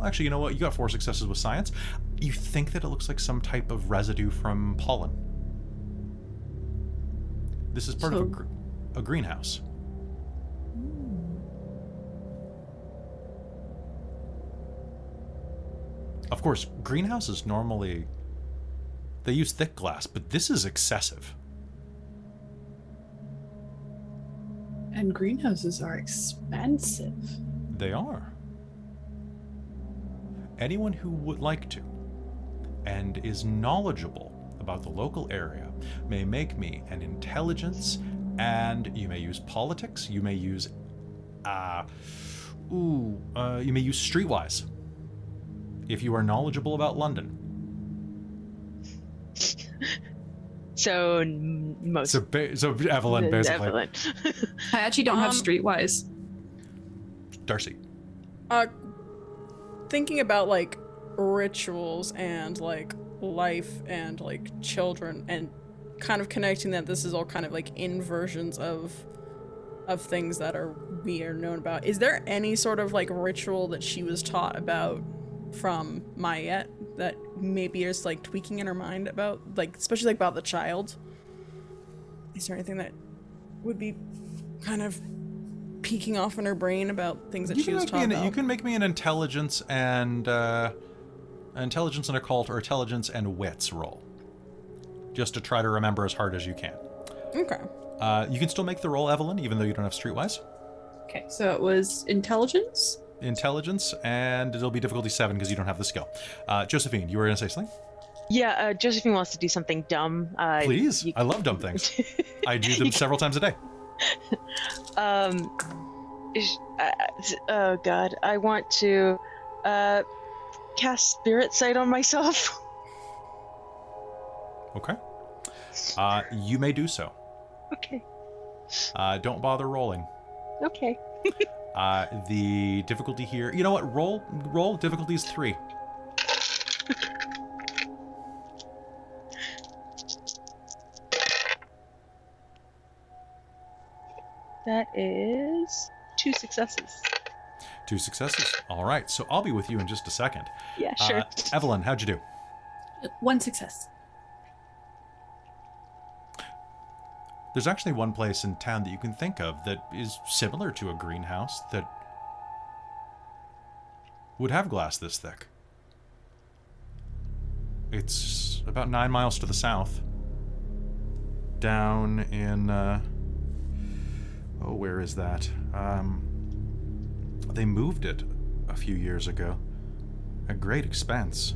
actually, you know what? You got 4 successes with science. You think that it looks like some type of residue from pollen. This is part of a greenhouse. Of course, greenhouses normally... they use thick glass, but this is excessive. And greenhouses are expensive. They are. Anyone who would like to and is knowledgeable about the local area may make me an intelligence, and you may use politics, you may use you may use streetwise if you are knowledgeable about London. So most. So Evelyn, basically. Evelyn. I actually don't have streetwise. Darcie. Thinking about like rituals and like life and like children and kind of connecting that this is all kind of like inversions of things that we are known about. Is there any sort of like ritual that she was taught about from Mayette that maybe is like tweaking in her mind about, like, especially like about the child? Is there anything that would be kind of peeking off in her brain about things that she was taught about? You can make me an intelligence and intelligence and occult, or intelligence and wits roll. Just to try to remember as hard as you can. Okay. You can still make the roll, Evelyn, even though you don't have streetwise. Okay, so it was intelligence? Intelligence, and it'll be difficulty 7 because you don't have the skill. Josephine, you were going to say something? Yeah, Josephine wants to do something dumb. Please, I love dumb things. I do them several times a day. Oh God, I want to cast Spirit Sight on myself. Okay. You may do so. Okay. Don't bother rolling. Okay. The difficulty here, you know what? Roll. Difficulty is 3. That is 2 successes. 2 successes. All right. So I'll be with you in just a second. Yeah, sure. Evelyn, how'd you do? 1 success. There's actually one place in town that you can think of that is similar to a greenhouse that would have glass this thick. It's about 9 miles to the south. Down in... where is that? They moved it a few years ago at great expense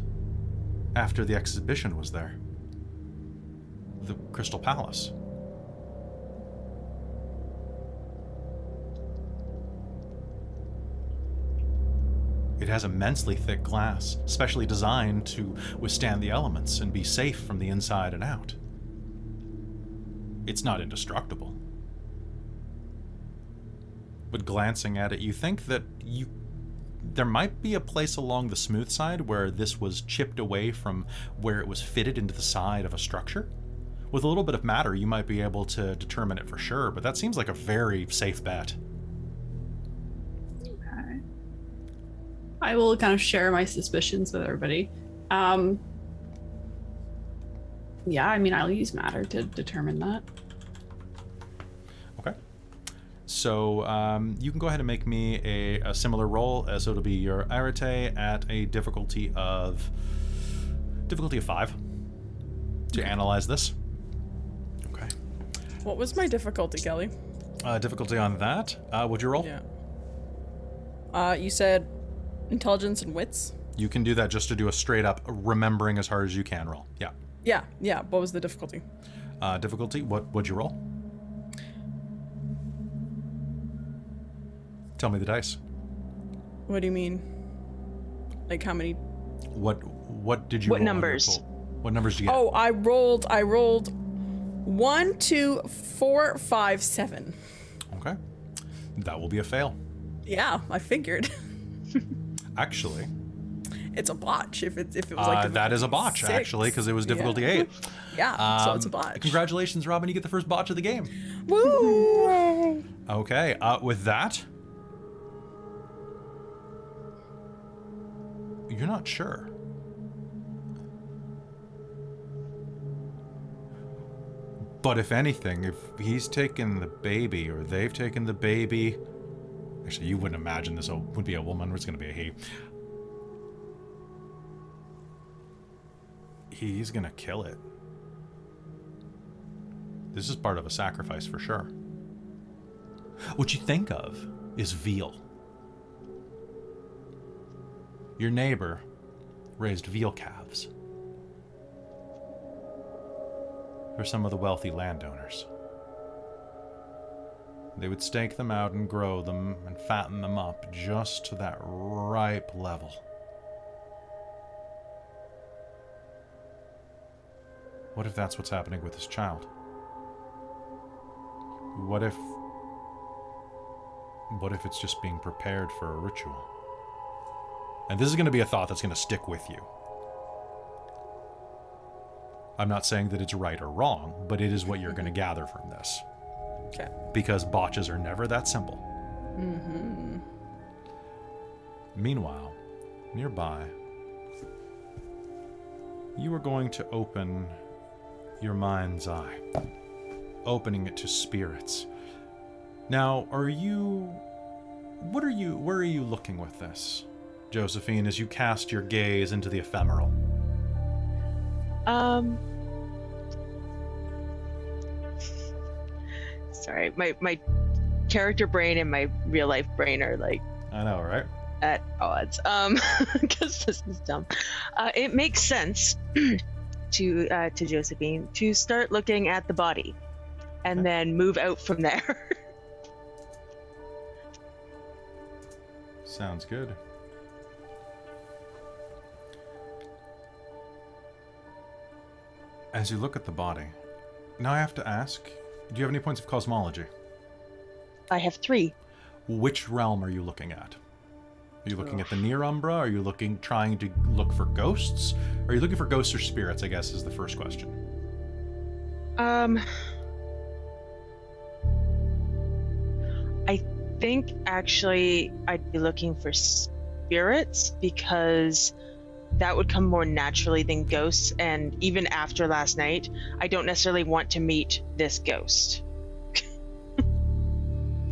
after the exhibition was there. The Crystal Palace. It has immensely thick glass, specially designed to withstand the elements and be safe from the inside and out. It's not indestructible. But glancing at it, you think that there might be a place along the smooth side where this was chipped away from where it was fitted into the side of a structure. With a little bit of matter, you might be able to determine it for sure, but that seems like a very safe bet. Okay. I will kind of share my suspicions with everybody. I'll use matter to determine that. So you can go ahead and make me a similar roll. So it'll be your Arete at a difficulty of 5 to analyze this. Okay. What was my difficulty, Kelly? Difficulty on that. What'd you roll? Yeah. You said intelligence and wits. You can do that just to do a straight up remembering as hard as you can roll. Yeah. Yeah. What was the difficulty? What'd you roll? Tell me the dice. What do you mean? Like how many? What did you? What roll numbers? What numbers did you get? Oh, I rolled 1, 2, 4, 5, 7. Okay, that will be a fail. Yeah, I figured. Actually, it's a botch. If it was like that is a botch 6. Actually, because it was difficulty 8. Yeah, so it's a botch. Congratulations, Robin! You get the first botch of the game. Woo! Okay, with that. You're not sure. But if anything, if he's taken the baby or they've taken the baby... Actually, you wouldn't imagine this would be a woman. It's going to be a he. He's going to kill it. This is part of a sacrifice for sure. What you think of is veal. Your neighbor raised veal calves for some of the wealthy landowners. They would stake them out and grow them and fatten them up just to that ripe level. What if that's what's happening with this child? What if it's just being prepared for a ritual? And this is going to be a thought that's going to stick with you. I'm not saying that it's right or wrong, but it is what you're going to gather from this. Okay. Because botches are never that simple. Mm-hmm. Meanwhile, nearby, you are going to open your mind's eye, opening it to spirits. Now, where are you looking with this? Josephine, as you cast your gaze into the ephemeral? Sorry, my character brain and my real life brain are like, I know, right? At odds. Because this is dumb. It makes sense to Josephine to start looking at the body, and then move out from there. Sounds good. As you look at the body, now I have to ask, do you have any points of cosmology? I have 3. Which realm are you looking at? Are you looking at the near umbra? Are you trying to look for ghosts? Are you looking for ghosts or spirits, I guess, is the first question. I think actually I'd be looking for spirits, because that would come more naturally than ghosts. And even after last night, I don't necessarily want to meet this ghost.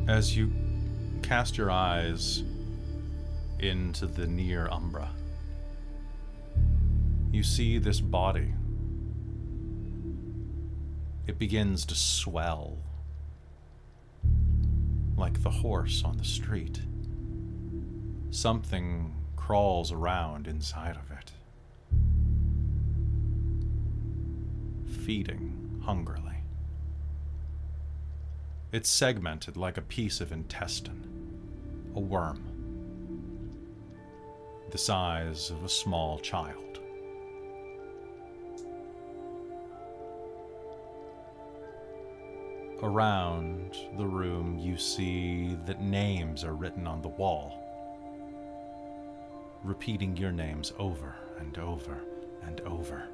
As you cast your eyes into the near umbra, you see this body. It begins to swell, like the horse on the street. Something crawls around inside of it, feeding hungrily. It's segmented like a piece of intestine, a worm, the size of a small child. Around the room, you see that names are written on the wall, repeating your names over and over and over.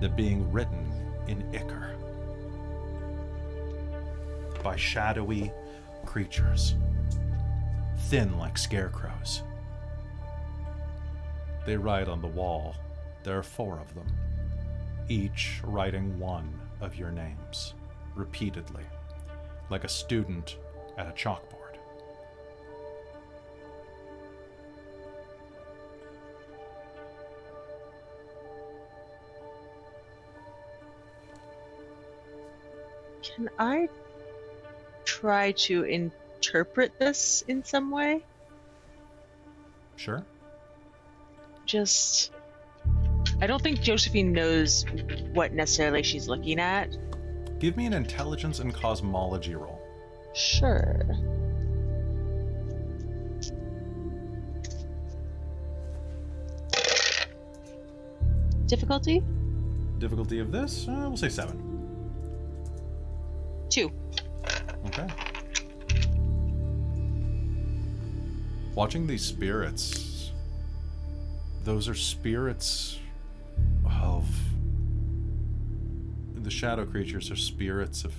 They're being written in ichor by shadowy creatures, thin like scarecrows. They write on the wall. There are 4 of them, each writing one of your names, repeatedly, like a student at a chalkboard. Can I try to interpret this in some way? Sure. I don't think Josephine knows what necessarily she's looking at. Give me an intelligence and cosmology roll. Sure. Difficulty? Difficulty of this? We'll say 7. 2. Okay. Watching these spirits, those are spirits of... The shadow creatures are spirits of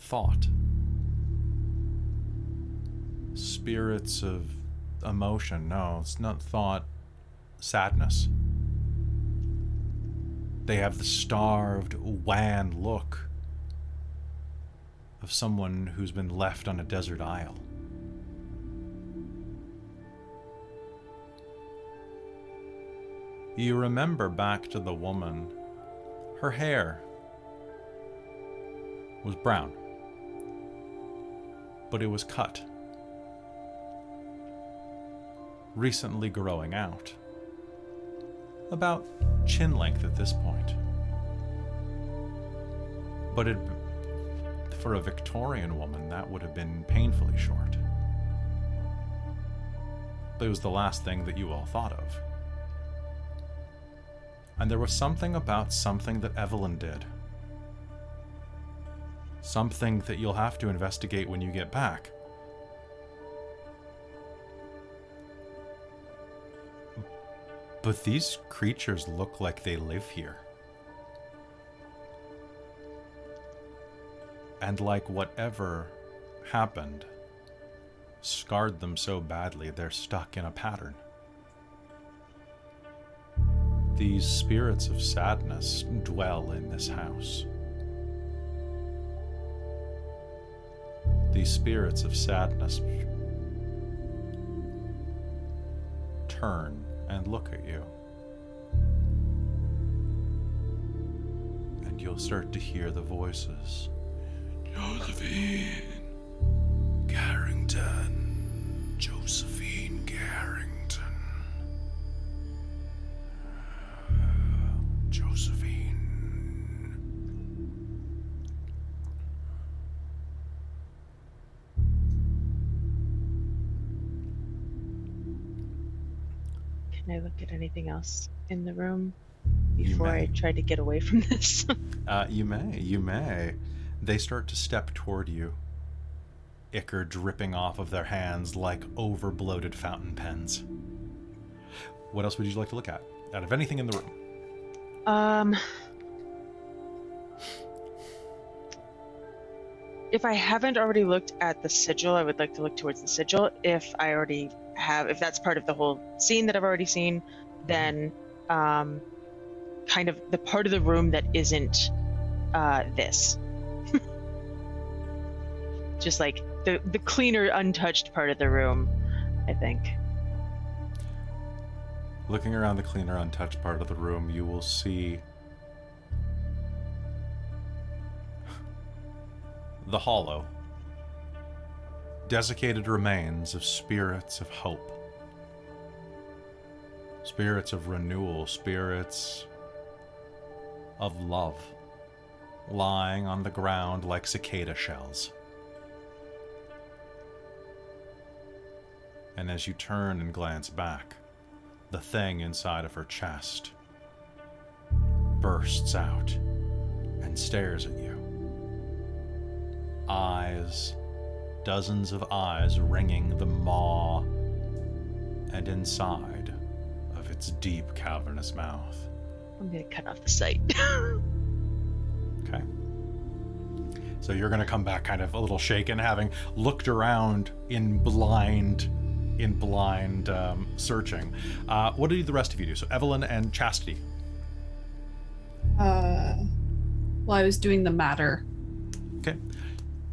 thought, spirits of emotion. No, it's not thought. Sadness. They have the starved, wan look of someone who's been left on a desert isle. You remember back to the woman. Her hair was brown, but it was cut, recently growing out, about chin length at this point. But for a Victorian woman, that would have been painfully short. But it was the last thing that you all thought of. And there was something about something that Evelyn did. Something that you'll have to investigate when you get back. But these creatures look like they live here. And like whatever happened scarred them so badly, they're stuck in a pattern. These spirits of sadness dwell in this house. These spirits of sadness turn and look at you. And you'll start to hear the voices. Josephine Carrington. Josephine Carrington. Josephine. Can I look at anything else in the room before I try to get away from this? You may. They start to step toward you, ichor dripping off of their hands like over-bloated fountain pens. What else would you like to look at? Out of anything in the room? If I haven't already looked at the sigil, I would like to look towards the sigil. If I already have, if that's part of the whole scene that I've already seen, then kind of the part of the room that isn't this. Just like the cleaner, untouched part of the room, I think. Looking around the cleaner, untouched part of the room, you will see the hollow, desiccated remains of spirits of hope, spirits of renewal, spirits of love, lying on the ground like cicada shells. And as you turn and glance back, the thing inside of her chest bursts out and stares at you. Eyes, dozens of eyes ringing the maw and inside of its deep cavernous mouth. I'm going to cut off the sight. Okay. So you're going to come back kind of a little shaken, having looked around in blind searching. What do the rest of you do? So Evelyn and Chastity. Well, I was doing the matter. Okay.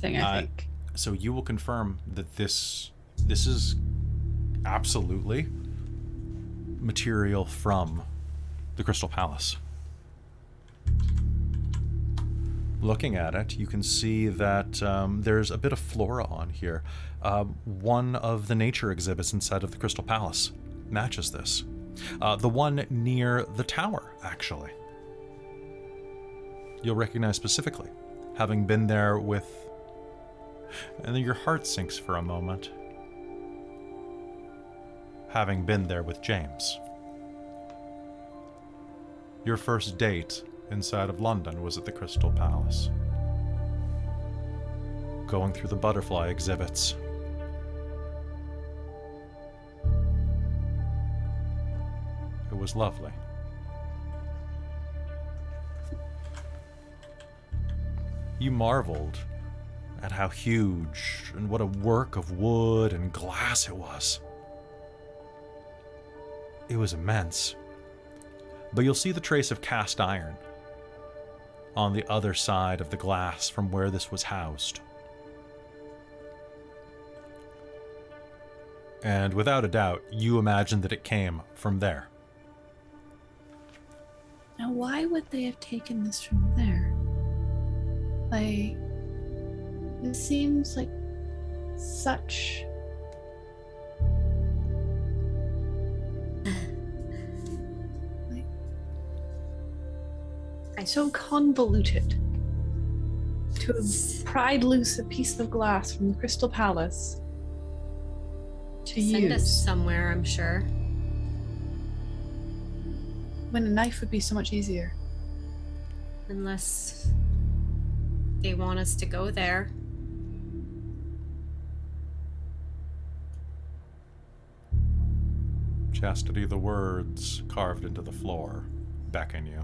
Thing, I think. So you will confirm that this is absolutely material from the Crystal Palace. Looking at it, you can see that there's a bit of flora on here. One of the nature exhibits inside of the Crystal Palace matches this. The one near the tower, actually. You'll recognize specifically, having been there with... And then your heart sinks for a moment. Having been there with James. Your first date... inside of London was at the Crystal Palace. Going through the butterfly exhibits. It was lovely. You marveled at how huge and what a work of wood and glass it was. It was immense. But you'll see the trace of cast iron on the other side of the glass from where this was housed. And without a doubt, you imagine that it came from there. Now, why would they have taken this from there? Like, it seems like such... so convoluted to have pried loose a piece of glass from the Crystal Palace to use. Send us somewhere, I'm sure. When a knife would be so much easier. Unless they want us to go there. Chastity, the words carved into the floor beckon you.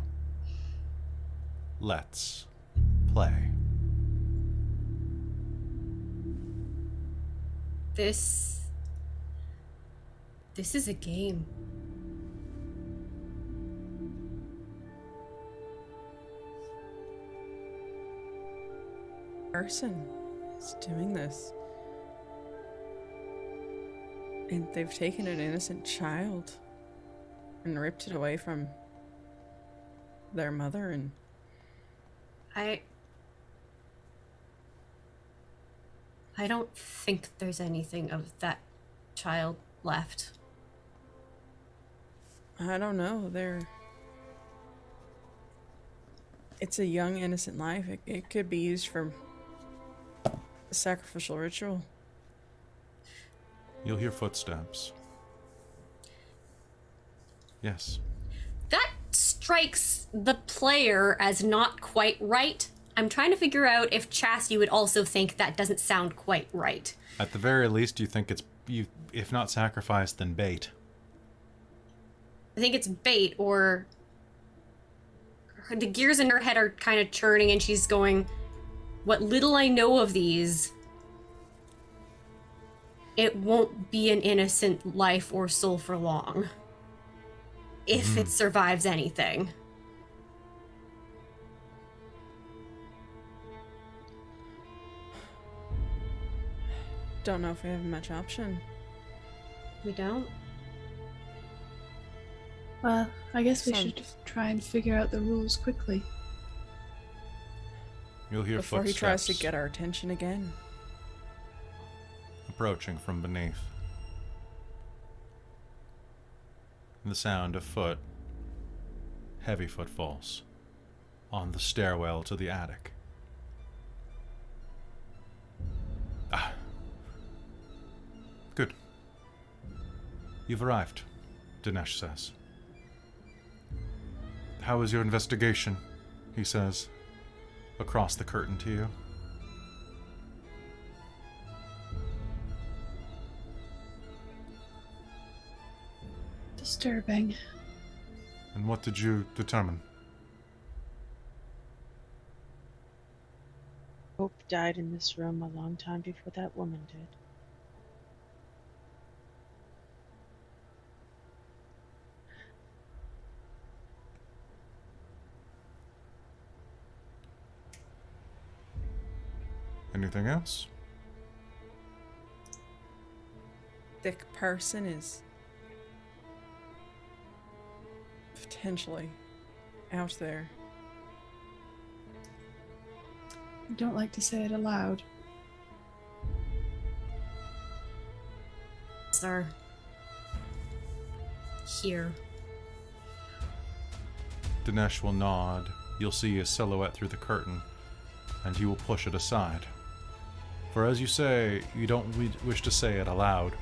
Let's play. This is a game. Person is doing this. And they've taken an innocent child and ripped it away from their mother. And I don't think there's anything of that child left. I don't know. It's a young, innocent life. It could be used for a sacrificial ritual. You'll hear footsteps. Yes. That strikes the player as not quite right. I'm trying to figure out if Chastity would also think that doesn't sound quite right. At the very least, you think it's, if not sacrifice, then bait. I think it's bait, or the gears in her head are kind of churning, and she's going, what little I know of these, it won't be an innocent life or soul for long, if it survives anything. Don't know if we have much option. We don't? Well, I guess we should try and figure out the rules quickly. You'll hear footsteps. Before he tries to get our attention again. Approaching from beneath. The sound of heavy footfalls on the stairwell to the attic. Ah. Good. You've arrived, Dinesh says. How is your investigation? He says, across the curtain to you. Disturbing. And what did you determine? Hope died in this room a long time before that woman did. Anything else? Thick person is potentially out there. I don't like to say it aloud. Sir. Here. Dinesh will nod. You'll see his silhouette through the curtain, and he will push it aside. For as you say, you don't wish to say it aloud.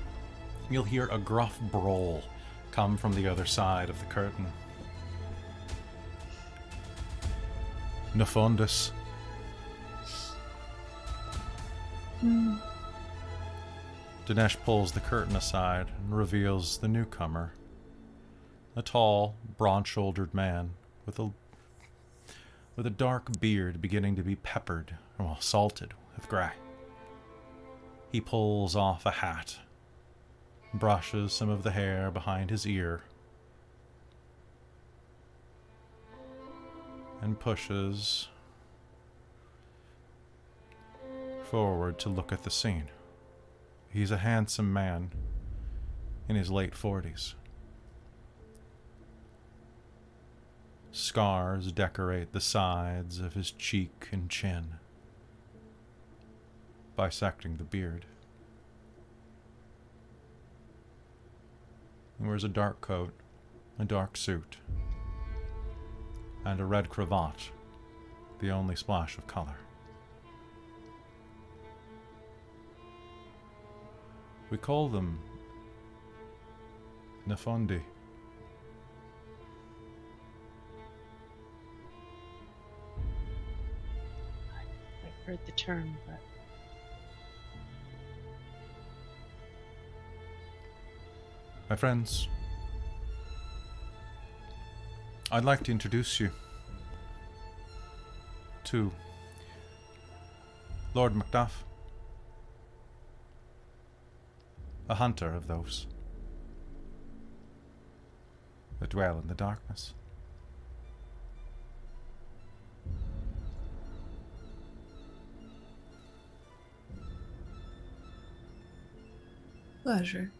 You'll hear a gruff brawl come from the other side of the curtain. Nephandi. Dinesh pulls the curtain aside and reveals the newcomer. A tall, broad-shouldered man with a dark beard beginning to be salted with grey. He pulls off a hat, brushes some of the hair behind his ear, and pushes forward to look at the scene. He's a handsome man in his late 40s. Scars decorate the sides of his cheek and chin, bisecting the beard. He wears a dark coat, a dark suit, and a red cravat, the only splash of color. We call them Nephandi. I've heard the term, but... My friends, I'd like to introduce you to Lord Macduff, a hunter of those that dwell in the darkness. Pleasure.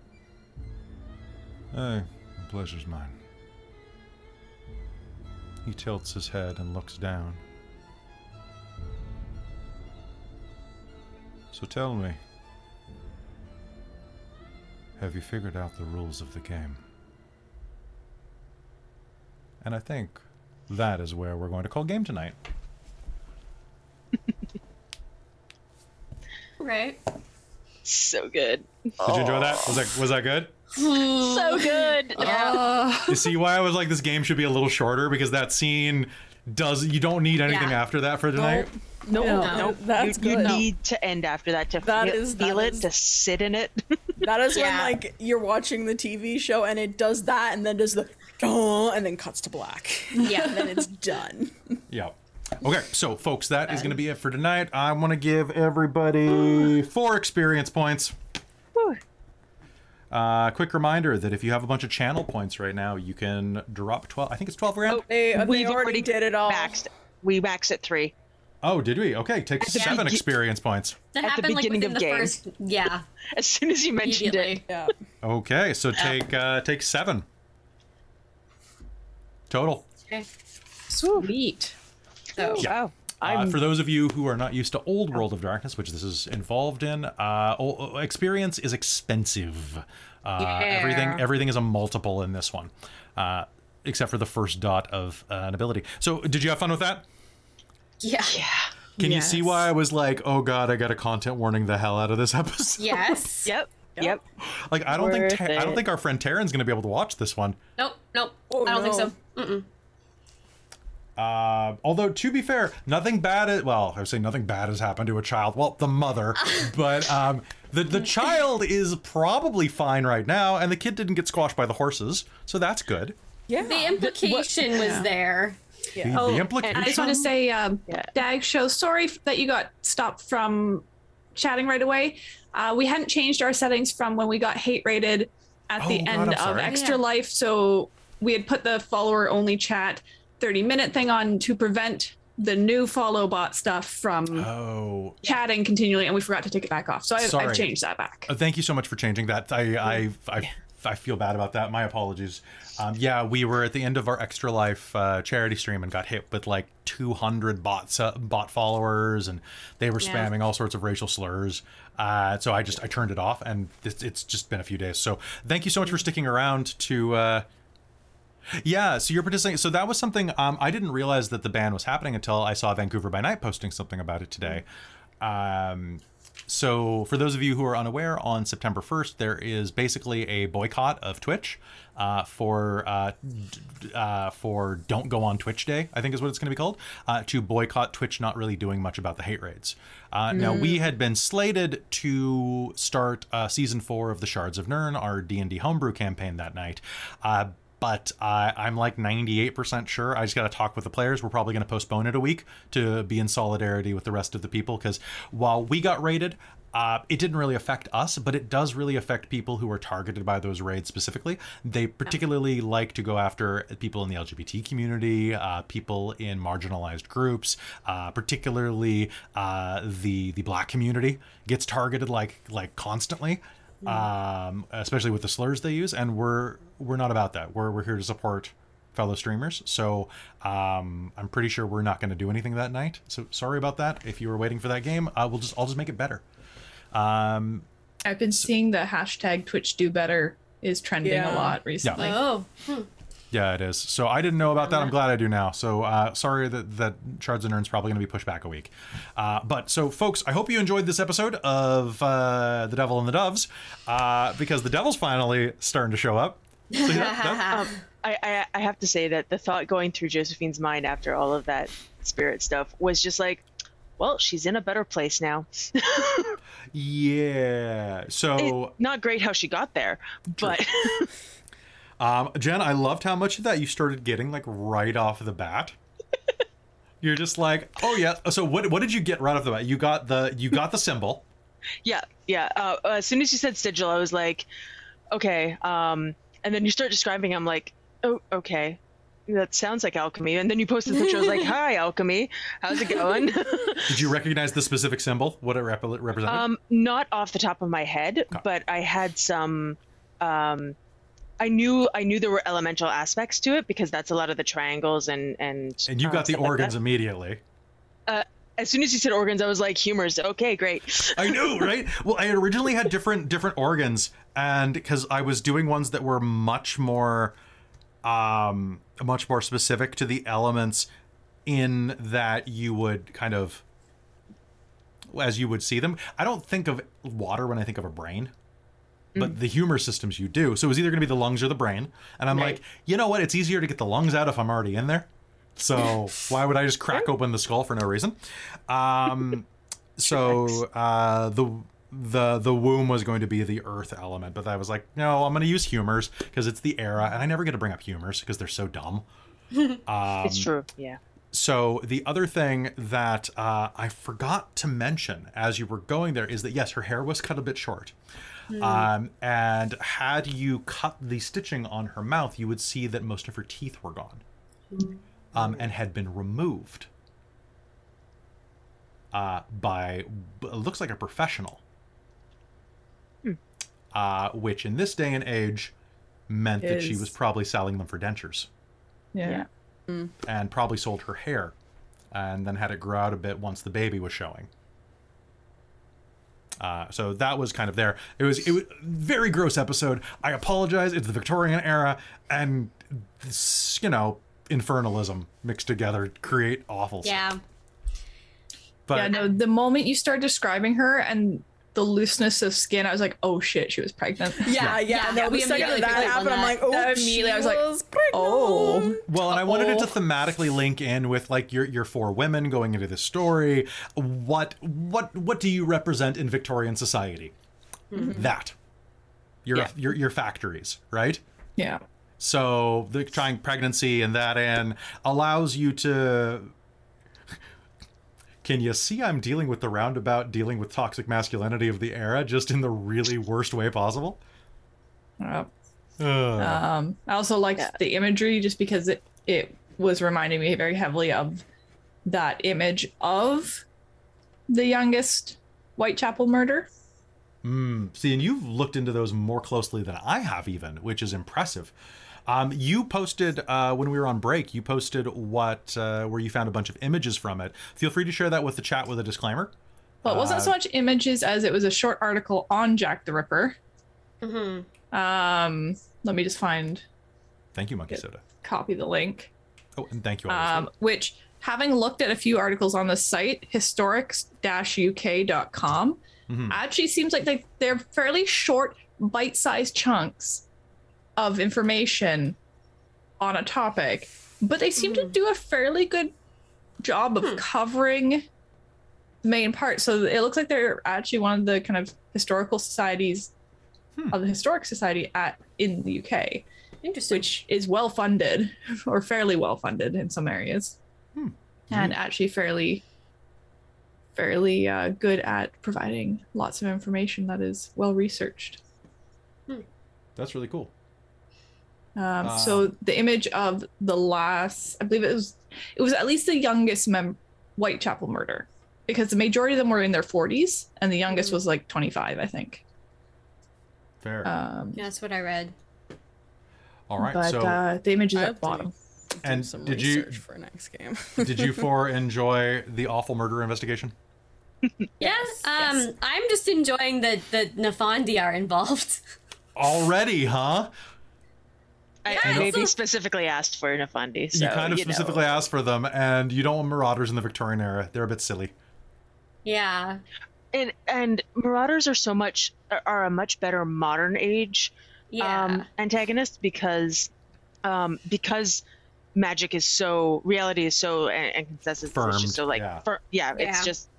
Aye, the pleasure's mine. He tilts his head and looks down. So tell me, have you figured out the rules of the game? And I think that is where we're going to call game tonight. Right. So good. Did you enjoy that? Was that good? So good. Yeah. You see why I was like, this game should be a little shorter, because that scene does. You don't need anything after that for tonight. No. That's good. You need to end after that to feel it, to sit in it. That is when like you're watching the TV show and it does that, and then does the and then cuts to black. Yeah, and then it's done. Yeah. Okay, so folks, that is going to be it for tonight. I want to give everybody 4 experience points. Quick reminder that if you have a bunch of channel points right now, you can drop 12. I think it's 12 round. We've already did it all. We maxed at 3. Oh, did we? Okay, take 7 experience points. That happened at the beginning of the game. First, yeah. As soon as you mentioned it. Yeah. Okay, so take 7 total. Okay. Sweet. So, yeah. For those of you who are not used to old World of Darkness, which this is involved in, experience is expensive. Everything is a multiple in this one, except for the first dot of an ability. So did you have fun with that? Yeah. Can you see why I was like, oh God, I got a content warning the hell out of this episode? Yes. Yep. Like, I don't think our friend Taryn's going to be able to watch this one. Nope. I don't think so. Mm-mm. Although, to be fair, nothing bad has happened to a child. Well, the mother, but the child is probably fine right now, and the kid didn't get squashed by the horses, so that's good. Yeah, the implication was there. Yeah. The implication. I just want to say, Dag Show, sorry that you got stopped from chatting right away. We hadn't changed our settings from when we got hate rated at the end of Extra Life, so we had put the follower only chat 30-minute thing on to prevent the new follow bot stuff from chatting continually, and we forgot to take it back off. So I've changed that back. Thank you so much for changing that. I feel bad about that. My apologies. We were at the end of our Extra Life charity stream and got hit with like 200 bot followers, and they were spamming all sorts of racial slurs. So I turned it off, and it's just been a few days. So thank you so much for sticking around to... so you're participating. So that was something I didn't realize that the ban was happening until I saw Vancouver by Night posting something about it today. So for those of you who are unaware, on September 1st, there is basically a boycott of Twitch for Don't Go on Twitch Day, I think is what it's going to be called, to boycott Twitch not really doing much about the hate raids. Now, we had been slated to start Season 4 of the Shards of Nirn, our D&D homebrew campaign that night, but I'm like 98% sure. I just got to talk with the players. We're probably going to postpone it a week to be in solidarity with the rest of the people, because while we got raided, it didn't really affect us, but it does really affect people who are targeted by those raids specifically. They particularly like to go after people in the LGBT community, people in marginalized groups, particularly the Black community gets targeted like constantly. Especially with the slurs they use, and we're not about that. We're here to support fellow streamers, so I'm pretty sure we're not going to do anything that night. So sorry about that. If you were waiting for that game, I'll just make it better. I've been seeing the hashtag Twitch Do Better is trending a lot recently. Yeah. Yeah, it is. So I didn't know about that. I'm glad I do now. So sorry that Shards and Urn's probably going to be pushed back a week. But so, folks, I hope you enjoyed this episode of The Devil and the Doves, because the devil's finally starting to show up. So, I have to say that the thought going through Josephine's mind after all of that spirit stuff was just like, well, she's in a better place now. Yeah. So not great how she got there, but... Jen, I loved how much of that you started getting like right off the bat. You're just like, oh yeah. So what did you get right off the bat? You got the symbol. Yeah. As soon as you said sigil, I was like, okay. And then you start describing. I'm like, oh, okay. That sounds like alchemy. And then you posted the picture. I was like, hi, alchemy. How's it going? Did you recognize the specific symbol? What it represented? Not off the top of my head, but I had some. I knew there were elemental aspects to it because that's a lot of the triangles and you got the organs like immediately. As soon as you said organs, I was like, humors. Okay, great. I know, right? Well, I originally had different organs, and because I was doing ones that were much more specific to the elements, in that you would kind of, as you would see them. I don't think of water when I think of a brain, but the humor systems you do. So it was either going to be the lungs or the brain, and I'm like, you know what? It's easier to get the lungs out if I'm already in there. So why would I just crack open the skull for no reason? The womb was going to be the earth element, but I was like, no, I'm going to use humors because it's the era, and I never get to bring up humors because they're so dumb. It's true, yeah. So the other thing that I forgot to mention as you were going there is that, yes, her hair was cut a bit short. And had you cut the stitching on her mouth, you would see that most of her teeth were gone. And had been removed by, looks like, a professional, which in this day and age meant that she was probably selling them for dentures. Yeah. And probably sold her hair and then had it grow out a bit once the baby was showing. So that was kind of there. It was very gross episode. I apologize. It's the Victorian era, and this, you know, infernalism mixed together create awful stuff. But yeah, no, the moment you start describing her and the looseness of skin, I was like, oh shit, she was pregnant. We immediately that happened. I'm like, oh, immediately I was like, oh. Well, and I wanted it to thematically link in with like your four women going into this story. What do you represent in Victorian society? That your factories, right? Yeah. So the trying pregnancy and that in allows you to, can you see I'm dealing with the roundabout, dealing with toxic masculinity of the era just in the really worst way possible? I also liked the imagery just because it was reminding me very heavily of that image of the youngest Whitechapel murder. See, and you've looked into those more closely than I have even, which is impressive. You posted, when we were on break, you posted where you found a bunch of images from it. Feel free to share that with the chat with a disclaimer. Well, it wasn't so much images as it was a short article on Jack the Ripper. Let me just find... Thank you, Monkey Soda. Copy the link. Oh, and thank you. Which, having looked at a few articles on the site, historics-uk.com, actually seems like they're fairly short, bite-sized chunks of information on a topic, but they seem to do a fairly good job of covering the main part. So it looks like they're actually one of the kind of historical societies of the Historic Society in the UK. Interesting. Which is well-funded, or fairly well-funded in some areas, and actually fairly good at providing lots of information that is well researched. That's really cool. So the image of the last, I believe it was at least the youngest Whitechapel murder, because the majority of them were in their 40s and the youngest was like 25, I think. Fair. That's what I read. All right. But, so the image is at the bottom. And some did research you for next game? Did you four enjoy the awful murder investigation? Yes. I'm just enjoying that the Nephandi are involved. Already, huh? I specifically asked for Nephandi. So, you kind of specifically asked for them, and you don't want Marauders in the Victorian era. They're a bit silly. Yeah, and Marauders are a much better modern age antagonist because magic is so, reality is so, and consensus is just so like, it's just,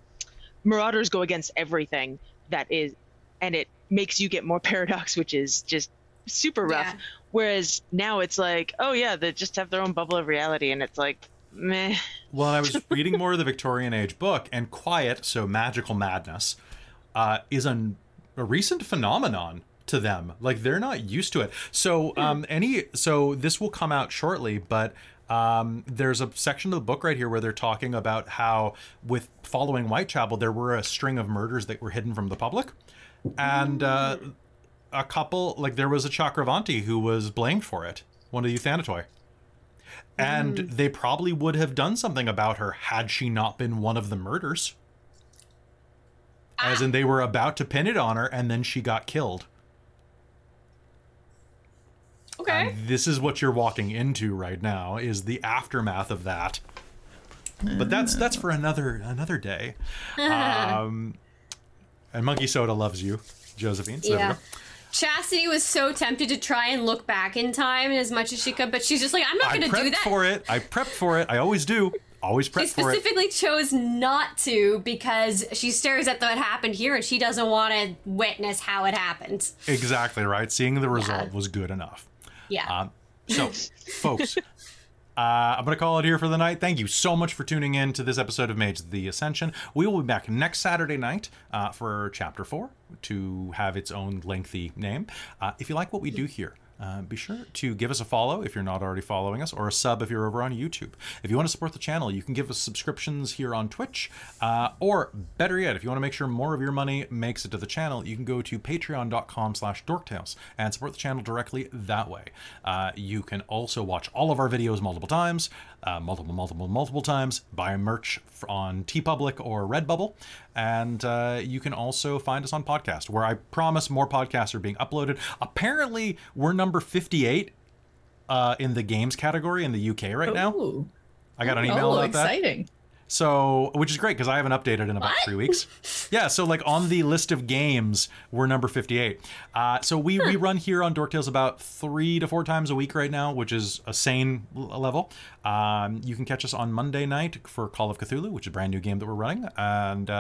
Marauders go against everything that is, and it makes you get more paradox, which is just super rough. Yeah. Whereas now it's like, oh yeah, they just have their own bubble of reality, and it's like, meh. Well, I was reading more of the Victorian age book, and quiet, so magical madness, is a recent phenomenon to them. Like, they're not used to it. So so this will come out shortly, but there's a section of the book right here where they're talking about how, with following Whitechapel, there were a string of murders that were hidden from the public, and a couple, like there was a Chakravanti who was blamed for it, one of the Euthanatoi. And they probably would have done something about her had she not been one of the murders. As in they were about to pin it on her and then she got killed. Okay. And this is what you're walking into right now, is the aftermath of that. But that's for another day. And Monkey Soda loves you, Josephine. So yeah. Chastity was so tempted to try and look back in time as much as she could, but she's just like, I'm not going to do that. I prepped for it. I always do. Always prep for it. She specifically chose not to because she stares at what happened here and she doesn't want to witness how it happened. Exactly right. Seeing the result was good enough. Yeah. So, folks, I'm going to call it here for the night. Thank you so much for tuning in to this episode of Mage the Ascension. We will be back next Saturday night for Chapter 4 to have its own lengthy name. If you like what we do here, be sure to give us a follow if you're not already following us, or a sub if you're over on YouTube. If you want to support the channel, you can give us subscriptions here on Twitch, or better yet, if you want to make sure more of your money makes it to the channel, you can go to patreon.com/dorktales and support the channel directly that way. You can also watch all of our videos multiple times, multiple times, buy merch on TeePublic or Redbubble, and you can also find us on podcast, where I promise more podcasts are being uploaded. Apparently, we're number 58 in the games category in the UK right now. I got an email about that. Exciting. So, which is great because I haven't updated in about 3 weeks. Yeah, so like on the list of games, we're number 58. So we run here on Dork Tales about 3 to 4 times a week right now, which is a sane level. You can catch us on Monday night for Call of Cthulhu, which is a brand new game that we're running. And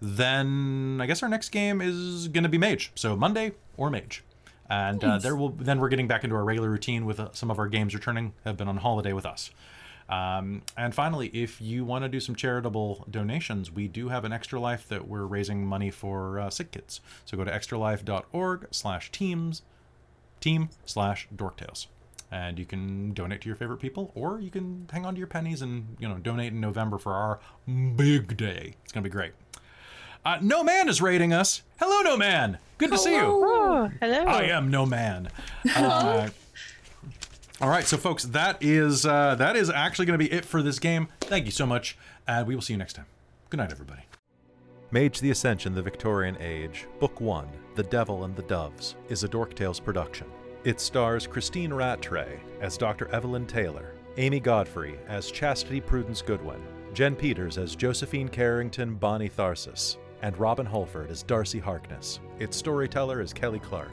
then I guess our next game is going to be Mage. So Monday or Mage. And then we're getting back into our regular routine with some of our games returning have been on holiday with us. And finally, if you want to do some charitable donations, we do have an Extra Life that we're raising money for sick kids. So go to extralife.org/team/dorktales. And you can donate to your favorite people, or you can hang on to your pennies and, donate in November for our big day. It's going to be great. No Man is rating us. Hello, No Man. Good to see you. Oh, hello. I am No Man. All right, so folks, that is actually going to be it for this game. Thank you so much, and we will see you next time. Good night, everybody. Mage the Ascension, the Victorian Age, Book 1, The Devil and the Doves, is a Dork Tales production. It stars Christine Rattray as Dr. Evelyn Taylor, Amy Godfrey as Chastity Prudence Goodwin, Jen Peters as Josephine Carrington Bonnie Tharsis, and Robin Holford as Darcie Harkness. Its storyteller is Kelly Clark.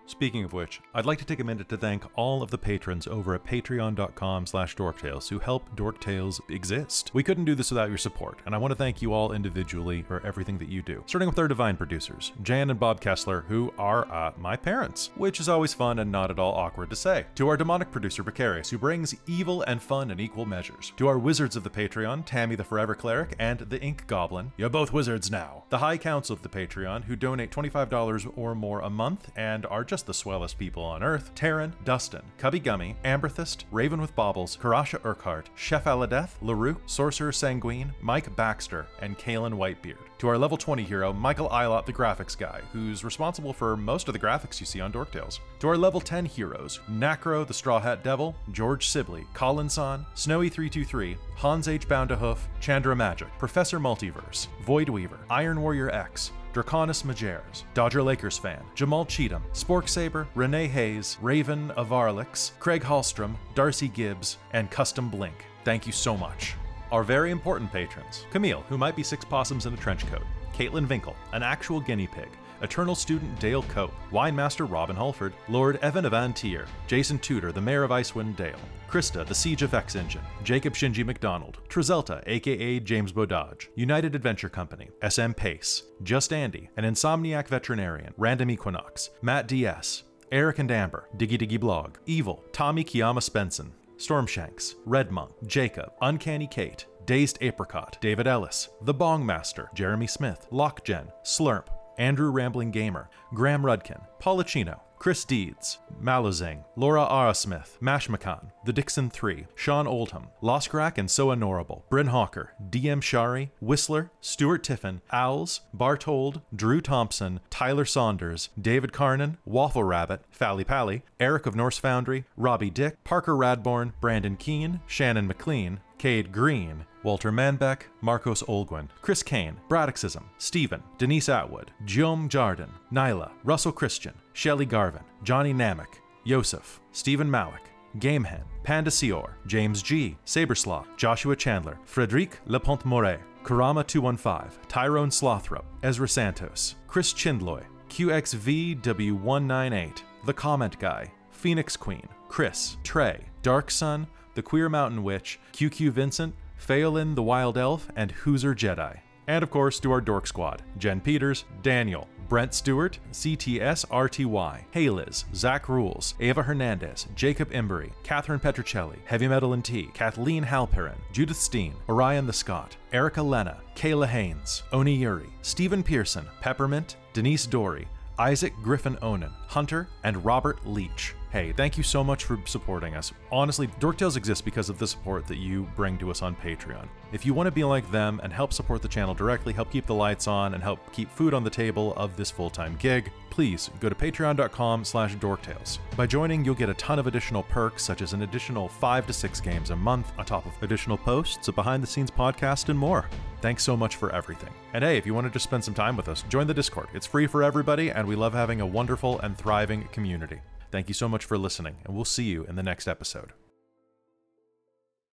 Speaking of which, I'd like to take a minute to thank all of the patrons over at patreon.com/dorktales who help Dork Tales exist. We couldn't do this without your support, and I want to thank you all individually for everything that you do. Starting with our divine producers, Jan and Bob Kessler, who are my parents, which is always fun and not at all awkward to say. To our demonic producer, Precarious, who brings evil and fun in equal measures. To our wizards of the Patreon, Tammy the Forever Cleric and the Ink Goblin. You're both wizards now. The High Council of the Patreon, who donate $25 or more a month and are just the swellest people on earth. Taryn, Dustin, Cubby Gummy, Amberthist, Raven with Baubles, Karasha Urquhart, Chef Aladeth, LaRue, Sorcerer Sanguine, Mike Baxter, and Kalen Whitebeard. To our level 20 hero, Michael Eilot, the graphics guy, who's responsible for most of the graphics you see on Dork Tales. To our level 10 heroes, Nacro, the Straw Hat Devil, George Sibley, Collinson, Snowy323, Hans H. Boundahoof, Chandra Magic, Professor Multiverse, Void Weaver, Iron Warrior X, Draconis Majeres, Dodger Lakers Fan, Jamal Cheatham, Spork Saber, Renee Hayes, Raven of Arlix, Craig Hallstrom, Darcy Gibbs, and Custom Blink. Thank you so much. Our very important patrons, Camille, who might be 6 possums in a trench coat, Caitlin Vinkle, an actual guinea pig, Eternal Student Dale Cope, Winemaster Robin Holford, Lord Evan of Antier, Jason Tudor, the Mayor of Icewind Dale, Krista, the Siege of X-Engine, Jacob Shinji McDonald, Trizelta, a.k.a. James Bodage, United Adventure Company, SM Pace, Just Andy, an Insomniac Veterinarian, Random Equinox, Matt DS, Eric and Amber, Diggy Diggy Blog, Evil, Tommy Kiyama Spenson, Stormshanks, Red Monk, Jacob, Uncanny Kate, Dazed Apricot, David Ellis, The Bong Master, Jeremy Smith, Lockgen, Slurp, Andrew Rambling Gamer, Graham Rudkin, Policino, Chris Deeds, Malozing, Laura Arasmith, Mashmakan, The Dixon 3, Sean Oldham, Loskrak and So Honorable, Bryn Hawker, DM Shari, Whistler, Stuart Tiffin, Owls, Bartold, Drew Thompson, Tyler Saunders, David Carnan, Waffle Rabbit, Fally Pally, Eric of Norse Foundry, Robbie Dick, Parker Radborn, Brandon Keane, Shannon McLean, Cade Green, Walter Manbeck, Marcos Olguin, Chris Kane, Braddockism, Stephen, Denise Atwood, Jom Jardin, Nyla, Russell Christian, Shelley Garvin, Johnny Namek, Yosef, Stephen Malik, Gamehen, Panda Seor, James G, Saberslaw, Joshua Chandler, Frederic Lepont-Moret, Karama215, Tyrone Slothrop, Ezra Santos, Chris Chindloy, QXVW198, The Comment Guy, Phoenix Queen, Chris, Trey, Dark Sun, The Queer Mountain Witch, QQ Vincent, Pheolin the Wild Elf, and Hooser Jedi. And of course to our Dork Squad, Jen Peters, Daniel, Brent Stewart, CTSRTY, Hayliz, Zach Rules, Ava Hernandez, Jacob Embry, Catherine Petricelli, Heavy Metal and Tea, Kathleen Halperin, Judith Steen, Orion the Scot, Erica Lena, Kayla Haynes, Oni Yuri, Stephen Pearson, Peppermint, Denise Dory, Isaac Griffin Onan, Hunter, and Robert Leach. Hey, thank you so much for supporting us. Honestly, Dork Tales exists because of the support that you bring to us on Patreon. If you want to be like them and help support the channel directly, help keep the lights on, and help keep food on the table of this full-time gig, please go to patreon.com/dorktales. By joining, you'll get a ton of additional perks, such as an additional 5 to 6 games a month, on top of additional posts, a behind-the-scenes podcast, and more. Thanks so much for everything. And hey, if you want to just spend some time with us, join the Discord. It's free for everybody, and we love having a wonderful and thriving community. Thank you so much for listening, and we'll see you in the next episode.